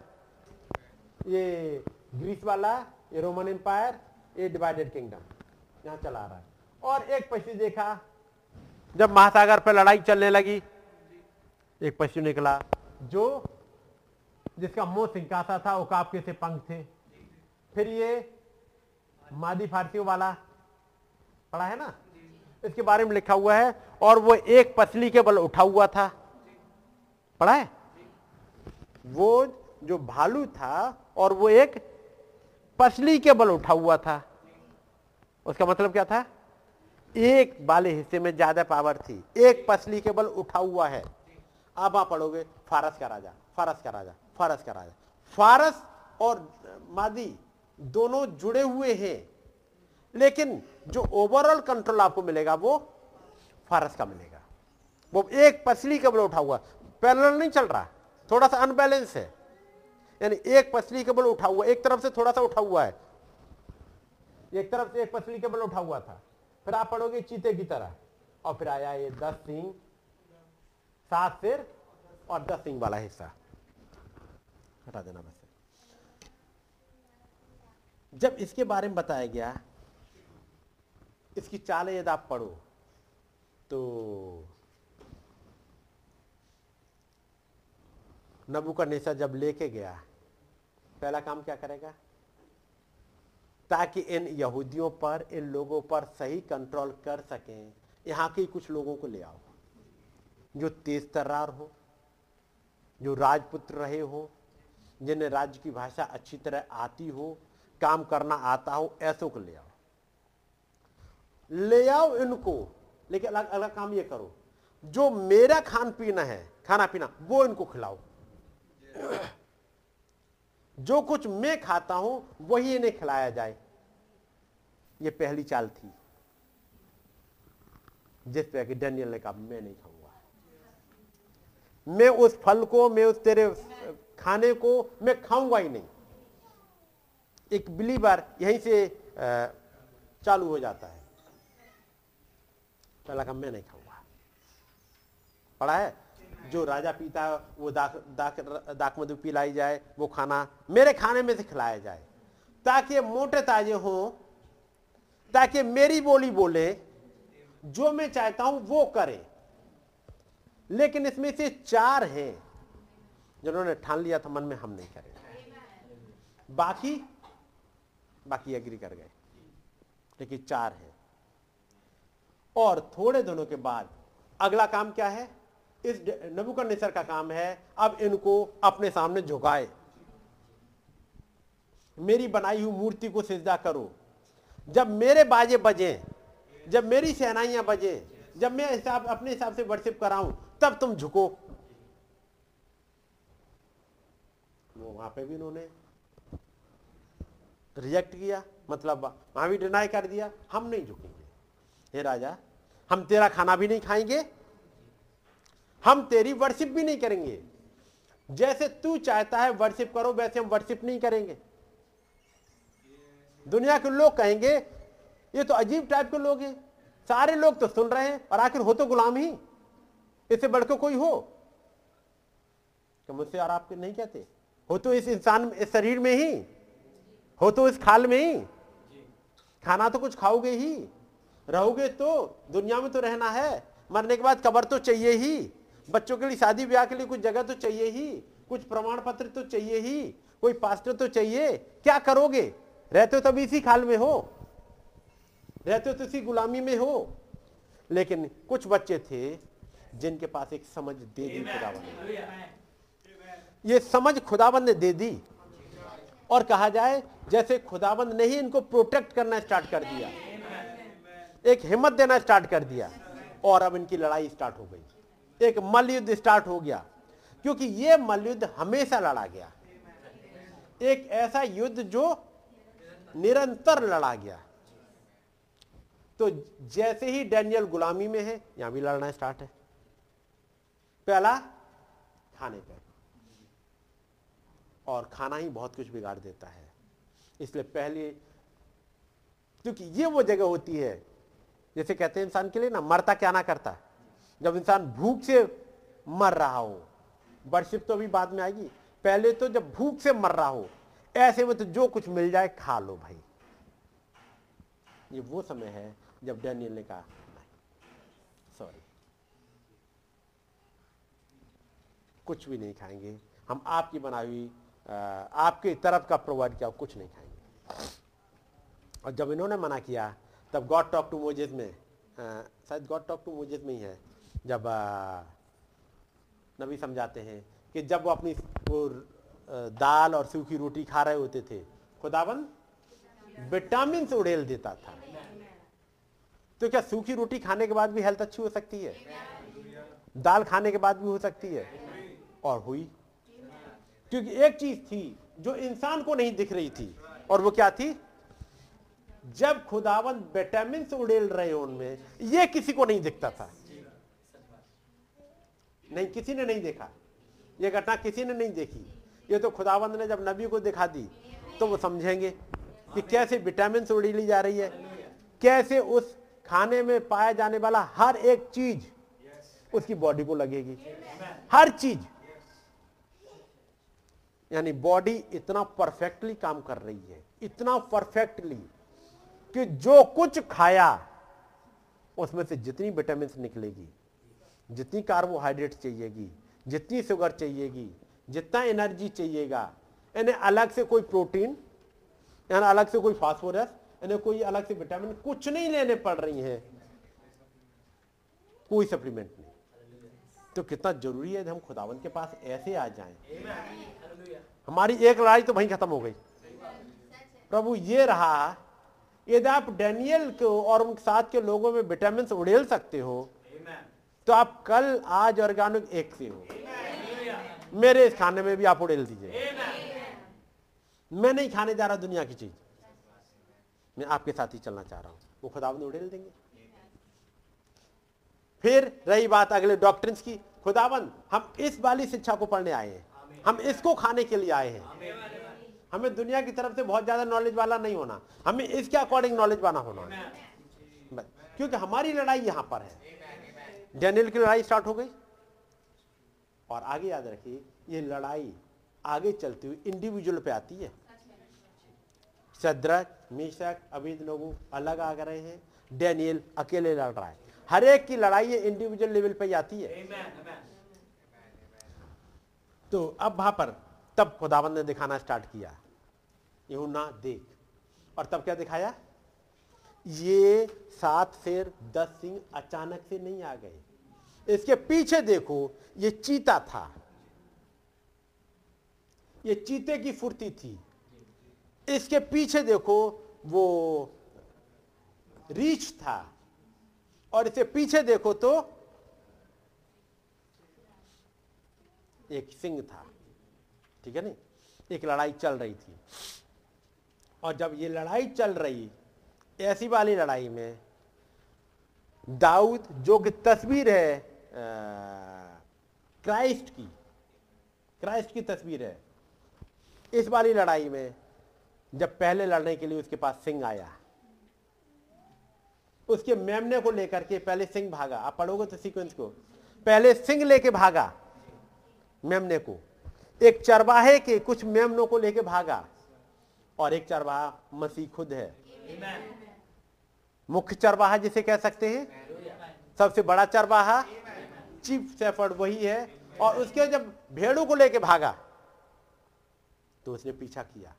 ये ग्रीस वाला, ये रोमन एम्पायर, ये डिवाइडेड किंगडम यहाँ चला रहा है। और एक पशु देखा, जब महासागर पर लड़ाई चलने लगी एक पशु निकला जो जिसका मुंह सिंकासा था, उकाब के से पंख थे। फिर ये मादी फारसियों वाला पड़ा है ना, इसके बारे में लिखा हुआ है, और वो एक पसली के बल उठा हुआ था, पढ़ा है, वो जो भालू था और वो एक पसली के बल उठा हुआ था। उसका मतलब क्या था, एक वाले हिस्से में ज्यादा पावर थी, एक पसली के बल उठा हुआ है। अब आप पढ़ोगे फारस का राजा, फारस का राजा, फारस का राजा, फारस और मादी दोनों जुड़े हुए हैं, लेकिन जो ओवरऑल कंट्रोल आपको मिलेगा वो फारस का मिलेगा। वो एक पसली के बल उठा हुआ, पैरेलल नहीं चल रहा, थोड़ा सा अनबैलेंस है, यानी एक पसली के बल उठा हुआ, एक तरफ से थोड़ा सा उठा हुआ है, एक तरफ से एक पसली के बल उठा हुआ था। फिर आप पढ़ोगे चीते की तरह, और फिर आया ये 10 सिंह, 7 सिर और 10 सिंह वाला हिस्सा हटा देना बस। जब इसके बारे में बताया गया, इसकी चालें यदि आप पढ़ो तो नबूकदनेस्सर जब लेके गया, पहला काम क्या करेगा, ताकि इन यहूदियों पर, इन लोगों पर सही कंट्रोल कर सकें, यहाँ के कुछ लोगों को ले आओ जो तेज तर्रार हो, जो राजपुत्र रहे हो, जिन्हें राज्य की भाषा अच्छी तरह आती हो, काम करना आता हो, ऐसों को ले आओ, ले आओ इनको। लेकिन अलग अलग काम ये करो, जो मेरा खान पीना है, खाना पीना, वो इनको खिलाओ, जो कुछ मैं खाता हूं वही इन्हें खिलाया जाए। ये पहली चाल थी जिस पे कि डैनियल ने कहा मैं नहीं खाऊंगा, मैं उस फल को, मैं उस तेरे खाने को मैं खाऊंगा ही नहीं। एक बिलीवर यहीं से चालू हो जाता है, पहला काम मैं नहीं खाऊंगा, पढ़ा है, जो राजा पीता है वो दाक मधु पिलाई जाए, वो खाना मेरे खाने में से खिलाया जाए, ताकि मोटे ताजे हो, ताकि मेरी बोली बोले, जो मैं चाहता हूं वो करे। लेकिन इसमें से 4 हैं जिन्होंने ठान लिया था मन में हम नहीं करेंगे, बाकी एग्री कर गए, लेकिन 4 हैं। और थोड़े दिनों के बाद अगला काम क्या है, इस नबूकदनेस्सर का काम है अब इनको अपने सामने झुकाए, मेरी बनाई हुई मूर्ति को सिजदा करो। जब मेरे बाजे बजें, जब मेरी सेनाइयां बजें, जब मैं अपने हिसाब से वर्शिप कराऊं, तब तुम झुको। वो वहां पे भी इन्होंने रिजेक्ट किया, मतलब वहां भी डिनाई कर दिया, हम नहीं झुकेंगे हे राजा, हम तेरा खाना भी नहीं खाएंगे, हम तेरी वर्शिप भी नहीं करेंगे, जैसे तू चाहता है वर्शिप करो वैसे हम वर्शिप नहीं करेंगे। दुनिया के लोग कहेंगे ये तो अजीब टाइप के लोग हैं, सारे लोग तो सुन रहे हैं और आखिर हो तो गुलाम ही, इससे बढ़कर कोई हो क्या, मुझसे और आपके नहीं कहते, हो तो इस इंसान, इस शरीर में ही हो, तो इस खाल में ही, खाना तो कुछ खाओगे ही, रहोगे तो दुनिया में तो रहना है, मरने के बाद कब्र तो चाहिए ही, बच्चों के लिए शादी ब्याह के लिए कुछ जगह तो चाहिए ही, कुछ प्रमाण पत्र तो चाहिए ही, कोई पास्टर तो चाहिए, क्या करोगे, रहते हो तब इसी खाल में हो। रहते तो इसी गुलामी में हो, लेकिन कुछ बच्चे थे जिनके पास एक समझ दे दी खुदावंद ने। ये समझ खुदावंद ने दे दी और कहा जाए जैसे खुदावंद ने ही इनको प्रोटेक्ट करना स्टार्ट कर दिया, एक हिम्मत देना स्टार्ट कर दिया और अब इनकी लड़ाई स्टार्ट हो गई, एक मल्लयुद्ध स्टार्ट हो गया। क्योंकि ये मल्लयुद्ध हमेशा लड़ा गया, एक ऐसा युद्ध जो निरंतर लड़ा गया। तो जैसे ही डैनियल गुलामी में है, यहां भी लड़ना स्टार्ट है। पहला खाने पे, और खाना ही बहुत कुछ बिगाड़ देता है। इसलिए पहले, क्योंकि ये वो जगह होती है जैसे कहते हैं इंसान के लिए ना, मरता क्या ना करता, जब इंसान भूख से मर रहा हो। वर्शिप तो अभी बाद में आएगी, पहले तो जब भूख से मर रहा हो, ऐसे में तो जो कुछ मिल जाए खा लो भाई। ये वो समय है जब डैनियल ने कहा नहीं, सॉरी, कुछ भी नहीं खाएंगे हम, आपकी बनाई हुई, आपकी तरफ का प्रोवाइड किया कुछ नहीं खाएंगे। और जब इन्होंने मना किया तब गॉड टॉक टू मोजेस में, शायद गॉड टॉक टू मोजेस में ही है, जब नबी समझाते हैं कि जब वो अपनी दाल और सूखी रोटी खा रहे होते थे, खुदावंद विटामिन से उड़ेल देता था। तो क्या सूखी रोटी खाने के बाद भी हेल्थ अच्छी हो सकती है? दाल खाने के बाद भी हो सकती है, और हुई। क्योंकि एक चीज थी जो इंसान को नहीं दिख रही थी, और वो क्या थी? जब खुदावंद विटामिन से उड़ेल रहे उनमें, ये किसी को नहीं दिखता था, नहीं, किसी ने नहीं देखा, ये घटना किसी ने नहीं देखी। ये तो खुदावंद ने जब नबी को दिखा दी तो वो समझेंगे कि कैसे विटामिन से उड़ेली जा रही है, कैसे उस खाने में पाया जाने वाला हर एक चीज उसकी बॉडी को लगेगी, हर चीज। यानी बॉडी इतना परफेक्टली काम कर रही है, इतना परफेक्टली कि जो कुछ खाया उसमें से जितनी विटामिन निकलेगी, जितनी कार्बोहाइड्रेट चाहिएगी, जितनी शुगर चाहिएगी, जितना एनर्जी चाहिएगा, यानी अलग से कोई प्रोटीन, यानी अलग से कोई फास्फोरस, यानी कोई अलग से विटामिन कुछ नहीं लेने पड़ रही है, कोई सप्लीमेंट नहीं। तो कितना जरूरी है हम खुदावंद के पास ऐसे आ जाएं। हमारी एक लड़ाई तो वहीं खत्म हो गई। प्रभु ये रहा, यदि आप डैनियल को और उनके साथ के लोगों में विटामिन उड़ेल सकते हो तो आप कल आज ऑर्गेनिक एक से हो। मेरे इस खाने में भी आप उड़ेल दीजिए, मैं नहीं खाने जा रहा दुनिया की चीज, मैं आपके साथ ही चलना चाह रहा हूं, वो खुदावंद उड़ेल देंगे। फिर रही बात अगले डॉक्ट्रिन्स की, खुदावंद हम इस वाली शिक्षा को पढ़ने आए हैं, हम इसको खाने के लिए आए हैं, हमें दुनिया की तरफ से बहुत ज्यादा नॉलेज वाला नहीं होना, हमें इसके अकॉर्डिंग नॉलेज वाला होना है। क्योंकि हमारी लड़ाई यहां पर है, डैनियल की लड़ाई स्टार्ट हो गई, और आगे याद रखिए ये लड़ाई आगे चलती हुई इंडिविजुअल पे आती है। शद्रक, मीशक, अबेदनगो अलग आ रहे हैं, डैनियल अकेले लड़ रहा है। हर एक की लड़ाई इंडिविजुअल लेवल पे आती है। तो अब वहां पर तब खुदावंद ने दिखाना स्टार्ट किया, यूहन्ना देख, और तब क्या दिखाया? ये 7 शेर 10 सिंह अचानक से नहीं आ गए। इसके पीछे देखो, ये चीता था, ये चीते की फुर्ती थी। इसके पीछे देखो वो रीछ था, और इसके पीछे देखो तो एक सिंह था। ठीक है नहीं, एक लड़ाई चल रही थी, और जब ये लड़ाई चल रही, ऐसी वाली लड़ाई में दाऊद जो कि तस्वीर है क्राइस्ट की तस्वीर है, इस वाली लड़ाई में जब पहले लड़ने के लिए उसके पास सिंह आया, उसके मेमने को लेकर के पहले सिंह भागा। आप पढ़ोगे तो सीक्वेंस को, पहले सिंह लेके भागा मेमने को, एक चरवाहे के कुछ मेमनों को लेके भागा, और एक चरवाहा मसीह खुद है, मुख्य चरवाहा जिसे कह सकते हैं, सबसे बड़ा चरवाहा, चीफ शेफर्ड वही है। और उसके जब भेड़ों को लेके भागा तो उसने पीछा किया,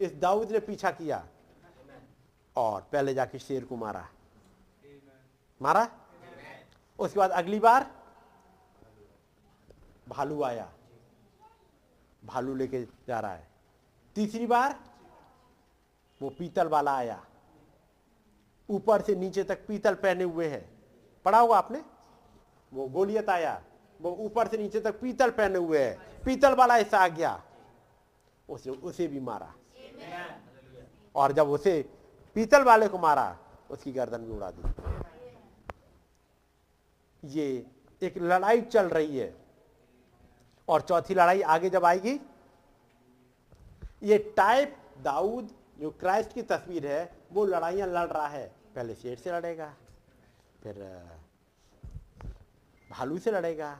इस दाऊद ने पीछा किया, और पहले जाके शेर को मारा, मारा। उसके बाद अगली बार भालू आया, भालू लेके जा रहा है। तीसरी बार वो पीतल वाला आया, ऊपर से नीचे तक पीतल पहने हुए है, पढ़ा हुआ आपने। वो गोलियत आया, वो ऊपर से नीचे तक पीतल पहने हुए है, पीतल वाला ऐसा आ गया, उसने उसे भी मारा। और जब उसे पीतल वाले को मारा, उसकी गर्दन भी उड़ा दी। ये एक लड़ाई चल रही है। और चौथी लड़ाई आगे जब आएगी, ये टाइप दाऊद जो क्राइस्ट की तस्वीर है, वो लड़ाइयां लड़ रहा है। पहले शेर से लड़ेगा, फिर भालू से लड़ेगा।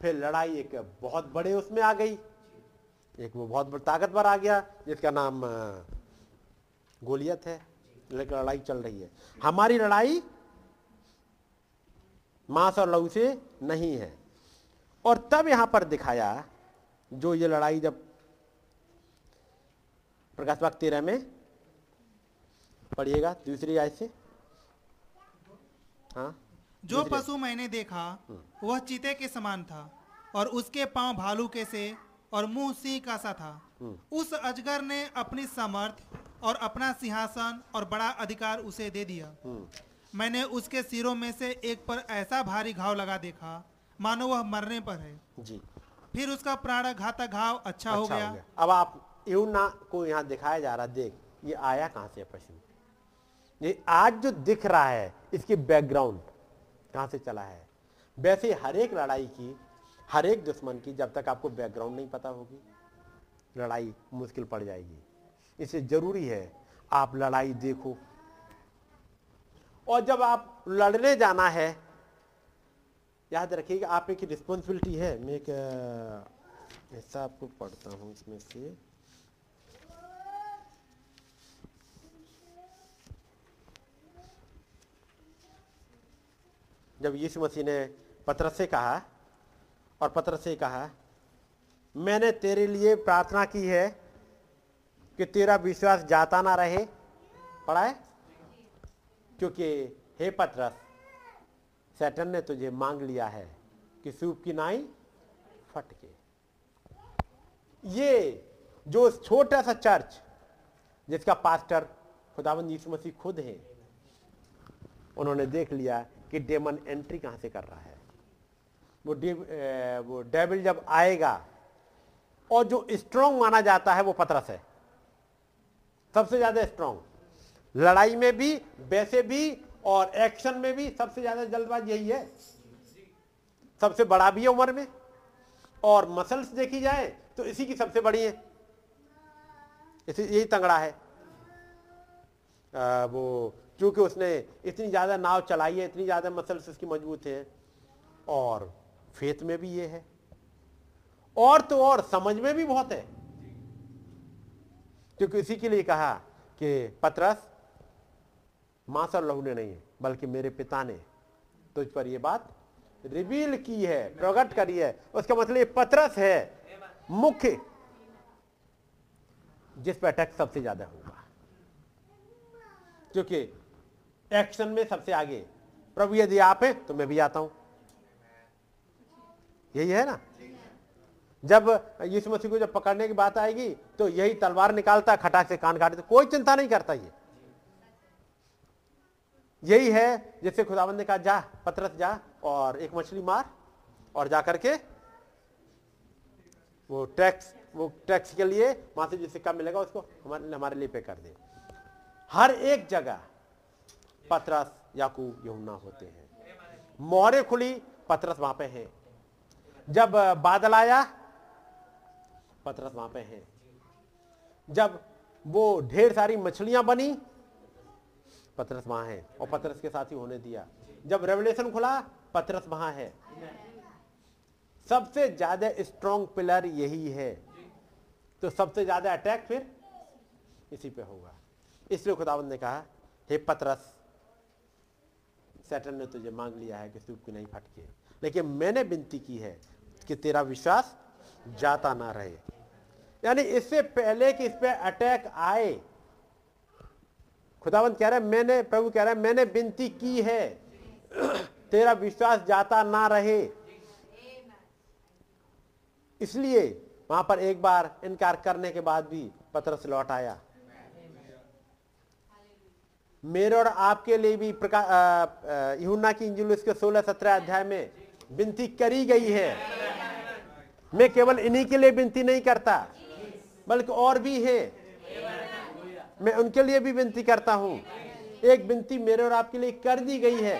फिर लड़ाई एक बहुत बड़े उसमें आ गई, एक वो बहुत ताकतवर आ गया जिसका नाम गोलियत है। लेकिन लड़ाई चल रही है। हमारी लड़ाई मांस और लहू से नहीं है। और तब यहां पर दिखाया, जो ये लड़ाई जब प्रकाश वाक्य 13 में पढ़िएगा दूसरी आयत से। हाँ, जो पशु मैंने देखा वह चीते के समान था और उसके पांव भालू के से और मुंह सिंह का सा था। उस अजगर ने अपनी सामर्थ और अपना सिंहासन और बड़ा अधिकार उसे दे दिया। मैंने उसके सिरों में से एक पर ऐसा भारी घाव लगा देखा मानो वह मरने पर है जी। फिर उसका प्राण घातक घाव अच्छा हो गया। अब आप यूना को यहाँ दिखाया जा रहा, देख ये आया कहाँ से पशु, ये आज जो दिख रहा है इसकी बैकग्राउंड कहाँ से चला है। वैसे हर एक लड़ाई की, हर एक दुश्मन की, जब तक आपको बैकग्राउंड नहीं पता होगी, लड़ाई मुश्किल पड़ जाएगी। इससे जरूरी है आप लड़ाई देखो। और जब आप लड़ने जाना है, याद रखिएगा आप एक रिस्पॉन्सिबिलिटी है। मैं एक हिस्सा आपको पढ़ता हूँ इसमें से। जब यीशु मसीह ने पतरस से कहा, और पतरस से कहा, मैंने तेरे लिए प्रार्थना की है कि तेरा विश्वास जाता ना रहे, पढ़ा है, क्योंकि हे पतरस शैतान ने तुझे मांग लिया है कि सूप की नाई फटके। ये जो छोटा सा चर्च जिसका पास्टर खुदावंद यीशु मसीह खुद है, उन्होंने देख लिया कि डेमन एंट्री कहां से कर रहा है। वो डेविल जब आएगा, और जो स्ट्रॉन्ग माना जाता है वो पतरस है, सबसे ज्यादा स्ट्रॉन्ग। लड़ाई में भी, वैसे भी, और एक्शन में भी सबसे ज्यादा जल्दबाज यही है। सबसे बड़ा भी है उम्र में, और मसल्स देखी जाए तो इसी की सबसे बड़ी है, इसी यही तंगड़ा है। वो क्योंकि उसने इतनी ज़्यादा नाव चलाई है, इतनी ज़्यादा मसल्स उसकी मजबूत है। और फेथ में भी ये है, और तो और समझ में भी बहुत है। क्योंकि इसी के लिए कहा कि पतरस, मांस और लहू ने नहीं बल्कि मेरे पिता ने तुझ पर ये बात रिवील की है, प्रकट करी है। उसका मतलब ये पतरस है मुख्य, जिस पर अटैक सबसे ज्यादा होगा, क्योंकि एक्शन में सबसे आगे। प्रभु यदि आप हैं तो मैं भी आता हूं, यही है ना। जब यीशु मसीह को जब पकड़ने की बात आएगी तो यही तलवार निकालता, खटाक से कान काटता, कोई चिंता नहीं करता। ये यही है जिससे खुदावंद ने कहा, जा पतरस जा और एक मछली मार, और जा करके वो टैक्स के लिए वहां से जो सिक्का मिलेगा उसको हमारे लिए पे कर दे। हर एक जगह पतरस, याकूब, यूहन्ना होते हैं। मोहरे खुली, पतरस वहां पे हैं। जब बादल आया, पतरस वहां पे हैं। जब वो ढेर सारी मछलियां बनी, पतरस वहां है, और पतरस के साथ ही होने दिया। जब रेवलेशन खुला, पतरस वहां है। सबसे ज्यादा स्ट्रॉन्ग पिलर यही है, तो सबसे ज्यादा अटैक फिर इसी पे होगा। इसलिए खुदावंद ने कहा, हे पतरस शैतान ने तुझे मांग लिया है कि सूप की नहीं फटके, लेकिन मैंने विनती की है कि तेरा विश्वास जाता ना रहे। यानी इससे पहले कि इस पे अटैक आए, खुदावंत कह रहा है मैंने, प्रभु कह रहा है मैंने विनती की है, तेरा विश्वास जाता ना रहे। इसलिए वहां पर एक बार इनकार करने के बाद भी पतरस लौट आया। मेरे और आपके लिए भी यूहन्ना की इंजील उसके 16-17 अध्याय में विनती करी गई है। मैं केवल इन्हीं के लिए विनती नहीं करता, बल्कि और भी है, मैं उनके लिए भी विनती करता हूं। एक विनती मेरे और आपके लिए कर दी गई है।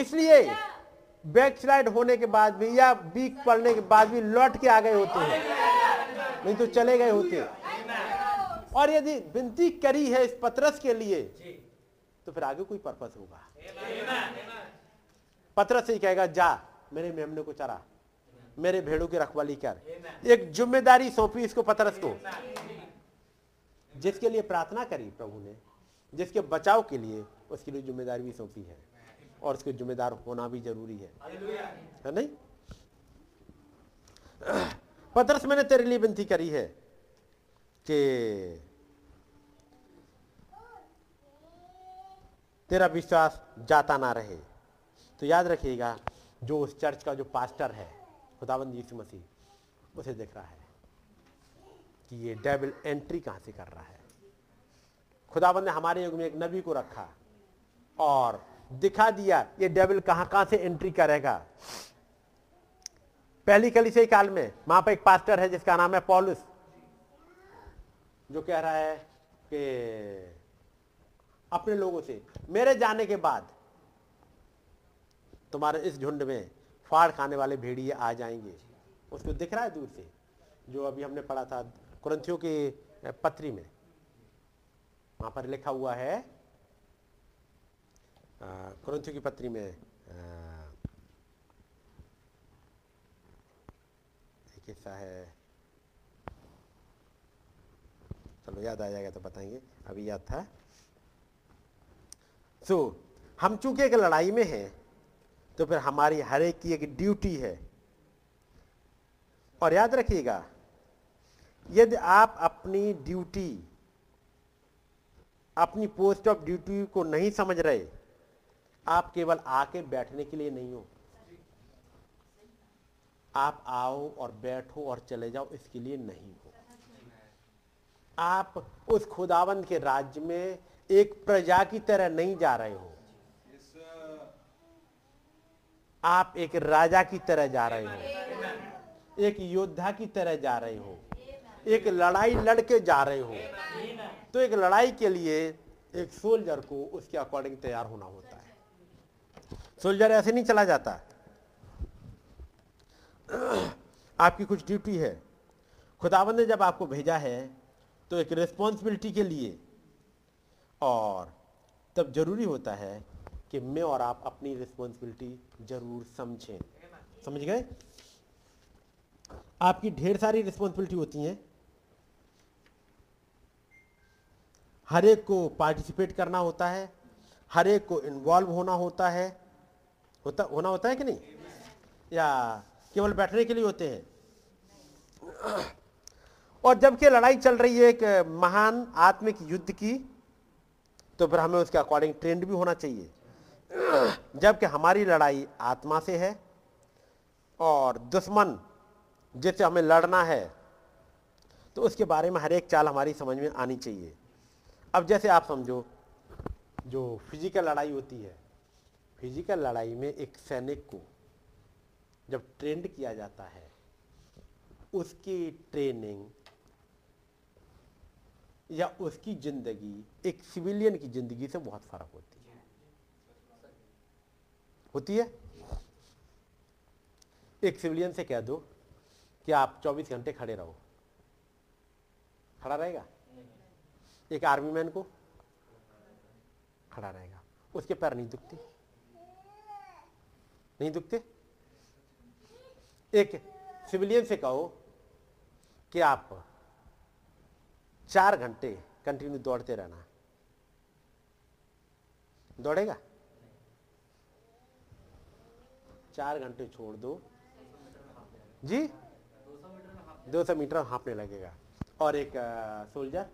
इसलिए बैकस्लाइड होने के बाद भी या बीक पड़ने के बाद भी लौट के आ गए होते हैं, नहीं तो चले गए होते। और यदि विनती करी है इस पतरस के लिए तो फिर आगे कोई पर्पस होगा। पतरस ही कहेगा जा मेरे मेमने को चरा, मेरे भेड़ों की रखवाली कर। एक जिम्मेदारी सौंपी इसको पतरस को, जिसके लिए प्रार्थना करी प्रभु ने, जिसके बचाव के लिए उसके लिए जिम्मेदारी भी सौंपी है, और उसके जिम्मेदार होना भी जरूरी है नहीं? पतरस मैंने तेरे लिए विनती करी है कि तेरा विश्वास जाता ना रहे। तो याद रखिएगा जो उस चर्च का जो पास्टर है खुदावंद यीशु मसीह उसे देख रहा है कि ये डेविल एंट्री कहां से कर रहा है। खुदावंद ने हमारे युग में एक नबी को रखा और दिखा दिया ये डेविल कहां कहां से एंट्री करेगा। पहली कलीसिया काल में वहां पर एक पास्टर है जिसका नाम है पौलुस, जो कह रहा है कि अपने लोगों से मेरे जाने के बाद तुम्हारे इस झुंड में फाड़ खाने वाले भेड़िए आ जाएंगे। उसको दिख रहा है दूर से, जो अभी हमने पढ़ा था कुरिन्थियों की पत्री में, वहां पर लिखा हुआ है कुरिन्थियों की पत्री में एक हिस्सा है, चलो याद आ जाएगा तो बताएंगे, अभी याद था। सो हम चूंकि एक लड़ाई में हैं तो फिर हमारी हर एक की एक ड्यूटी है। और याद रखिएगा यदि आप अपनी ड्यूटी, अपनी पोस्ट ऑफ ड्यूटी को नहीं समझ रहे, आप केवल आके बैठने के लिए नहीं हो। आप आओ और बैठो और चले जाओ इसके लिए नहीं हो। आप उस खुदावंद के राज्य में एक प्रजा की तरह नहीं जा रहे हो, आप एक राजा की तरह जा रहे हो, एक योद्धा की तरह जा रहे हो, एक लड़ाई लड़के जा रहे हो। तो एक लड़ाई के लिए एक सोल्जर को उसके अकॉर्डिंग तैयार होना होता है। सोल्जर ऐसे नहीं चला जाता। आपकी कुछ ड्यूटी है। खुदावंद ने जब आपको भेजा है तो एक रिस्पॉन्सिबिलिटी के लिए, और तब जरूरी होता है कि मैं और आप अपनी रिस्पॉन्सिबिलिटी जरूर समझें। समझ गए? आपकी ढेर सारी रिस्पॉन्सिबिलिटी होती हैं, हर एक को पार्टिसिपेट करना होता है, हर एक को इन्वॉल्व होना होता है, होना होता है कि नहीं, या केवल बैठने के लिए होते हैं। और जबकि लड़ाई चल रही है एक महान आत्मिक युद्ध की, तो फिर हमें उसके अकॉर्डिंग ट्रेंड भी होना चाहिए। जबकि हमारी लड़ाई आत्मा से है और दुश्मन जिससे हमें लड़ना है, तो उसके बारे में हर एक चाल हमारी समझ में आनी चाहिए। अब जैसे आप समझो जो फिजिकल लड़ाई होती है, फिजिकल लड़ाई में एक सैनिक को जब ट्रेंड किया जाता है, उसकी ट्रेनिंग या उसकी जिंदगी एक सिविलियन की जिंदगी से बहुत फर्क होती है। होती है? एक सिविलियन से कह दो कि आप 24 घंटे खड़े रहो, खड़ा रहेगा? एक आर्मी मैन को खड़ा रहेगा, उसके पैर नहीं दुखते, नहीं दुखते। एक सिविलियन से कहो कि आप 4 घंटे कंटिन्यू दौड़ते रहना, दौड़ेगा? 4 घंटे छोड़ दो जी, 200 मीटर हाँपने लगेगा। और एक सोल्जर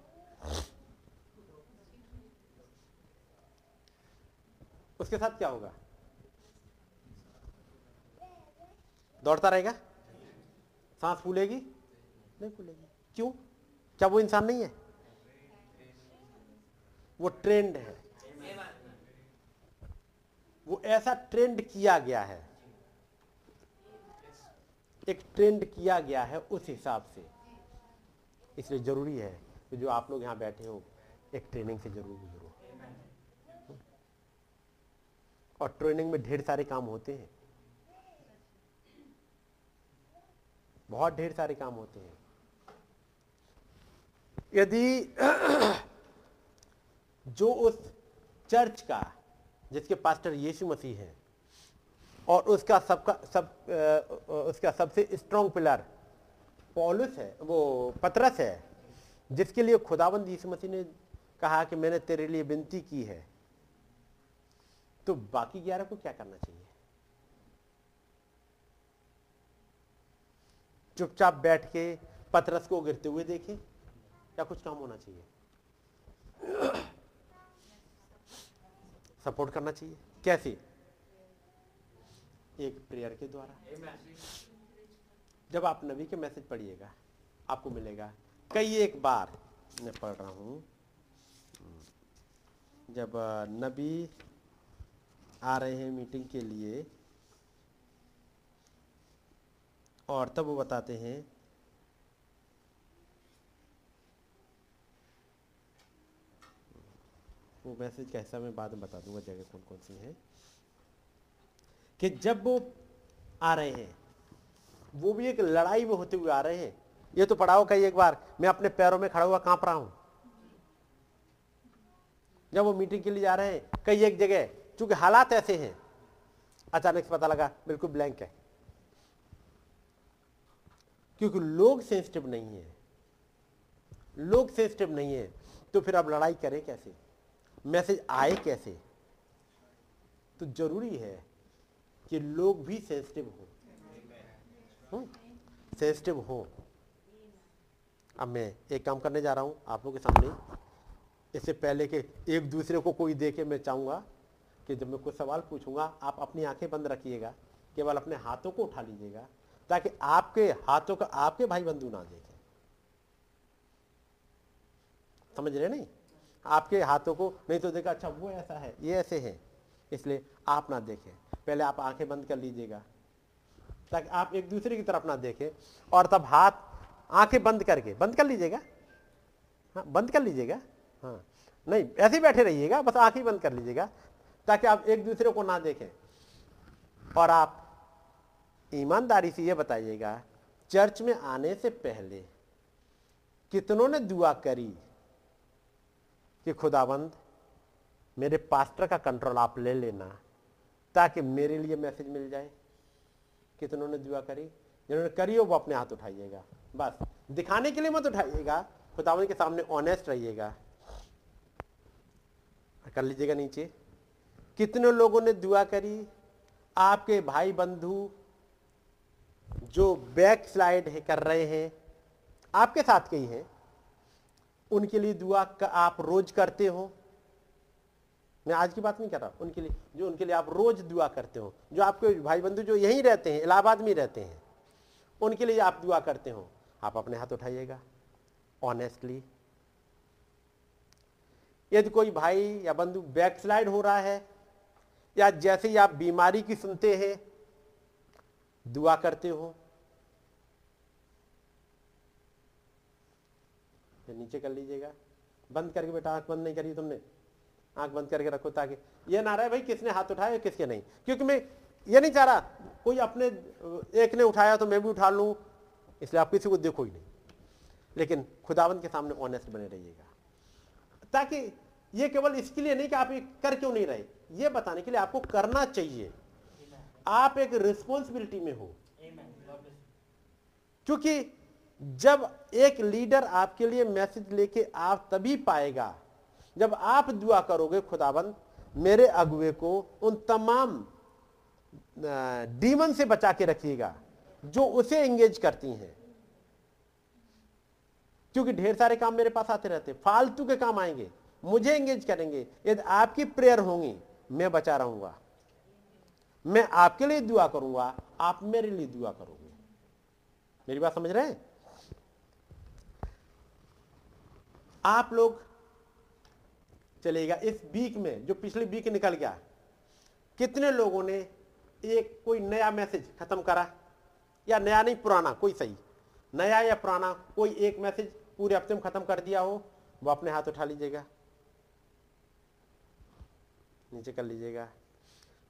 उसके साथ क्या होगा? दौड़ता रहेगा? सांस फूलेगी? नहीं फूलेगी। क्यों? क्या वो इंसान नहीं है? वो ट्रेंड है, वो ऐसा ट्रेंड किया गया है, एक ट्रेंड किया गया है उस हिसाब से। इसलिए जरूरी है कि जो आप लोग यहाँ बैठे हो एक ट्रेनिंग से जरूर गुजरो। और ट्रेनिंग में ढेर सारे काम होते हैं, बहुत ढेर सारे काम होते हैं। यदि जो उस चर्च का जिसके पास्टर यीशु मसीह है और उसका सबसे स्ट्रॉन्ग पिलर पौलुस है, वो पतरस है, जिसके लिए खुदावंद यीशु मसीह ने कहा कि मैंने तेरे लिए विनती की है, तो बाकी 11 को क्या करना चाहिए? चुपचाप बैठ के पतरस को गिरते हुए देखें या कुछ काम होना चाहिए? सपोर्ट करना चाहिए। कैसे? एक प्रेयर के द्वारा। जब आप नबी के मैसेज पढ़िएगा आपको मिलेगा कई एक बार, मैं पढ़ रहा हूं, जब नबी आ रहे हैं मीटिंग के लिए और तब वो बताते हैं वो मैसेज कैसा, मैं बाद में बता दूंगा जगह कौन कौन सी है, कि जब वो आ रहे हैं वो भी एक लड़ाई में होते हुए आ रहे हैं। ये तो पढ़ाओ कई एक बार, मैं अपने पैरों में खड़ा हुआ कांप रहा हूं। जब वो मीटिंग के लिए जा रहे हैं कई एक जगह, चूंकि हालात ऐसे हैं, अचानक से पता लगा बिल्कुल ब्लैंक है, क्योंकि लोग सेंसिटिव नहीं है, लोग सेंसिटिव नहीं है। तो फिर आप लड़ाई करें कैसे, मैसेज आए कैसे? तो जरूरी है कि लोग भी सेंसिटिव हो, सेंसिटिव हो। अब मैं एक काम करने जा रहा हूं आप लोगों के सामने, इससे पहले कि एक दूसरे को कोई देखे, मैं चाहूंगा कि जब मैं कुछ सवाल पूछूंगा आप अपनी आंखें बंद रखिएगा, केवल अपने हाथों को उठा लीजिएगा, ताकि आपके हाथों का आपके भाई बंधु ना देखें। समझ रहे नहीं? आपके हाथों को नहीं तो देखा, अच्छा वो ऐसा है, ये ऐसे है, इसलिए आप ना देखें। पहले आप आंखें बंद कर लीजिएगा ताकि आप एक दूसरे की तरफ ना देखें, और तब हाथ आंखें बंद करके बंद कर लीजिएगा। हाँ, बंद कर लीजिएगा। हाँ, नहीं ऐसे बैठे रहिएगा, बस आंखें बंद कर लीजिएगा ताकि आप एक दूसरे को ना देखें। और आप ईमानदारी से ये बताइएगा, चर्च में आने से पहले कितनों ने दुआ करी कि खुदाबंद मेरे पास्टर का कंट्रोल आप ले लेना ताकि मेरे लिए मैसेज मिल जाए? कितनों ने दुआ करी? जिन्होंने करी हो वो अपने हाथ उठाइएगा, बस दिखाने के लिए मत उठाइएगा, खुदाबंद के सामने ऑनेस्ट रहिएगा। कर लीजिएगा नीचे, कितने लोगों ने दुआ करी आपके भाई बंधु जो बैक स्लाइड कर रहे हैं, आपके साथ के ही हैं, उनके लिए दुआ आप रोज करते हो? मैं आज की बात नहीं कर रहा, उनके लिए जो उनके लिए आप रोज दुआ करते हो, जो आपके भाई बंधु जो यहीं रहते हैं, इलाहाबाद में रहते हैं, उनके लिए आप दुआ करते हो, आप अपने हाथ उठाइएगा ऑनेस्टली। यदि कोई भाई या बंधु बैकस्लाइड हो रहा है, या जैसे ही आप बीमारी की सुनते हैं दुआ करते हो? नीचे कर लीजिएगा, बंद करके, बेटा आंख बंद नहीं करी तुमने, आंख बंद करके रखो ताकि ये ना रहे भाई किसने हाथ उठाया किसके नहीं, क्योंकि मैं ये नहीं चाह रहा कोई अपने एक ने उठाया तो मैं भी उठा लूं, इसलिए आप किसी को देखो ही नहीं। लेकिन खुदावंद के सामने ऑनेस्ट बने रहिएगा, ताकि ये केवल इसके लिए नहीं कि आप कर क्यों नहीं रहे, ये बताने के लिए आपको करना चाहिए। आप एक रिस्पॉन्सिबिलिटी में हो, क्योंकि जब एक लीडर आपके लिए मैसेज लेके आप तभी पाएगा जब आप दुआ करोगे, खुदाबंद मेरे अगुवे को उन तमाम डीमन से बचा के रखिएगा जो उसे एंगेज करती हैं, क्योंकि ढेर सारे काम मेरे पास आते रहते, फालतू के काम आएंगे, मुझे एंगेज करेंगे। यदि आपकी प्रेयर होंगी, मैं बचा रहूंगा, मैं आपके लिए दुआ करूंगा, आप मेरे लिए दुआ करोगे। मेरी बात समझ रहे हैं? आप लोग चलेगा इस वीक में जो पिछले वीक निकल गया, कितने लोगों ने एक कोई नया मैसेज खत्म करा, या नया नहीं पुराना, कोई सही नया या पुराना कोई एक मैसेज पूरे हफ्ते में खत्म कर दिया हो, वो अपने हाथ उठा लीजिएगा, नीचे कर लीजिएगा।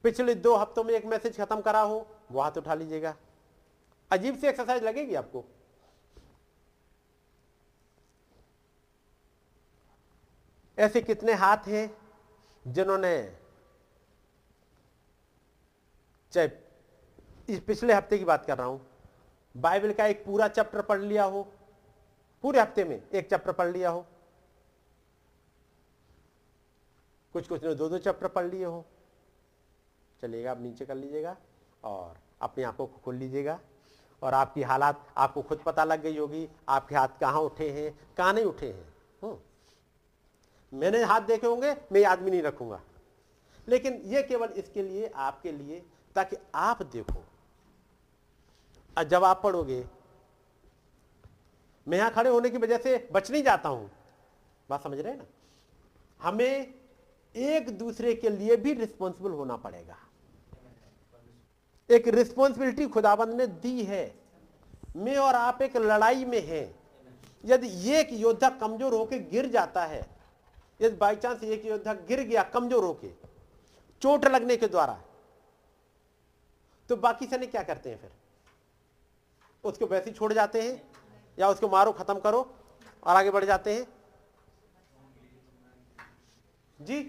पिछले 2 हफ्तों में एक मैसेज खत्म करा हो, वो हाथ उठा लीजिएगा। अजीब सी एक्सरसाइज लगेगी आपको। ऐसे कितने हाथ हैं जिन्होंने चाहे इस पिछले हफ्ते की बात कर रहा हूं, बाइबल का एक पूरा चैप्टर पढ़ लिया हो, पूरे हफ्ते में एक चैप्टर पढ़ लिया हो, कुछ ने 2-2 चैप्टर पढ़ लिए हो। चलिएगा आप नीचे कर लीजिएगा और अपनी आंखों को खोल लीजिएगा, और आपकी हालात आपको खुद पता लग गई होगी, आपके हाथ कहाँ उठे हैं कहाँ नहीं उठे हैं। मैंने हाथ देखे होंगे, मैं याद भी नहीं रखूंगा, लेकिन ये केवल इसके लिए आपके लिए, ताकि आप देखो। और जब आप पढ़ोगे, मैं यहां खड़े होने की वजह से बच नहीं जाता हूं, बात समझ रहे हैं ना। हमें एक दूसरे के लिए भी रिस्पॉन्सिबल होना पड़ेगा। एक रिस्पॉन्सिबिलिटी खुदाबंद ने दी है। मैं और आप एक लड़ाई में हैं। यदि एक योद्धा कमजोर होकर गिर जाता है, यदि बाई चांस एक योद्धा गिर गया कमजोर होके चोट लगने के द्वारा, तो बाकी सैनिक क्या करते हैं? फिर उसको वैसे ही छोड़ जाते हैं, या उसको मारो खत्म करो और आगे बढ़ जाते हैं। जी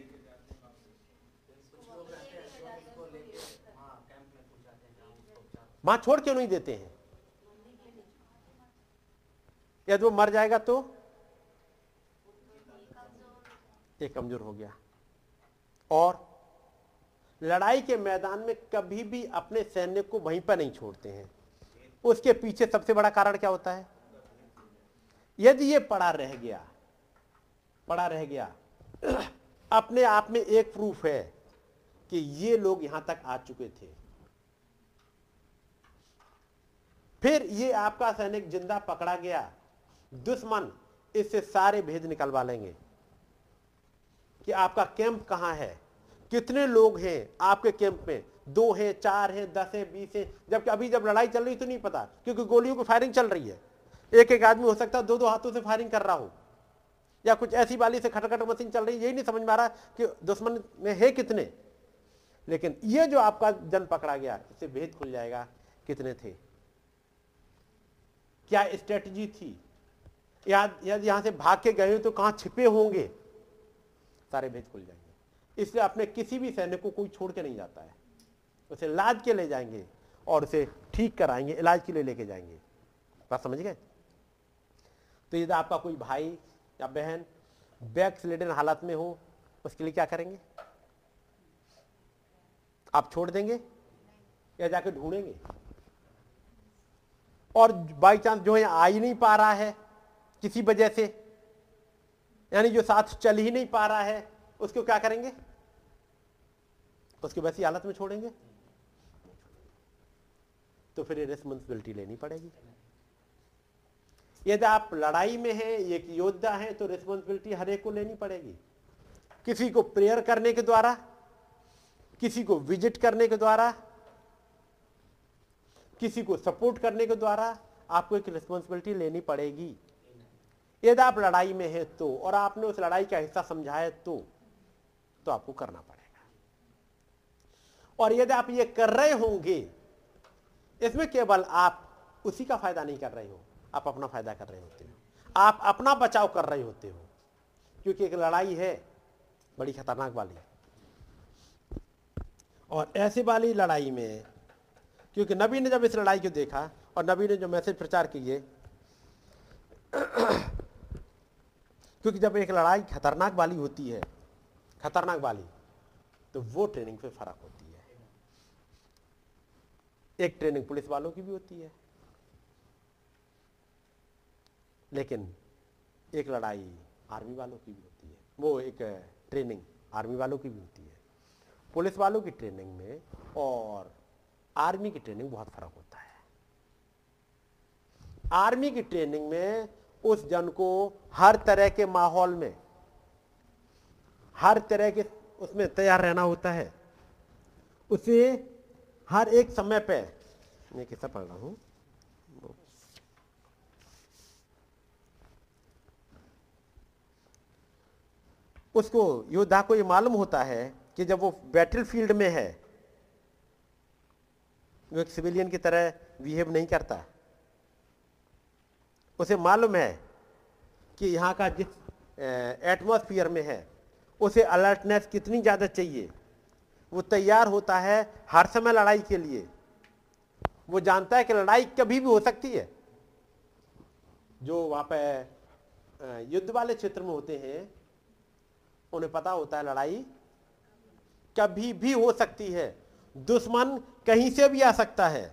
वहां छोड़ क्यों नहीं देते हैं? यदि वो मर जाएगा तो ये कमजोर हो गया। और लड़ाई के मैदान में कभी भी अपने सैन्य को वहीं पर नहीं छोड़ते हैं। उसके पीछे सबसे बड़ा कारण क्या होता है? यदि ये पड़ा रह गया अपने आप में एक प्रूफ है कि ये लोग यहां तक आ चुके थे। फिर ये आपका सैनिक जिंदा पकड़ा गया, दुश्मन इससे सारे भेद निकलवा लेंगे कि आपका कैंप कहाँ है, कितने लोग हैं आपके कैंप में, 2 हैं 4 हैं 10 हैं 20 हैं। जबकि अभी जब लड़ाई चल रही तो नहीं पता, क्योंकि गोलियों की फायरिंग चल रही है। एक आदमी हो सकता है 2-2 हाथों से फायरिंग कर रहा हो, या कुछ ऐसी वाली से खटखट मशीन चल रही है, यही नहीं समझ में आ रहा कि दुश्मन में है कितने। लेकिन ये जो आपका जन पकड़ा गया, इससे भेद खुल जाएगा, कितने थे, क्या स्ट्रेटजी थी, यदि यहां से भाग के गए तो कहां छिपे होंगे, सारे भेद खुल जाएंगे। इसलिए अपने किसी भी सैनिक को कोई छोड़ के नहीं जाता है। उसे लाद के ले जाएंगे और उसे ठीक कराएंगे, इलाज के लिए लेके जाएंगे। बात समझ गए? तो यदि आपका कोई भाई या बहन बैकस्लेडन हालत में हो, उसके लिए क्या करेंगे? आप छोड़ देंगे या जाके ढूंढेंगे? और बाई चांस जो है आ ही नहीं पा रहा है किसी वजह से, यानी जो साथ चल ही नहीं पा रहा है, उसको क्या करेंगे? उसको वैसी हालत में छोड़ेंगे? तो फिर रिस्पॉन्सिबिलिटी लेनी पड़ेगी। यदि आप लड़ाई में हैं, एक योद्धा हैं, तो रिस्पॉन्सिबिलिटी हर एक को लेनी पड़ेगी। किसी को प्रेयर करने के द्वारा, किसी को विजिट करने के द्वारा, किसी को सपोर्ट करने के द्वारा आपको एक रिस्पॉन्सिबिलिटी लेनी पड़ेगी। यदि आप लड़ाई में हैं तो, और आपने उस लड़ाई का हिस्सा समझा है तो आपको करना पड़ेगा। और यदि आप ये कर रहे होंगे, इसमें केवल आप उसी का फायदा नहीं कर रहे हो, आप अपना फायदा कर रहे होते हो, आप अपना बचाव कर रहे होते हो, क्योंकि एक लड़ाई है बड़ी खतरनाक वाली। और ऐसी वाली लड़ाई में, क्योंकि नबी ने जब इस लड़ाई को देखा और नबी ने जो मैसेज प्रचार किए, क्योंकि जब एक लड़ाई खतरनाक वाली होती है, खतरनाक वाली, तो वो ट्रेनिंग पे फर्क होती है। एक ट्रेनिंग पुलिस वालों की भी होती है, लेकिन एक लड़ाई आर्मी वालों की भी होती है। वो एक ट्रेनिंग आर्मी वालों की भी होती है। पुलिस वालों की ट्रेनिंग में और आर्मी की ट्रेनिंग बहुत फर्क होता है। आर्मी की ट्रेनिंग में उस जन को हर तरह के माहौल में, हर तरह के उसमें तैयार रहना होता है। उसे हर एक समय पे, मैं किस्सा पढ़ रहा हूं, उसको योद्धा को ये मालूम होता है कि जब वो बैटलफील्ड में है वो एक सिविलियन की तरह बिहेव नहीं करता। उसे मालूम है कि यहाँ का जिस एटमॉस्फेयर में है उसे अलर्टनेस कितनी ज़्यादा चाहिए। वो तैयार होता है हर समय लड़ाई के लिए। वो जानता है कि लड़ाई कभी भी हो सकती है। जो वहाँ पे युद्ध वाले क्षेत्र में होते हैं उन्हें पता होता है लड़ाई कभी भी हो सकती है, दुश्मन कहीं से भी आ सकता है।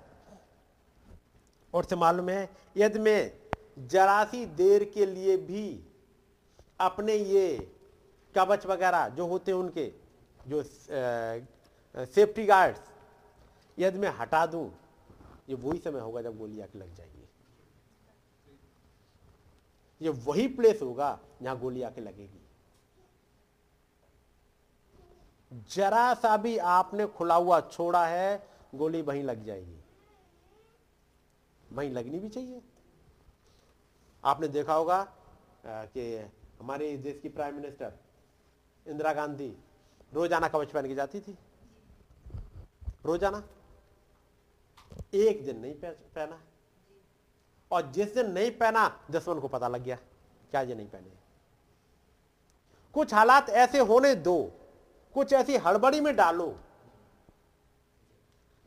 और से मालूम है यदि मैं जरा सी देर के लिए भी अपने ये कवच वगैरह जो होते हैं उनके जो सेफ्टी गार्ड्स यदि मैं हटा दूं, ये वही समय होगा जब गोली आके लग जाएगी। ये वही प्लेस होगा जहां गोली आके लगेगी। जरा सा भी आपने खुला हुआ छोड़ा है, गोली वहीं लग जाएगी। वहीं लगनी भी चाहिए। आपने देखा होगा कि हमारे देश की प्राइम मिनिस्टर इंदिरा गांधी रोजाना कवच पहन के जाती थी। रोजाना, एक दिन नहीं पहना। और जिस दिन नहीं पहना दुश्मन को पता लग गया क्या ये नहीं पहने। कुछ हालात ऐसे होने दो, कुछ ऐसी हड़बड़ी में डालो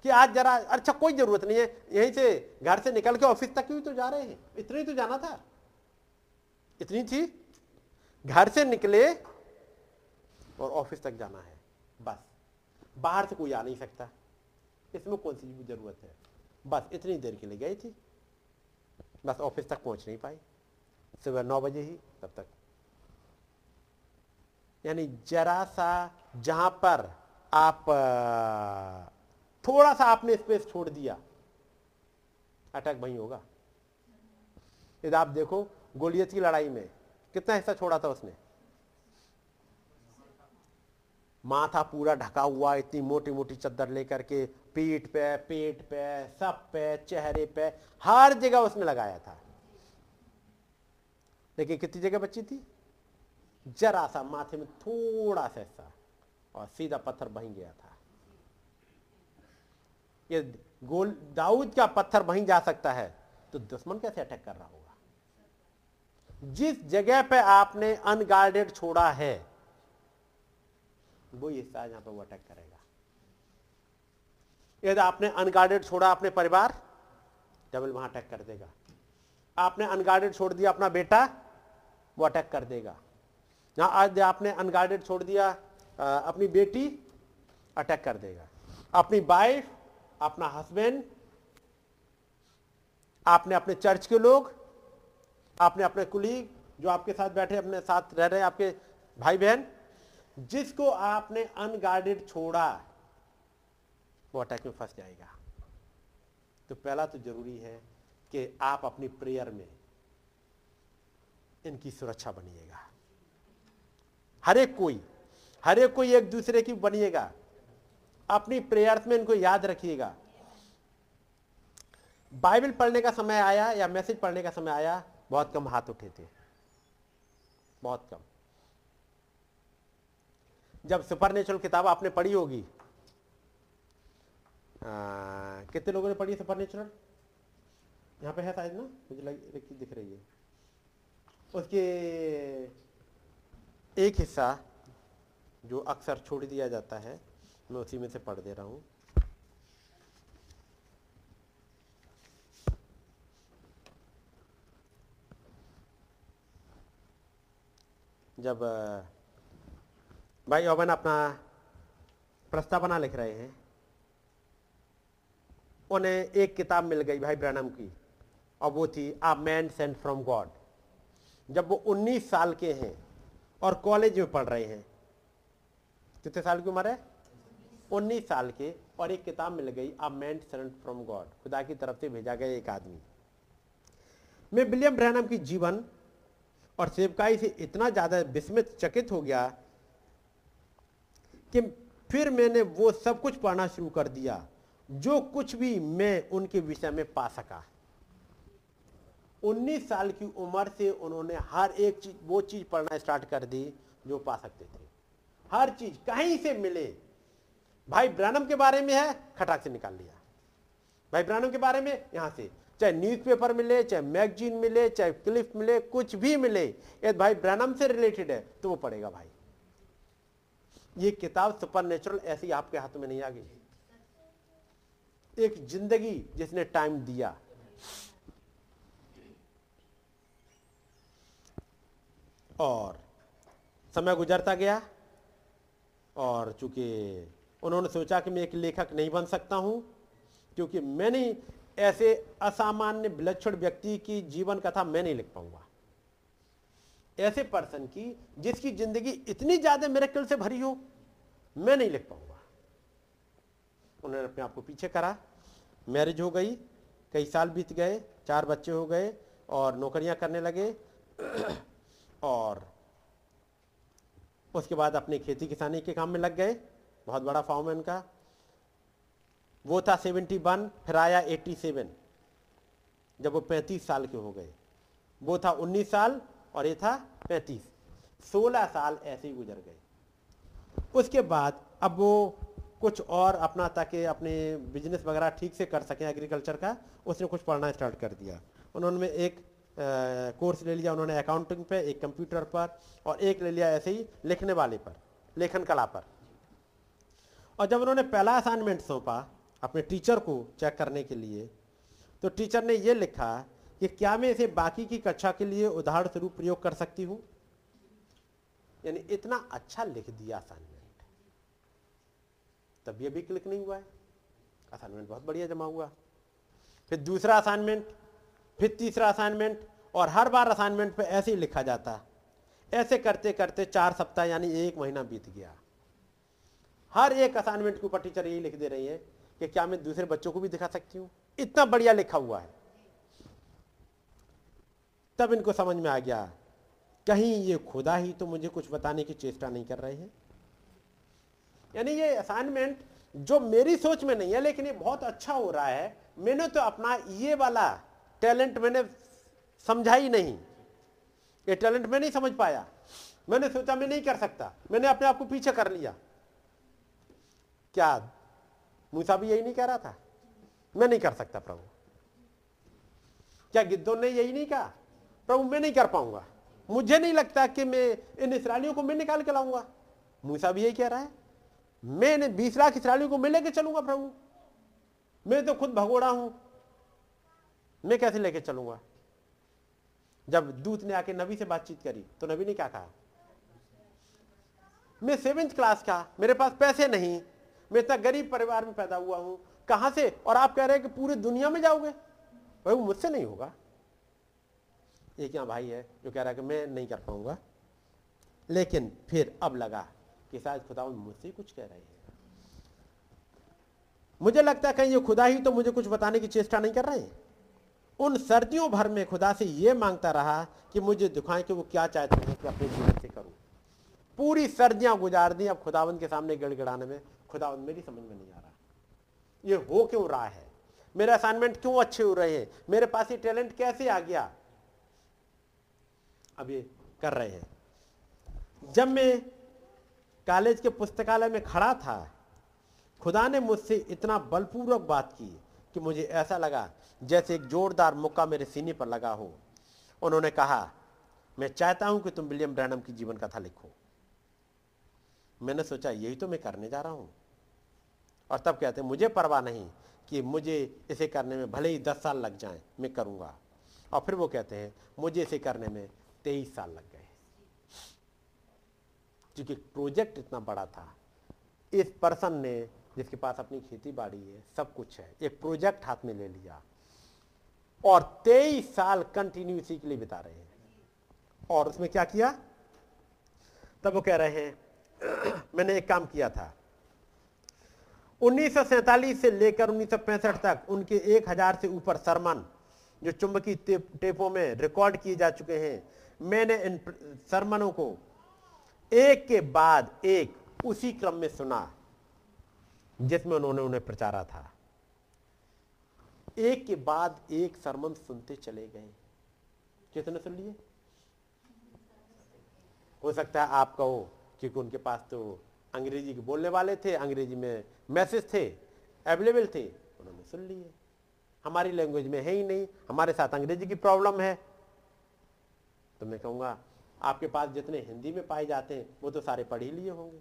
कि आज जरा, अच्छा कोई जरूरत नहीं है, यहीं से घर से निकल के ऑफिस तक ही तो जा रहे हैं, इतनी तो जाना था, इतनी थी, घर से निकले और ऑफिस तक जाना है, बस बाहर से कोई आ नहीं सकता, इसमें कौन सी जरूरत है, बस इतनी देर के लिए गई थी, बस ऑफिस तक पहुंच नहीं पाई, सुबह 9 बजे ही, तब तक। यानी जरा सा जहां पर आप थोड़ा सा आपने स्पेस छोड़ दिया, अटैक वहीं होगा। यदि आप देखो गोलियत की लड़ाई में कितना हिस्सा छोड़ा था उसने, माथा पूरा ढका हुआ, इतनी मोटी मोटी चद्दर लेकर के पीठ पे, पेट पे, सब पे, चेहरे पे, हर जगह उसने लगाया था। लेकिन कितनी जगह बची थी? जरा सा, माथे में थोड़ा सा हिस्सा, और सीधा पत्थर बहीं गया था। ये दाऊद का पत्थर बहीं जा सकता है तो दुश्मन कैसे अटैक कर रहा होगा? जिस जगह पे आपने अनगार्डेड छोड़ा है वो हिस्सा जहां पर वो अटैक करेगा। यदि आपने अनगार्डेड छोड़ा अपने परिवार, डबल वहां अटैक कर देगा। आपने अनगार्डेड छोड़ दिया अपना बेटा, वो अटैक कर देगा। आज आपने अनगार्डेड छोड़ दिया अपनी बेटी, अटैक कर देगा। अपनी वाइफ, अपना हस्बैंड, आपने अपने चर्च के लोग, आपने अपने कुलीग जो आपके साथ बैठे, अपने साथ रह रहे आपके भाई बहन, जिसको आपने अनगार्डेड छोड़ा वो अटैक में फंस जाएगा। तो पहला तो जरूरी है कि आप अपनी प्रेयर में इनकी सुरक्षा बनिएगा। हर एक कोई एक दूसरे की बनिएगा। अपनी प्रेयर्स में इनको याद रखिएगा। बाइबल पढ़ने का समय आया या मैसेज पढ़ने का समय आया, बहुत कम हाथ उठे थे, बहुत कम। जब सुपरनेचुरल किताब आपने पढ़ी होगी, कितने लोगों ने पढ़ी सुपरनेचुरल? यहाँ पे है शायद ना, मुझे लग दिख रही है। उसके एक हिस्सा जो अक्सर छोड़ दिया जाता है, मैं उसी में से पढ़ दे रहा हूँ। जब भाई यौवन अपना प्रस्तावना लिख रहे हैं, उन्हें एक किताब मिल गई भाई ब्रैनम की, और वो थी a man sent from God. जब वो 19 साल के हैं और कॉलेज में पढ़ रहे हैं, कितने साल की उम्र है? 19 साल के, और एक किताब मिल गई, a man sent from God, खुदा की तरफ से भेजा गया एक आदमी। मैं विलियम ब्रैनम की जीवन और सेवकाई से इतना ज़्यादा विस्मित चकित हो गया कि फिर मैंने वो सब कुछ पढ़ना शुरू कर दिया जो कुछ भी मैं उनके विषय में पा सका। 19 साल की उम्र से उन्होंने हर एक चीज, वो चीज़ पढ़ना स्टार्ट कर दी जो पा सकते थे। हर चीज़ कहीं से मिले, भाई ब्रैनम के बारे में है, खटाक से निकाल लिया। भाई ब्रैनम के बारे में यहाँ से, चाहे न्यूज़पेपर मिले, चाहे मैगजीन मिले, चाहे क्लिप मिले, कुछ भी मिले, यदि भाई ब्रैनम से रिलेटेड है तो वो पढ़ेगा। भाई ये किताब सुपरनेचुरल ऐसी आपके हाथ में नहीं आ गई, एक जिंदगी जिसने टाइम दिया। और समय गुजरता गया, और चूंकि उन्होंने सोचा कि मैं एक लेखक नहीं बन सकता हूं, क्योंकि मैंने ऐसे असामान्य विलक्षण व्यक्ति की जीवन कथा मैं नहीं लिख पाऊंगा, ऐसे पर्सन की जिसकी जिंदगी इतनी ज्यादा मिरेकल से भरी हो, मैं नहीं लिख पाऊंगा। उन्होंने अपने आप को पीछे करा, मैरिज हो गई, कई साल बीत गए, 4 बच्चे हो गए, और नौकरियां करने लगे, और उसके बाद अपने खेती किसानी के काम में लग गए। बहुत बड़ा फार्म है उनका, वो था 71, फिर आया 87 जब वो 35 साल के हो गए। वो था 19 साल और ये था 35, 16 साल ऐसे ही गुजर गए। उसके बाद अब वो कुछ और अपना, ताकि अपने बिजनेस वगैरह ठीक से कर सकें एग्रीकल्चर का, उसने कुछ पढ़ना स्टार्ट कर दिया। उन्होंने एक कोर्स ले लिया, उन्होंने अकाउंटिंग पे, एक कंप्यूटर पर, और एक ले लिया ऐसे ही लिखने वाले पर, लेखन कला पर। और जब उन्होंने पहला असाइनमेंट सौंपा अपने टीचर को चेक करने के लिए, तो टीचर ने ये लिखा कि क्या मैं इसे बाकी की कक्षा के लिए उदाहरण स्वरूप प्रयोग कर सकती हूँ। यानी इतना अच्छा लिख दिया असाइनमेंट, तब ये भी क्लिक नहीं हुआ है, असाइनमेंट बहुत बढ़िया जमा हुआ। फिर दूसरा असाइनमेंट, फिर तीसरा असाइनमेंट, और हर बार असाइनमेंट पे ऐसे ही लिखा जाता। ऐसे करते करते 4 सप्ताह यानी 1 महीना बीत गया। हर एक असाइनमेंट के ऊपर टीचर यही लिख दे रही है कि क्या मैं दूसरे बच्चों को भी दिखा सकती हूँ, इतना बढ़िया लिखा हुआ है। तब इनको समझ में आ गया, कहीं ये खुदा ही तो मुझे कुछ बताने की चेष्टा नहीं कर रहे हैं। यानी ये असाइनमेंट जो मेरी सोच में नहीं है, लेकिन ये बहुत अच्छा हो रहा है, मैंने तो अपना ये वाला टैलेंट मैंने समझा ही नहीं, ये टैलेंट मैं नहीं समझ पाया। मैंने सोचा मैं नहीं कर सकता, मैंने अपने आप को पीछे कर लिया। क्या मूसा भी यही नहीं कह रहा था, मैं नहीं कर सकता प्रभु? क्या गिद्धों ने यही नहीं कहा, प्रभु मैं नहीं कर पाऊंगा, मुझे नहीं लगता कि मैं इन इस्राएलियों को मैं निकाल के लाऊंगा? मूसा भी यही कह रहा है, मैं इन 20 लाख इस्राएलियों को मैं लेके चलूंगा प्रभु, मैं तो खुद भगोड़ा हूं, मैं कैसे लेके चलूंगा? जब दूत ने आके नबी से बातचीत करी तो नबी ने क्या कहा? मैं 7th क्लास का, मेरे पास पैसे नहीं, मैं इतना गरीब परिवार में पैदा हुआ हूं, कहां से, और आप कह रहे हैं कि पूरी दुनिया में जाओगे? भाई वो मुझसे नहीं होगा। एक यहाँ भाई है जो कह रहा है कि मैं नहीं कर पाऊंगा, लेकिन फिर अब लगा कि शायद खुदा मुझसे कुछ कह रहे हैं। मुझे लगता है कहीं ये खुदा ही तो मुझे कुछ बताने की चेष्टा नहीं कर रहे हैं। उन सर्दियों भर में खुदा से ये मांगता रहा कि मुझे दिखाएं कि वो क्या चाहते हैं कि अपने जीवन से करूं। पूरी सर्दियां गुजार दी, अब खुदावंद के सामने गिड़गिड़ाने में, खुदावंद मेरी समझ में नहीं आ रहा ये हो क्यों रहा है, मेरे असाइनमेंट क्यों अच्छे हो रहे हैं, मेरे पास ये टैलेंट कैसे आ गया? अब ये कर रहे हैं। जब मैं कॉलेज के पुस्तकालय में खड़ा था, खुदा ने मुझसे इतना बलपूर्वक बात की कि मुझे ऐसा लगा जैसे एक जोरदार मुक्का मेरे सीने पर लगा हो। उन्होंने कहा, मैं चाहता हूं कि तुम विलियम ब्रैनम की जीवन कथा लिखो। मैंने सोचा यही तो मैं करने जा रहा हूं। और तब कहते, मुझे परवाह नहीं कि मुझे इसे करने में भले ही 10 साल लग जाएं, मैं करूंगा। और फिर वो कहते हैं, मुझे इसे करने में 23 साल लग गए, क्योंकि प्रोजेक्ट इतना बड़ा था। इस पर्सन ने, जिसके पास अपनी खेती बाड़ी है, सब कुछ है, एक प्रोजेक्ट हाथ में ले लिया और 23 साल कंटिन्यू इसी के लिए बिता रहे हैं। और उसमें क्या किया? तब वो कह रहे हैं, मैंने एक काम किया था, 1947 से लेकर 1965 तक उनके 1000 से ऊपर सरमन जो चुंबकीय टेपों में रिकॉर्ड किए जा चुके हैं। मैंने इन सरमनों को एक के बाद एक उसी क्रम में सुना जिसमें उन्होंने उन्हें प्रचारा था। एक के बाद एक सरमन सुनते चले गए। कितने सुन लिए? हो सकता है आप कहो क्योंकि उनके पास तो अंग्रेजी के बोलने वाले थे, अंग्रेजी में मैसेज थे, अवेलेबल थे, उन्होंने सुन लिए। हमारी लैंग्वेज में है ही नहीं, हमारे साथ अंग्रेजी की प्रॉब्लम है। तो मैं कहूँगा आपके पास जितने हिंदी में पाए जाते हैं वो तो सारे पढ़ ही लिए होंगे।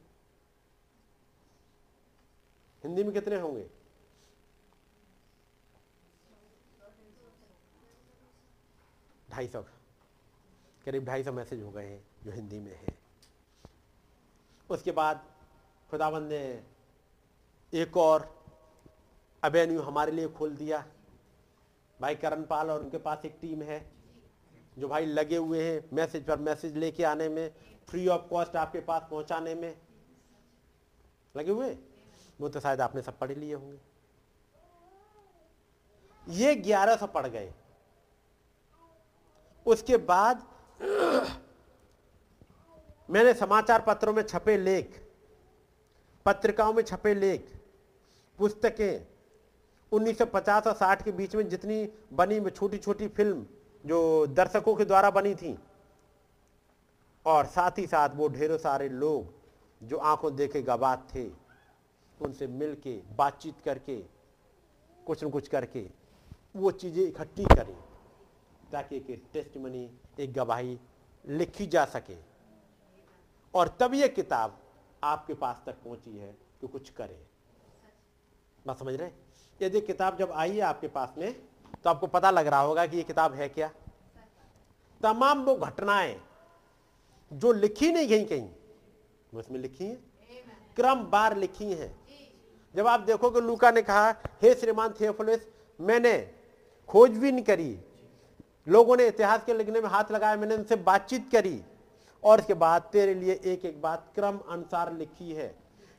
हिंदी में कितने होंगे? करीब 250 मैसेज हो गए हैं जो हिंदी में है। उसके बाद खुदावंद ने एक और अवेन्यू हमारे लिए खोल दिया। भाई करण पाल और उनके पास एक टीम है जो भाई लगे हुए हैं मैसेज पर मैसेज लेके आने में, फ्री ऑफ कॉस्ट आपके पास पहुंचाने में लगे हुए। वो तो शायद आपने सब पढ़ लिए होंगे। ये 1100 पढ़ गए। उसके बाद मैंने समाचार पत्रों में छपे लेख, पत्रिकाओं में छपे लेख, पुस्तकें 1950 और 60 के बीच में जितनी बनी छोटी छोटी फिल्म जो दर्शकों के द्वारा बनी थी, और साथ ही साथ वो ढेरों सारे लोग जो आंखों देखे गवाह थे उनसे मिलके बातचीत करके कुछ न कुछ करके वो चीज़ें इकट्ठी करें ताकि एक टेस्टिमनी, एक गवाही लिखी जा सके। और तब ये किताब आपके पास तक पहुंची है कि कुछ करे। बात समझ रहे? यदि किताब जब आई है आपके पास में तो आपको पता लग रहा होगा कि ये किताब है क्या। तमाम वो घटनाएं जो लिखी नहीं गई कहीं उसमें लिखी हैं, क्रम बार लिखी हैं। जब आप देखो कि लूका ने कहा, हे श्रीमान थियोफिलस, मैंने खोजबीन करी, लोगों ने इतिहास के लिखने में हाथ लगाया, मैंने उनसे बातचीत करी और इसके बाद तेरे लिए एक एक बात क्रम अनुसार लिखी है।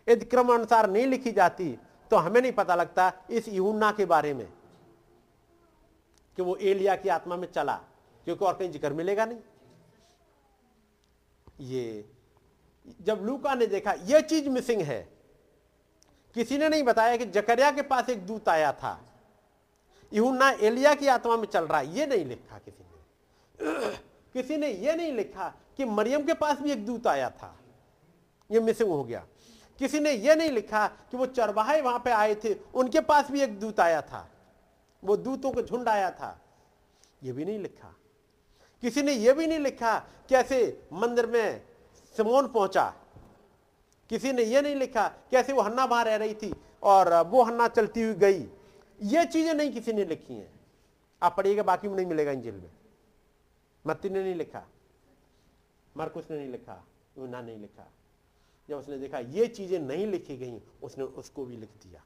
यदि क्रम अनुसार नहीं लिखी जाती तो हमें नहीं पता लगता इस यूहन्ना के बारे में कि वो एलिया की आत्मा में चला, क्योंकि और कहीं जिक्र मिलेगा नहीं। ये जब लूका ने देखा ये चीज मिसिंग है, किसी ने नहीं बताया कि जकरिया के पास एक दूत आया था, यूहन्ना एलिया की आत्मा में चल रहा है, ये नहीं लिखा किसी ने। किसी ने ये नहीं लिखा कि मरियम के पास भी एक दूत आया था, ये मिसिंग हो गया। किसी ने यह नहीं लिखा कि वो चरवाहे वहां पे आए थे, उनके पास भी एक दूत आया था, वो दूतों का झुंड आया था, ये भी नहीं लिखा। किसी ने यह भी नहीं लिखा कैसे मंदिर में सिमोन पहुंचा। किसी ने यह नहीं लिखा कैसे वो हन्ना वहां रह रही थी और वो हन्ना चलती हुई गई। ये चीजें नहीं किसी ने लिखी हैं। आप पढ़िएगा, बाकी में नहीं मिलेगा। इंजील में मत्ती ने नहीं लिखा, मरकुस ने नहीं लिखा, यूहन्ना नहीं लिखा। जब उसने देखा ये चीजें नहीं लिखी गई उसने उसको भी लिख दिया।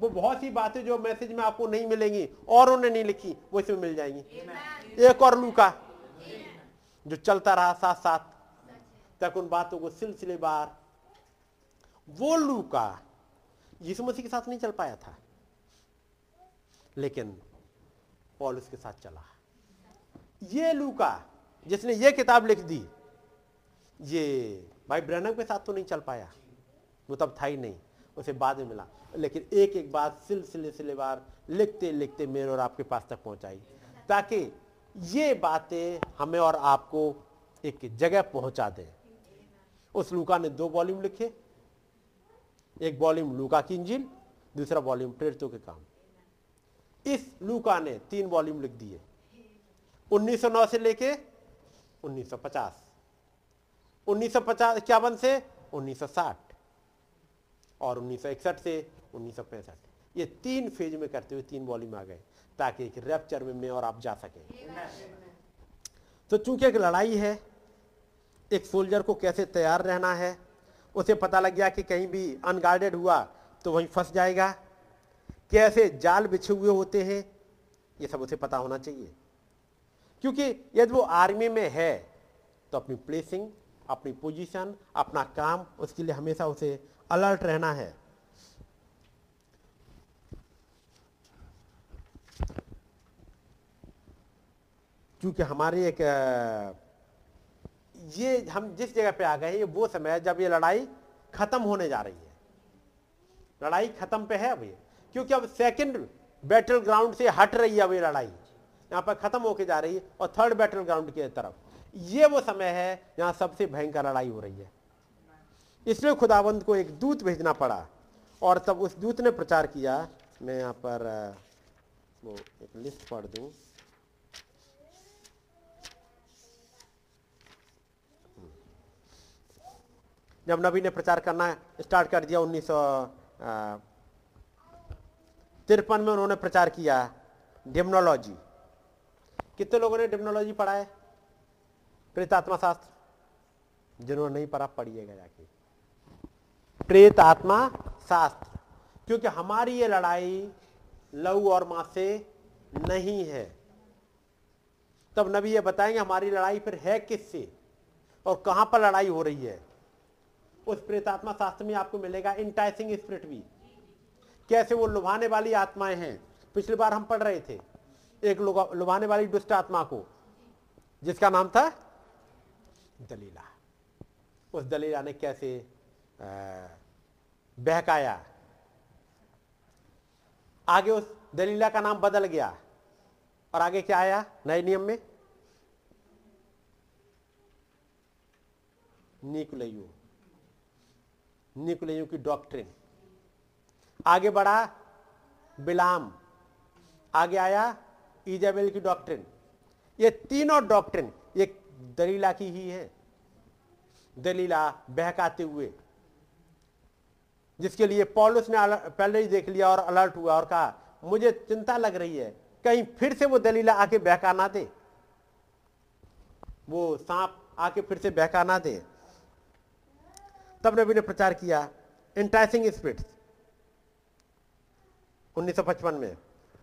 वो बहुत सी बातें जो मैसेज में आपको नहीं मिलेंगी और उन्होंने नहीं लिखी वो इसमें मिल जाएंगी। एक और लूका जो चलता रहा साथ साथ तक उन बातों को सिलसिलेवार। वो लूका यीशु मसीह के साथ नहीं चल पाया था, लेकिन पॉल उसके साथ चला। ये लूका जिसने ये किताब लिख दी, ये भाई ब्रैनम के साथ तो नहीं चल पाया, वो तब था ही नहीं, उसे बाद में मिला, लेकिन एक एक बात सिलसिलेवार लिखते लिखते मेरे और आपके पास तक पहुंचाई ताकि ये बातें हमें और आपको एक जगह पहुंचा दें। उस लूका ने 2 वॉल्यूम लिखे, एक वॉल्यूम लूका की इंजील, दूसरा वॉल्यूम प्रेरितों के काम। इस लूका ने 3 वॉल्यूम लिख दिए, 1909 से लेके 1950, 1951 से 1960 और 1961 से 1965, ये 3 फेज में करते हुए 3 वॉल्यूम आ गए ताकि एक रैप्चर में और आप जा सकें। तो चूंकि एक लड़ाई है, एक सोल्जर को कैसे तैयार रहना है। उसे पता लग गया कि कहीं भी अनगार्डेड हुआ तो वहीं फंस जाएगा, कैसे जाल बिछे हुए होते हैं, ये सब उसे पता होना चाहिए। क्योंकि यदि वो आर्मी में है तो अपनी प्लेसिंग, अपनी पोजीशन, अपना काम, उसके लिए हमेशा उसे अलर्ट रहना है। क्योंकि हमारे एक ये हम जिस जगह पे आ गए हैं ये वो समय है जब ये लड़ाई खत्म होने जा रही है। लड़ाई खत्म पे है अब ये, क्योंकि अब सेकंड बैटल ग्राउंड से हट रही है। अब ये लड़ाई यहाँ पर खत्म होके जा रही है और थर्ड बैटल ग्राउंड की तरफ ये वो समय है जहाँ सबसे भयंकर लड़ाई हो रही है। इसलिए खुदावंद को एक दूत भेजना पड़ा और तब उस दूत ने प्रचार किया। मैं यहाँ पर वो एक लिस्ट पढ़ दूँ। जब नबी ने प्रचार करना स्टार्ट कर दिया 1953 में उन्होंने प्रचार किया डेमनोलॉजी। कितने लोगों ने डेमनोलॉजी पढ़ा है? प्रेत आत्मा शास्त्र। जिन्होंने नहीं पढ़ा पढ़िएगा जाके प्रेत आत्मा शास्त्र, क्योंकि हमारी ये लड़ाई लहू और मांस से नहीं है। तब नबी ये बताएंगे हमारी लड़ाई फिर है किससे और कहां पर लड़ाई हो रही है। उस प्रेतात्मा शास्त्र में आपको मिलेगा इंटाइसिंग स्पिरिट भी, कैसे वो लुभाने वाली आत्माएं हैं। पिछली बार हम पढ़ रहे थे एक लुभाने वाली दुष्ट आत्मा को जिसका नाम था दलीला। उस दलीला ने कैसे बहकाया। आगे उस दलीला का नाम बदल गया और आगे क्या आया नए नियम में? निकुलयू की डॉक्ट्रिन। आगे बढ़ा बिलाम, आगे आया ईजाबेल की डॉक्ट्रिन। ये तीनों डॉक्ट्रिन ये दलीला की ही है। दलीला बहकाते हुए, जिसके लिए पौलुस ने पहले ही देख लिया और अलर्ट हुआ और कहा मुझे चिंता लग रही है कहीं फिर से वो दलीला आके बहका ना दे, वो सांप आके फिर से बहका ना दे। तब नबी ने प्रचार किया इंटाइसिंग स्पिरिट्स 1955 में।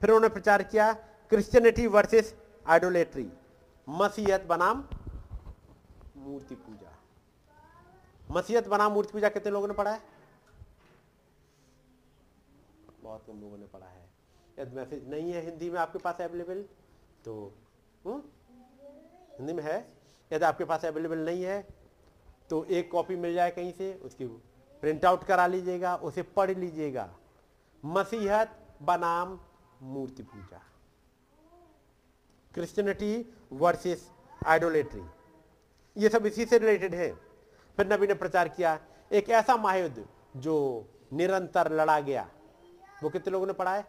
फिर उन्होंने प्रचार किया क्रिश्चियनिटी वर्सेस आइडोलेट्री, मसीहत बनाम मूर्ति पूजा। मसीहत बनाम मूर्ति पूजा कितने लोगों ने पढ़ा है? बहुत कम लोगों ने पढ़ा है। यदि मैसेज नहीं है हिंदी में आपके पास अवेलेबल तो हिंदी में है, यदि आपके पास अवेलेबल नहीं है तो एक कॉपी मिल जाए कहीं से, उसकी प्रिंट आउट करा लीजिएगा, उसे पढ़ लीजिएगा। मसीहत बनाम मूर्ति पूजा, क्रिश्चियनिटी वर्सेस आइडोलेट्री, ये सब इसी से रिलेटेड है। फिर नबी ने प्रचार किया एक ऐसा महायुद्ध जो निरंतर लड़ा गया। वो कितने लोगों ने पढ़ा है?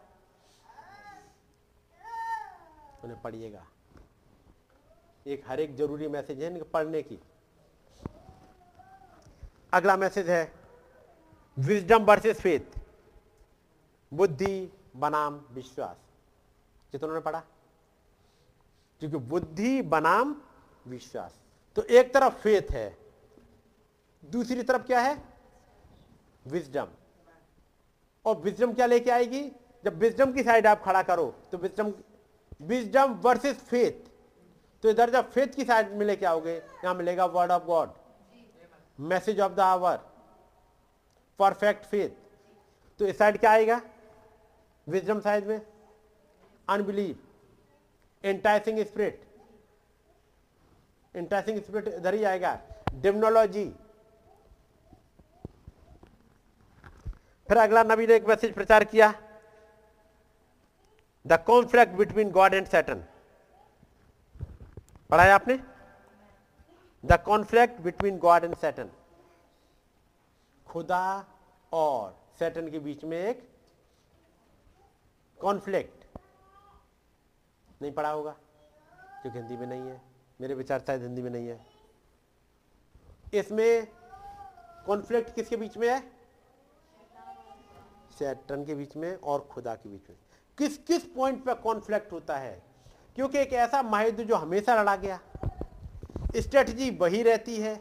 उन्हें पढ़िएगा, एक हर एक जरूरी मैसेज है पढ़ने की। अगला मैसेज है विजडम वर्सेस फेथ, बुद्धि बनाम विश्वास। जितने पढ़ा, क्योंकि बुद्धि बनाम विश्वास। तो एक तरफ फेथ है, दूसरी तरफ क्या है? विजडम। और विजडम क्या लेके आएगी? जब विजडम की साइड आप खड़ा करो तो विजडम वर्सेस फेथ। तो इधर जब फेथ की साइड में लेके आओगे यहां मिलेगा word of God, message of the hour, perfect faith. तो इस साइड क्या आएगा? विजडम साइड में unbelief, enticing spirit. Enticing spirit इधर ही आएगा, डेमनोलॉजी। फिर अगला नबी ने एक मैसेज प्रचार किया the conflict between God and Satan. पढ़ा है आपने the conflict between God and Satan. खुदा और सैटन के बीच में एक कॉन्फ्लिक्ट। नहीं पढ़ा होगा क्योंकि हिंदी में नहीं है, मेरे विचार शायद हिंदी में नहीं है। इसमें कॉन्फ्लिक्ट किसके बीच में है? सैटन के बीच में और खुदा के बीच में। किस किस पॉइंट पर कॉन्फ्लिक्ट होता है? क्योंकि एक ऐसा महायुद्ध जो हमेशा लड़ा गया, स्ट्रेटजी वही रहती है।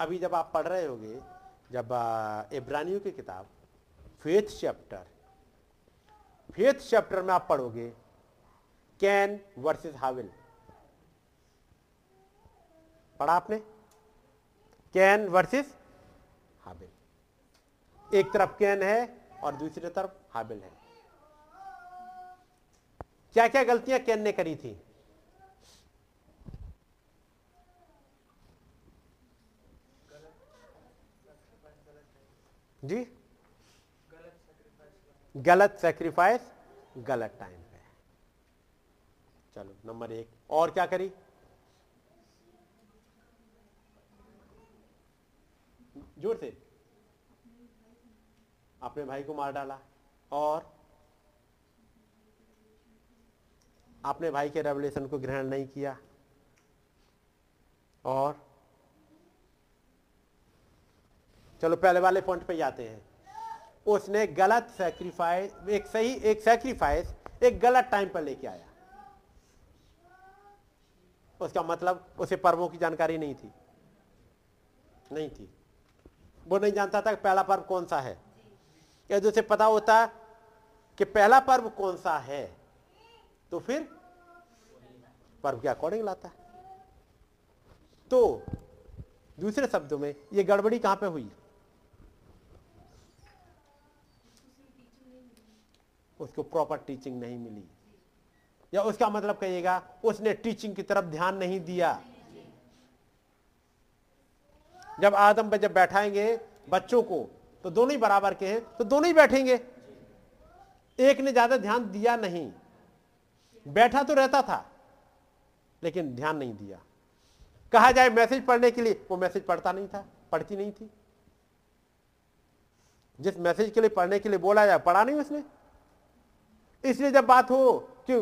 अभी जब आप पढ़ रहे होंगे, जब इब्रानियों की किताब फेथ चैप्टर में आप पढ़ोगे कैन वर्सेस हाविल। पढ़ा आपने? कैन वर्सेस हाविल। एक तरफ कैन है और दूसरी तरफ हाविल है। क्या क्या गलतियां कैन ने करी थी? जी गलत सैक्रिफाइस गलत टाइम पे। चलो नंबर 1 और क्या करी? जोर से। अपने भाई को मार डाला और अपने भाई के रेवलेशन को ग्रहण नहीं किया और चलो पहले वाले पॉइंट पे जाते हैं। उसने गलत सैक्रिफाइस एक सैक्रिफाइस एक गलत टाइम पर लेके आया। उसका मतलब उसे पर्वों की जानकारी नहीं थी। वो नहीं जानता था कि पहला पर्व कौन सा है। यदि उसे पता होता कि पहला पर्व कौन सा है तो फिर पर्व के अकॉर्डिंग लाता। तो दूसरे शब्दों में ये गड़बड़ी कहां पे हुई? उसको प्रॉपर टीचिंग नहीं मिली, या उसका मतलब कहिएगा उसने टीचिंग की तरफ ध्यान नहीं दिया। जब आदम पर जब बैठाएंगे बच्चों को तो दोनों ही बराबर के हैं तो दोनों ही बैठेंगे, एक ने ज्यादा ध्यान दिया नहीं। बैठा तो रहता था लेकिन ध्यान नहीं दिया। कहा जाए मैसेज पढ़ने के लिए, वो मैसेज पढ़ती नहीं थी। जिस मैसेज के लिए पढ़ने के लिए बोला जाए पढ़ा नहीं उसने। इसलिए जब बात हो कि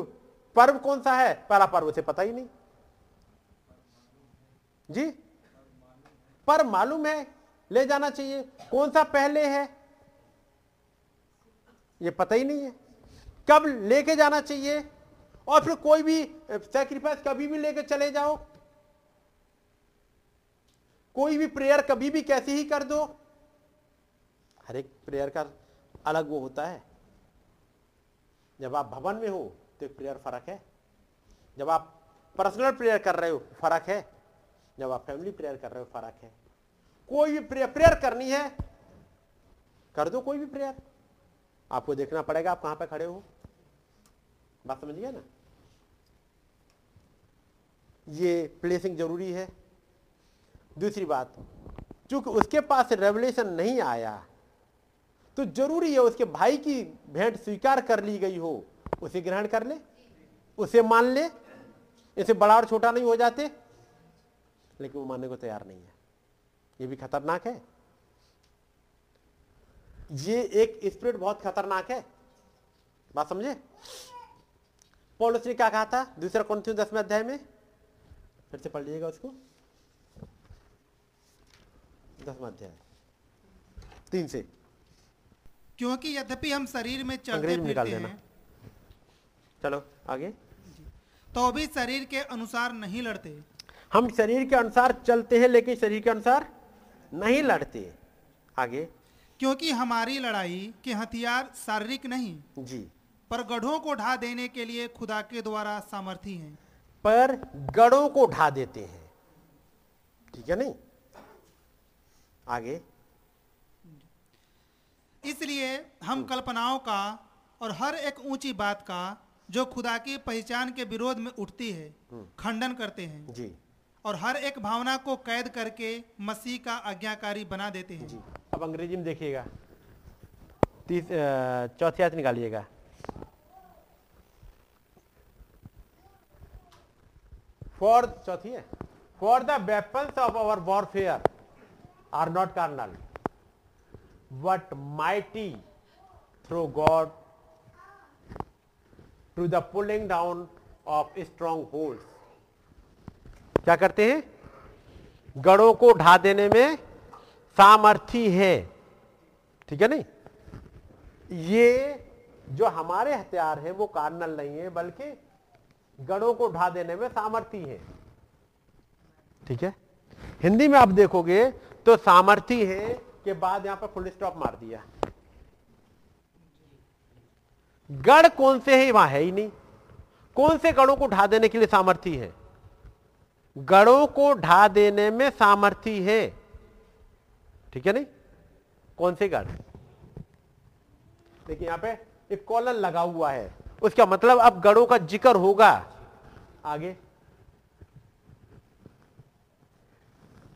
पर्व कौन सा है, पहला पर्व उसे पता ही नहीं। जी पर मालूम है, ले जाना चाहिए। कौन सा पहले है ये पता ही नहीं है। कब लेके जाना चाहिए और फिर कोई भी सैक्रिफाइस कभी भी लेके चले जाओ, कोई भी प्रेयर कभी भी कैसी ही कर दो। हर एक प्रेयर का अलग वो होता है। जब आप भवन में हो तो एक प्रेयर फर्क है, जब आप पर्सनल प्रेयर कर रहे हो फर्क है, जब आप फैमिली प्रेयर कर रहे हो फर्क है। कोई भी प्रेयर करनी है कर दो, कोई भी प्रेयर। आपको देखना पड़ेगा आप कहां पे खड़े हो। बात समझ गया ना? ये प्लेसिंग जरूरी है। दूसरी बात, चूंकि उसके पास रेवलेशन नहीं आया तो जरूरी है उसके भाई की भेंट स्वीकार कर ली गई हो, उसे ग्रहण कर ले, उसे मान ले। इसे बड़ा और छोटा नहीं हो जाते, लेकिन वो मानने को तैयार नहीं है। ये भी खतरनाक है। ये एक स्पिरिट बहुत खतरनाक है। बात समझे? पौलुस ने क्या कहा था दूसरा कोरिन्थियों 10वें अध्याय में? फिर से पढ़ लीजिएगा उसको। 10वां अध्याय 3 से। क्योंकि यद्यपि हम शरीर में चलते फिरते हैं, चलो आगे, तो भी शरीर के अनुसार नहीं लड़ते। हम शरीर के अनुसार चलते हैं लेकिन शरीर के अनुसार नहीं लड़ते। आगे, क्योंकि हमारी लड़ाई के हथियार शारीरिक नहीं जी, पर गढ़ों को ढा देने के लिए खुदा के द्वारा सामर्थी हैं। पर गढ़ों को ढा देते हैं, ठीक है नहीं? आगे, इसलिए हम कल्पनाओं का और हर एक ऊंची बात का जो खुदा की पहचान के विरोध में उठती है खंडन करते हैं जी, और हर एक भावना को कैद करके मसीह का आज्ञाकारी बना देते हैं जी। अब अंग्रेजी में देखिएगा 34 निकालिएगा। For the weapons of our warfare are not carnal but mighty through God to the pulling down of strongholds। क्या करते हैं? गढ़ों को ढा देने में सामर्थी है, ठीक है नहीं? ये जो हमारे हथियार है वो कार्नल नहीं है बल्कि गढ़ों को ढा देने में सामर्थी है, ठीक है? हिंदी में आप देखोगे तो सामर्थी है के बाद यहां पर फुल स्टॉप मार दिया। गढ़ कौन से है वहां है ही नहीं। कौन से गढ़ों को ढा देने के लिए सामर्थी है? गढ़ों को ढा देने में सामर्थी है, ठीक है नहीं? कौन से गढ़? देखिए यहां पे एक कॉलन लगा हुआ है उसका मतलब अब गढ़ों का जिक्र होगा आगे।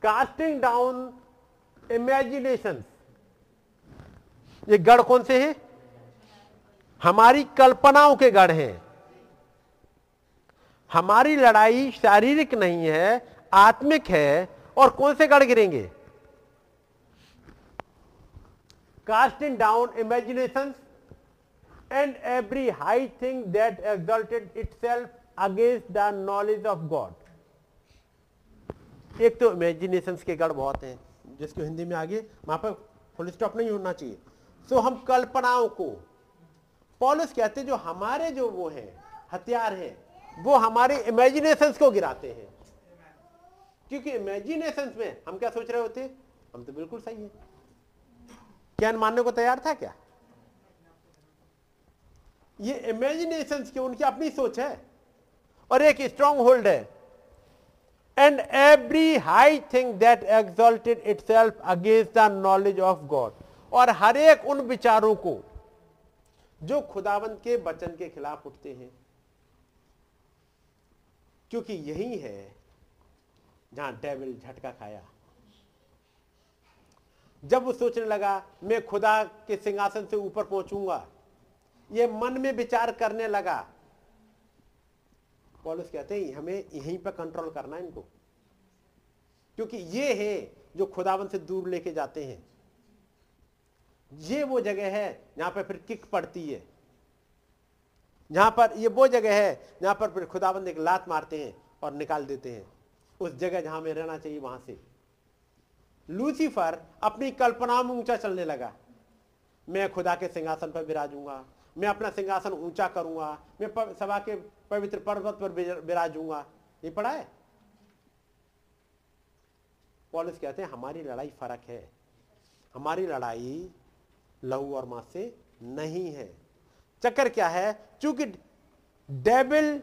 कास्टिंग डाउन इमेजिनेशन, ये गढ़ कौन से हैं? हमारी कल्पनाओं के गढ़ हैं। हमारी लड़ाई शारीरिक नहीं है, आत्मिक है। और कौन से गढ़ गिरेंगे? Casting down imagination and every high thing that exalted itself against the knowledge of God. एक तो इमेजिनेशंस के गढ़ बहुत हैं, जिसको हिंदी में आगे वहां पर फुल स्टॉप नहीं होना चाहिए। सो हम कल्पनाओं को, पॉलस कहते हैं जो हमारे जो वो हैं हथियार हैं, वो हमारे इमेजिनेशंस को गिराते हैं। क्योंकि इमेजिनेशंस में हम क्या सोच रहे होते? हम तो बिल्कुल सही है। क्या मानने को तैयार था क्या? ये इमेजिनेशंस की उनकी अपनी सोच है और एक स्ट्रॉन्ग होल्ड है। And every high thing that exalted itself against the knowledge of God. और हर एक उन विचारों को जो खुदावंत के वचन के खिलाफ उठते हैं, क्योंकि यही है जहां डेविल झटका खाया। जब वो सोचने लगा मैं खुदा के सिंहासन से ऊपर पहुंचूंगा, ये मन में विचार करने लगा। पॉलुस कहते हैं हमें यहीं पर कंट्रोल करना है इनको, क्योंकि ये है जो खुदावन से दूर लेके जाते हैं। ये वो जगह है जहां पर फिर किक पड़ती है, जहां पर ये वो जगह है जहां पर फिर खुदाबंद एक लात मारते हैं और निकाल देते हैं उस जगह जहां में रहना चाहिए वहां से। लूसीफर अपनी कल्पना में ऊंचा चलने लगा। मैं खुदा के सिंहासन पर विराजूंगा, मैं अपना सिंहासन ऊंचा करूंगा, मैं सभा के पवित्र पर्वत पर विराजूंगा। ये पढ़ा है। पॉलस कहते हैं हमारी लड़ाई फर्क है। हमारी लड़ाई लहू और मांस से नहीं है। चक्कर क्या है? चूंकि डेविल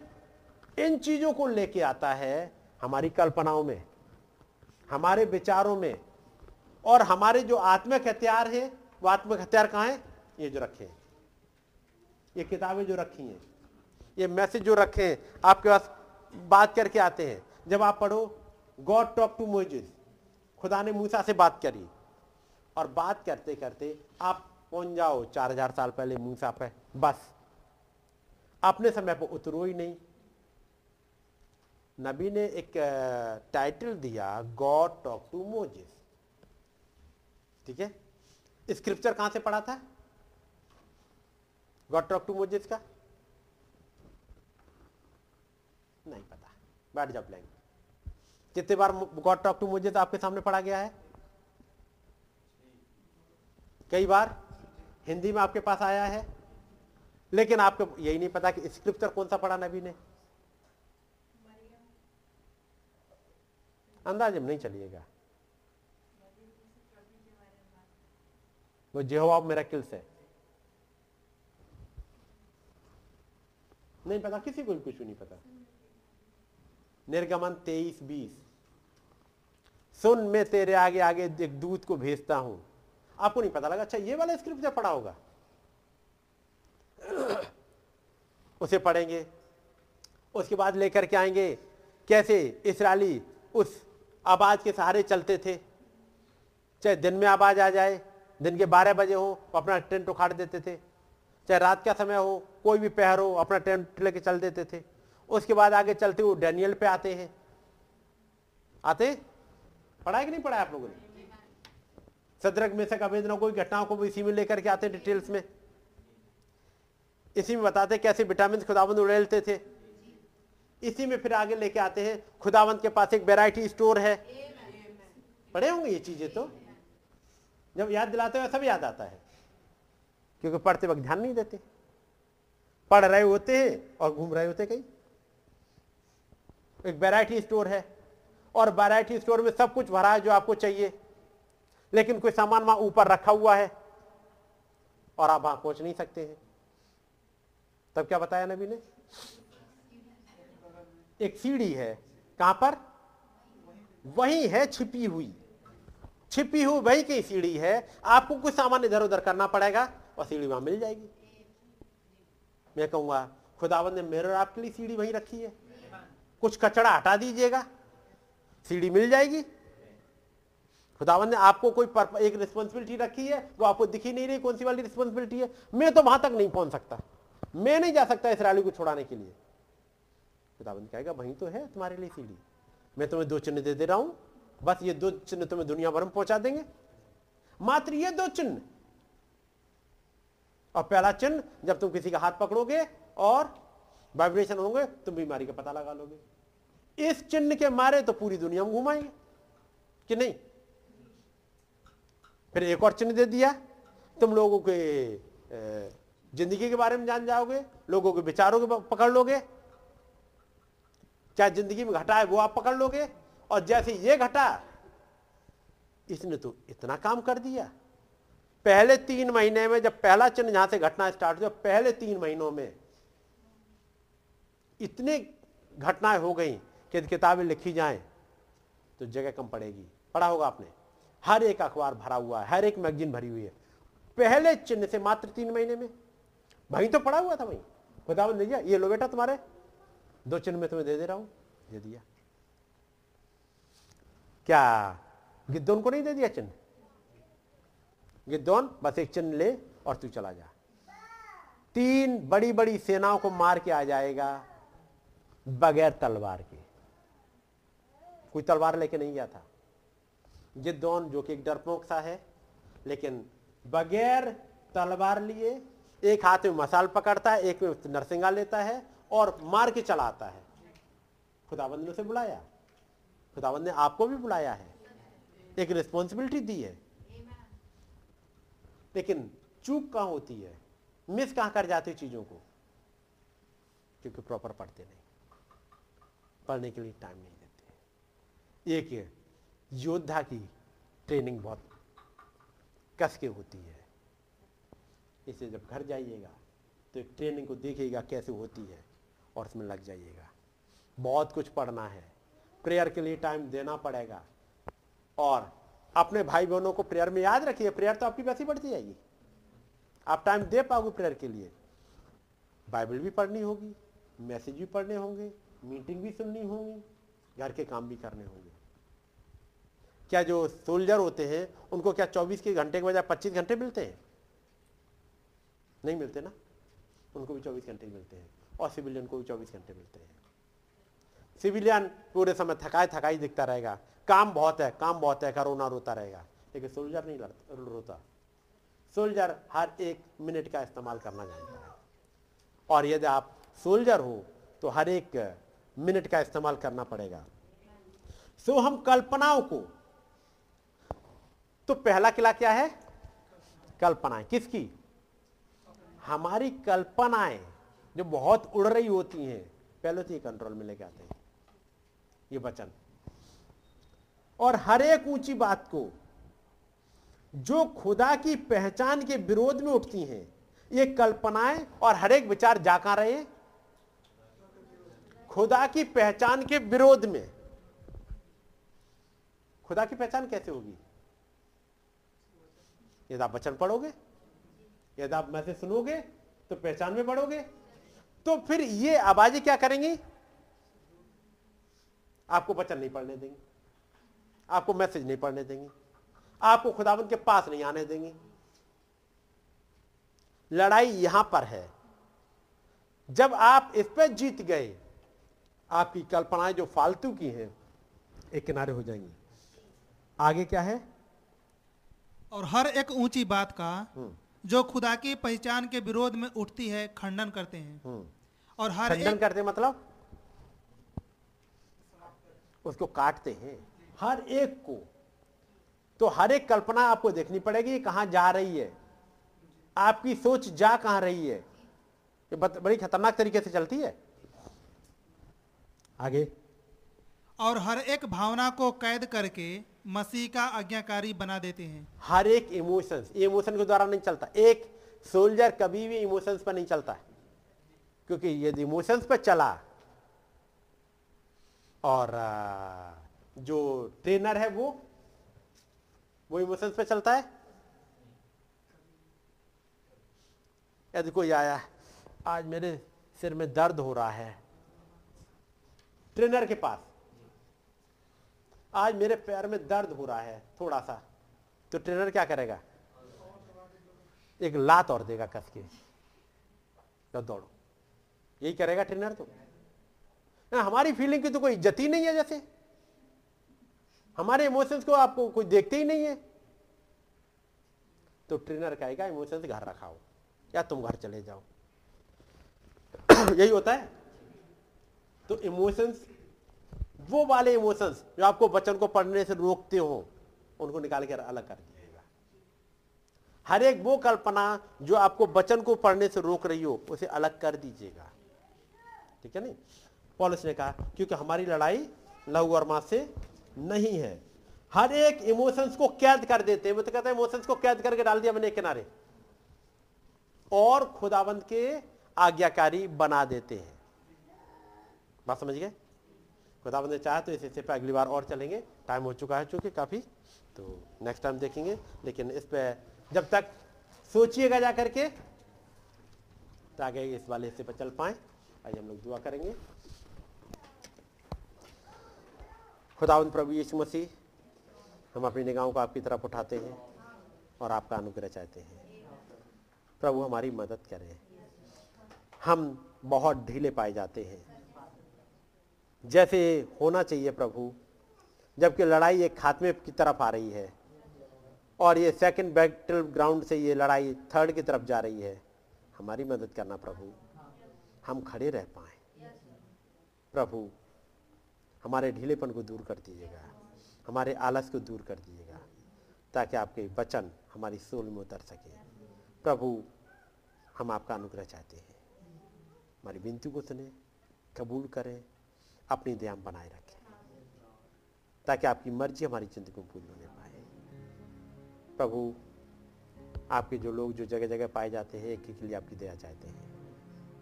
इन चीजों को लेके आता है हमारी कल्पनाओं में, हमारे विचारों में, और हमारे जो आत्मिक हथियार हैं, वो आत्मिक हथियार कहाँ हैं? ये जो रखे हैं, ये किताबें जो रखी हैं, ये मैसेज जो रखे हैं आपके पास, बात करके आते हैं। जब आप पढ़ो गॉड टॉक टू मोसेस, खुदा ने मूसा से बात करी, और बात करते करते आप पहुंच जाओ 4000 साल पहले मूसा पे। बस अपने समय पर उतरो ही नहीं। नबी ने एक टाइटल दिया, गॉड टॉक टू मोसेस। ठीक है, स्क्रिप्चर कहां से पढ़ा था गॉड टॉक टू मोसेस का? नहीं पता, बैठ जाओ ब्लैंक। कितने बार गॉड टॉक टू मोसेस आपके सामने पढ़ा गया है? कई बार हिंदी में आपके पास आया है, लेकिन आपको यही नहीं पता कि स्क्रिप्चर कौन सा पढ़ा नबी ने। अंदाजे में नहीं चलिएगा, वो यहोवा मिरेकल्स है। नहीं पता किसी को, कुछ भी नहीं पता। निर्गमन 23:20, सुन मैं तेरे आगे आगे एक दूत को भेजता हूं। आपको नहीं पता लगा, अच्छा ये वाला स्क्रिप्ट जब पढ़ा होगा। उसे पढ़ेंगे, उसके बाद लेकर के आएंगे कैसे इस्राएली उस आवाज के सहारे चलते थे। चाहे दिन में आवाज आ जाए, दिन के 12 बजे हो, अपना टेंट उखाड़ देते थे। चाहे रात का समय हो, कोई भी पहर हो, अपना टेंट लेके चल देते थे। उसके बाद आगे चलते हुए डैनियल पे आते हैं। आते पढ़ाए कि नहीं पढ़ाया आप लोगों ने? सदरक में से अवेदनों को घटनाओं को इसी में लेकर के आते हैं, डिटेल्स में इसी में बताते कैसे विटामिन खुदावंद उड़ेलते थे। इसी में फिर आगे लेके आते हैं खुदावंद के पास एक वैरायटी स्टोर है। पढ़े होंगे ये चीजें, तो जब याद दिलाते हो सब याद आता है, क्योंकि पढ़ते वक्त ध्यान नहीं देते। पढ़ रहे होते हैं और घूम रहे होते कहीं। एक वैरायटी स्टोर है और वैरायटी स्टोर में सब कुछ भरा है जो आपको चाहिए, लेकिन कोई सामान वहां ऊपर रखा हुआ है और आप वहां पहुंच नहीं सकते हैं। तब क्या बताया नबी ने? एक सीढ़ी है, कहां पर? वही है छिपी हुई, छिपी हुई वही की सीढ़ी है। आपको कुछ सामान इधर उधर करना पड़ेगा और सीढ़ी वहां मिल जाएगी। मैं कहूँगा खुदावन ने मेरे और आपके लिए सीढ़ी वहीं रखी है, कुछ कचड़ा हटा दीजिएगा, सीढ़ी मिल जाएगी। खुदावन ने आपको कोई एक रिस्पॉन्सिबिलिटी रखी है, वो आपको दिखी नहीं रही कौन सी वाली रिस्पॉन्सिबिलिटी है। मैं तो वहां तक नहीं पहुंच सकता, मैं नहीं जा सकता इसराइली को छुड़ाने के लिए। खुदावन कहेगा वहीं तो है तुम्हारे लिए सीढ़ी, मैं तुम्हें दो चिन्ह दे दे रहा हूं, बस ये दो चिन्ह तुम्हें दुनिया भर में पहुंचा देंगे, मात्र ये दो चिन्ह। और पहला चिन्ह, जब तुम किसी का हाथ पकड़ोगे और वाइब्रेशन होंगे तुम बीमारी का पता लगा लोगे। इस चिन्ह के मारे तो पूरी दुनिया में घुमाएंगे कि नहीं। फिर एक और चिन्ह दे दिया, तुम लोगों के जिंदगी के बारे में जान जाओगे, लोगों के विचारों को पकड़ लोगे, चाहे जिंदगी में घटा है वो आप पकड़ लोगे। और जैसे ये घटा, इसने तो इतना काम कर दिया, पहले 3 महीने में, जब पहला चिन्ह जहां से घटना स्टार्ट हुई, पहले 3 महीनों में इतनी घटनाएं हो गई कि किताबें लिखी जाएं तो जगह कम पड़ेगी। पढ़ा होगा आपने, हर एक अखबार भरा हुआ है, हर एक मैगजीन भरी हुई है, पहले चिन्ह से मात्र 3 महीने में। वहीं तो पड़ा हुआ था, वहीं खुदावन ने दिया, ये लो बेटा तुम्हारे दो चिन्ह में तुम्हें दे दे रहा हूं, दे दिया। क्या गिद्दोन को नहीं दे दिया चिन्ह? गिद्दोन बस एक चिन्ह ले और तू चला जा, 3 बड़ी बड़ी सेनाओं को मार के आ जाएगा बगैर तलवार के। कोई तलवार लेके नहीं गया था गिद्दोन, जो कि एक डरपोक सा है, लेकिन बगैर तलवार लिए, एक हाथ में मसाल पकड़ता है, एक में नरसिंगा लेता है और मार के चला आता है। खुदावंद ने उसे बुलाया, खुदावंद ने आपको भी बुलाया है, एक रिस्पॉन्सिबिलिटी दी है, लेकिन चूक कहाँ होती है, मिस कहाँ कर जाती है चीजों को, क्योंकि प्रॉपर पढ़ते नहीं, पढ़ने के लिए टाइम नहीं देते। एक योद्धा की ट्रेनिंग बहुत कस के होती है, इसे जब घर जाइएगा तो एक ट्रेनिंग को देखिएगा कैसे होती है और उसमें लग जाइएगा। बहुत कुछ पढ़ना है, प्रेयर के लिए टाइम देना पड़ेगा, और अपने भाई बहनों को प्रेयर में याद रखिए, प्रेयर तो आपकी वैसी बढ़ती जाएगी, आप टाइम दे पाओगे प्रेयर के लिए। बाइबल भी पढ़नी होगी, मैसेज भी पढ़ने होंगे, मीटिंग भी सुननी होगी, घर के काम भी करने होंगे। क्या जो सोल्जर होते हैं उनको क्या 24 के घंटे के बजाय 25 घंटे मिलते हैं? नहीं मिलते ना, उनको भी 24 घंटे मिलते हैं, और सिविलियन को भी 24 घंटे मिलते हैं। सिविलियन पूरे समय थकाई दिखता रहेगा, काम बहुत है, कोरोना रोता रहेगा, लेकिन सोल्जर नहीं रोता। सोल्जर हर एक मिनट का इस्तेमाल करना जानता है, और यदि आप सोल्जर हो तो हर एक मिनट का इस्तेमाल करना पड़ेगा। सो हम कल्पनाओं को, तो पहला किला क्या है? कल्पनाएं। किसकी? हमारी कल्पनाएं, जो बहुत उड़ रही होती हैं, पहले तो ये कंट्रोल में लेके आते हैं ये वचन। और हर एक ऊंची बात को जो खुदा की पहचान के विरोध में उठती हैं, ये कल्पनाएं और हर एक विचार जा कहां रहे हैं? खुदा की पहचान के विरोध में। खुदा की पहचान कैसे होगी? यदि आप वचन पढ़ोगे, यदि आप मैसेज सुनोगे तो पहचान में बढ़ोगे, तो फिर ये आवाजें क्या करेंगी? आपको वचन नहीं पढ़ने देंगी, आपको मैसेज नहीं पढ़ने देंगी, आपको खुदावंद के पास नहीं आने देंगी। लड़ाई यहां पर है। जब आप इस पर जीत गए, आपकी कल्पनाएं जो फालतू की हैं एक किनारे हो जाएंगी। आगे क्या है? और हर एक ऊंची बात का जो खुदा की पहचान के विरोध में उठती है खंडन करते हैं। और हर खंडन करते हैं मतलब उसको काटते हैं, हर एक को। तो हर एक कल्पना आपको देखनी पड़ेगी कहां जा रही है, आपकी सोच जा कहां रही है। ये बड़ी खतरनाक तरीके से चलती है। आगे, और हर एक भावना को कैद करके मसीह का आज्ञाकारी बना देते हैं। हर एक इमोशन के द्वारा नहीं चलता। एक सोल्जर कभी भी इमोशंस पर नहीं चलता, क्योंकि यदि इमोशंस पर चला, और जो ट्रेनर है वो इमोशंस पर चलता है। यदि कोई आया आज मेरे सिर में दर्द हो रहा है, ट्रेनर के पास, आज मेरे पैर में दर्द हो रहा है थोड़ा सा, तो ट्रेनर क्या करेगा, एक लात और देगा कस के, तो दौड़ो, यही करेगा ट्रेनर। तो ना हमारी फीलिंग की तो कोई इज्जत ही नहीं है, जैसे हमारे इमोशंस को आपको कोई देखते ही नहीं है, तो ट्रेनर कहेगा इमोशंस घर रखाओ या तुम घर चले जाओ। यही होता है। तो इमोशंस, वो वाले इमोशंस जो आपको वचन को पढ़ने से रोकते हो, उनको निकाल के अलग कर दीजिएगा। हर एक वो कल्पना जो आपको वचन को पढ़ने से रोक रही हो, उसे अलग कर दीजिएगा। ठीक है नहीं? पौलुस ने कहा क्योंकि हमारी लड़ाई लहू और मांस से नहीं है। हर एक इमोशंस को कैद कर देते हैं, वो तो कहता है इमोशंस को कैद करके डाल दिया मैंने एक किनारे, और खुदावंद के आज्ञाकारी बना देते हैं। बात समझ गए? खुदावंद ने चाहा तो इस हिस्से पर अगली बार और चलेंगे, टाइम हो चुका है चूंकि काफ़ी, तो नेक्स्ट टाइम देखेंगे। लेकिन इस पर जब तक सोचिएगा जा करके, ताकि इस वाले हिस्से पर चल पाएँ। आज हम लोग दुआ करेंगे। खुदावंद प्रभु यीशु मसीह, हम अपनी निगाहों को आपकी तरफ उठाते हैं और आपका अनुग्रह चाहते हैं। प्रभु हमारी मदद करें, हम बहुत ढीले पाए जाते हैं जैसे होना चाहिए प्रभु, जबकि लड़ाई एक खात्मे की तरफ आ रही है और ये सेकंड बैटल ग्राउंड से ये लड़ाई थर्ड की तरफ जा रही है। हमारी मदद करना प्रभु, हम खड़े रह पाएँ। प्रभु हमारे ढीलेपन को दूर कर दीजिएगा, हमारे आलस को दूर कर दीजिएगा, ताकि आपके वचन हमारी सोल में उतर सके। प्रभु हम आपका अनुग्रह चाहते हैं, हमारी विनती को सुने, कबूल करें, अपनी दया बनाए रखें, ताकि आपकी मर्जी हमारी जिंदगी में पूरी होने पाए। प्रभु आपके जो लोग जो जगह जगह पाए जाते हैं, एक के लिए आपकी दया चाहते हैं,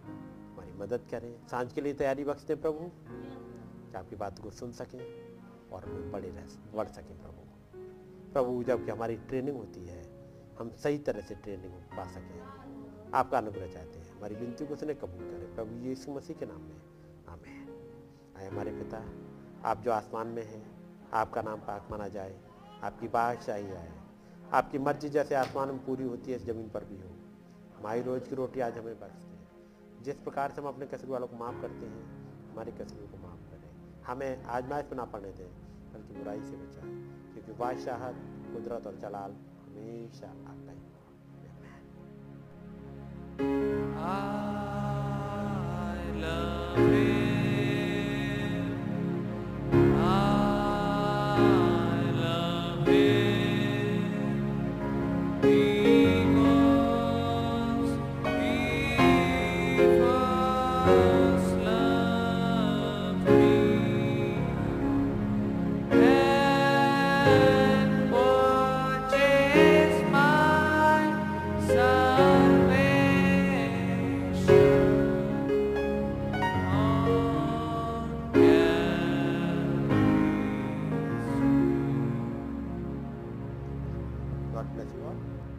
हमारी मदद करें। सांझ के लिए तैयारी बख्श दें प्रभु, कि आपकी बात को सुन सकें और हमें बढ़ सकें प्रभु। प्रभु जबकि हमारी ट्रेनिंग होती है, हम सही तरह से ट्रेनिंग पा सकें, आपका अनुग्रह चाहते हैं। हमारी विनती को उसने कबूल करें प्रभु यीशु मसीह के नाम में, आमीन। आए हमारे पिता, आप जो आसमान में हैं, आपका नाम पाक माना जाए, आपकी बादशाही आए, आपकी मर्जी जैसे आसमान में पूरी होती है इस ज़मीन पर भी हो। हमारी रोज़ की रोटी आज हमें बख्श दें, जिस प्रकार से हम अपने कसरू वालों को माफ़ करते हैं, हमारे कसरू को माफ़ करें। हमें आजमाइश में ना पड़ने दें, बल्कि बुराई से बचाएं, क्योंकि बादशाहत, कुदरत और जलाल हमेशा आपका ही। आमीन। God bless you all.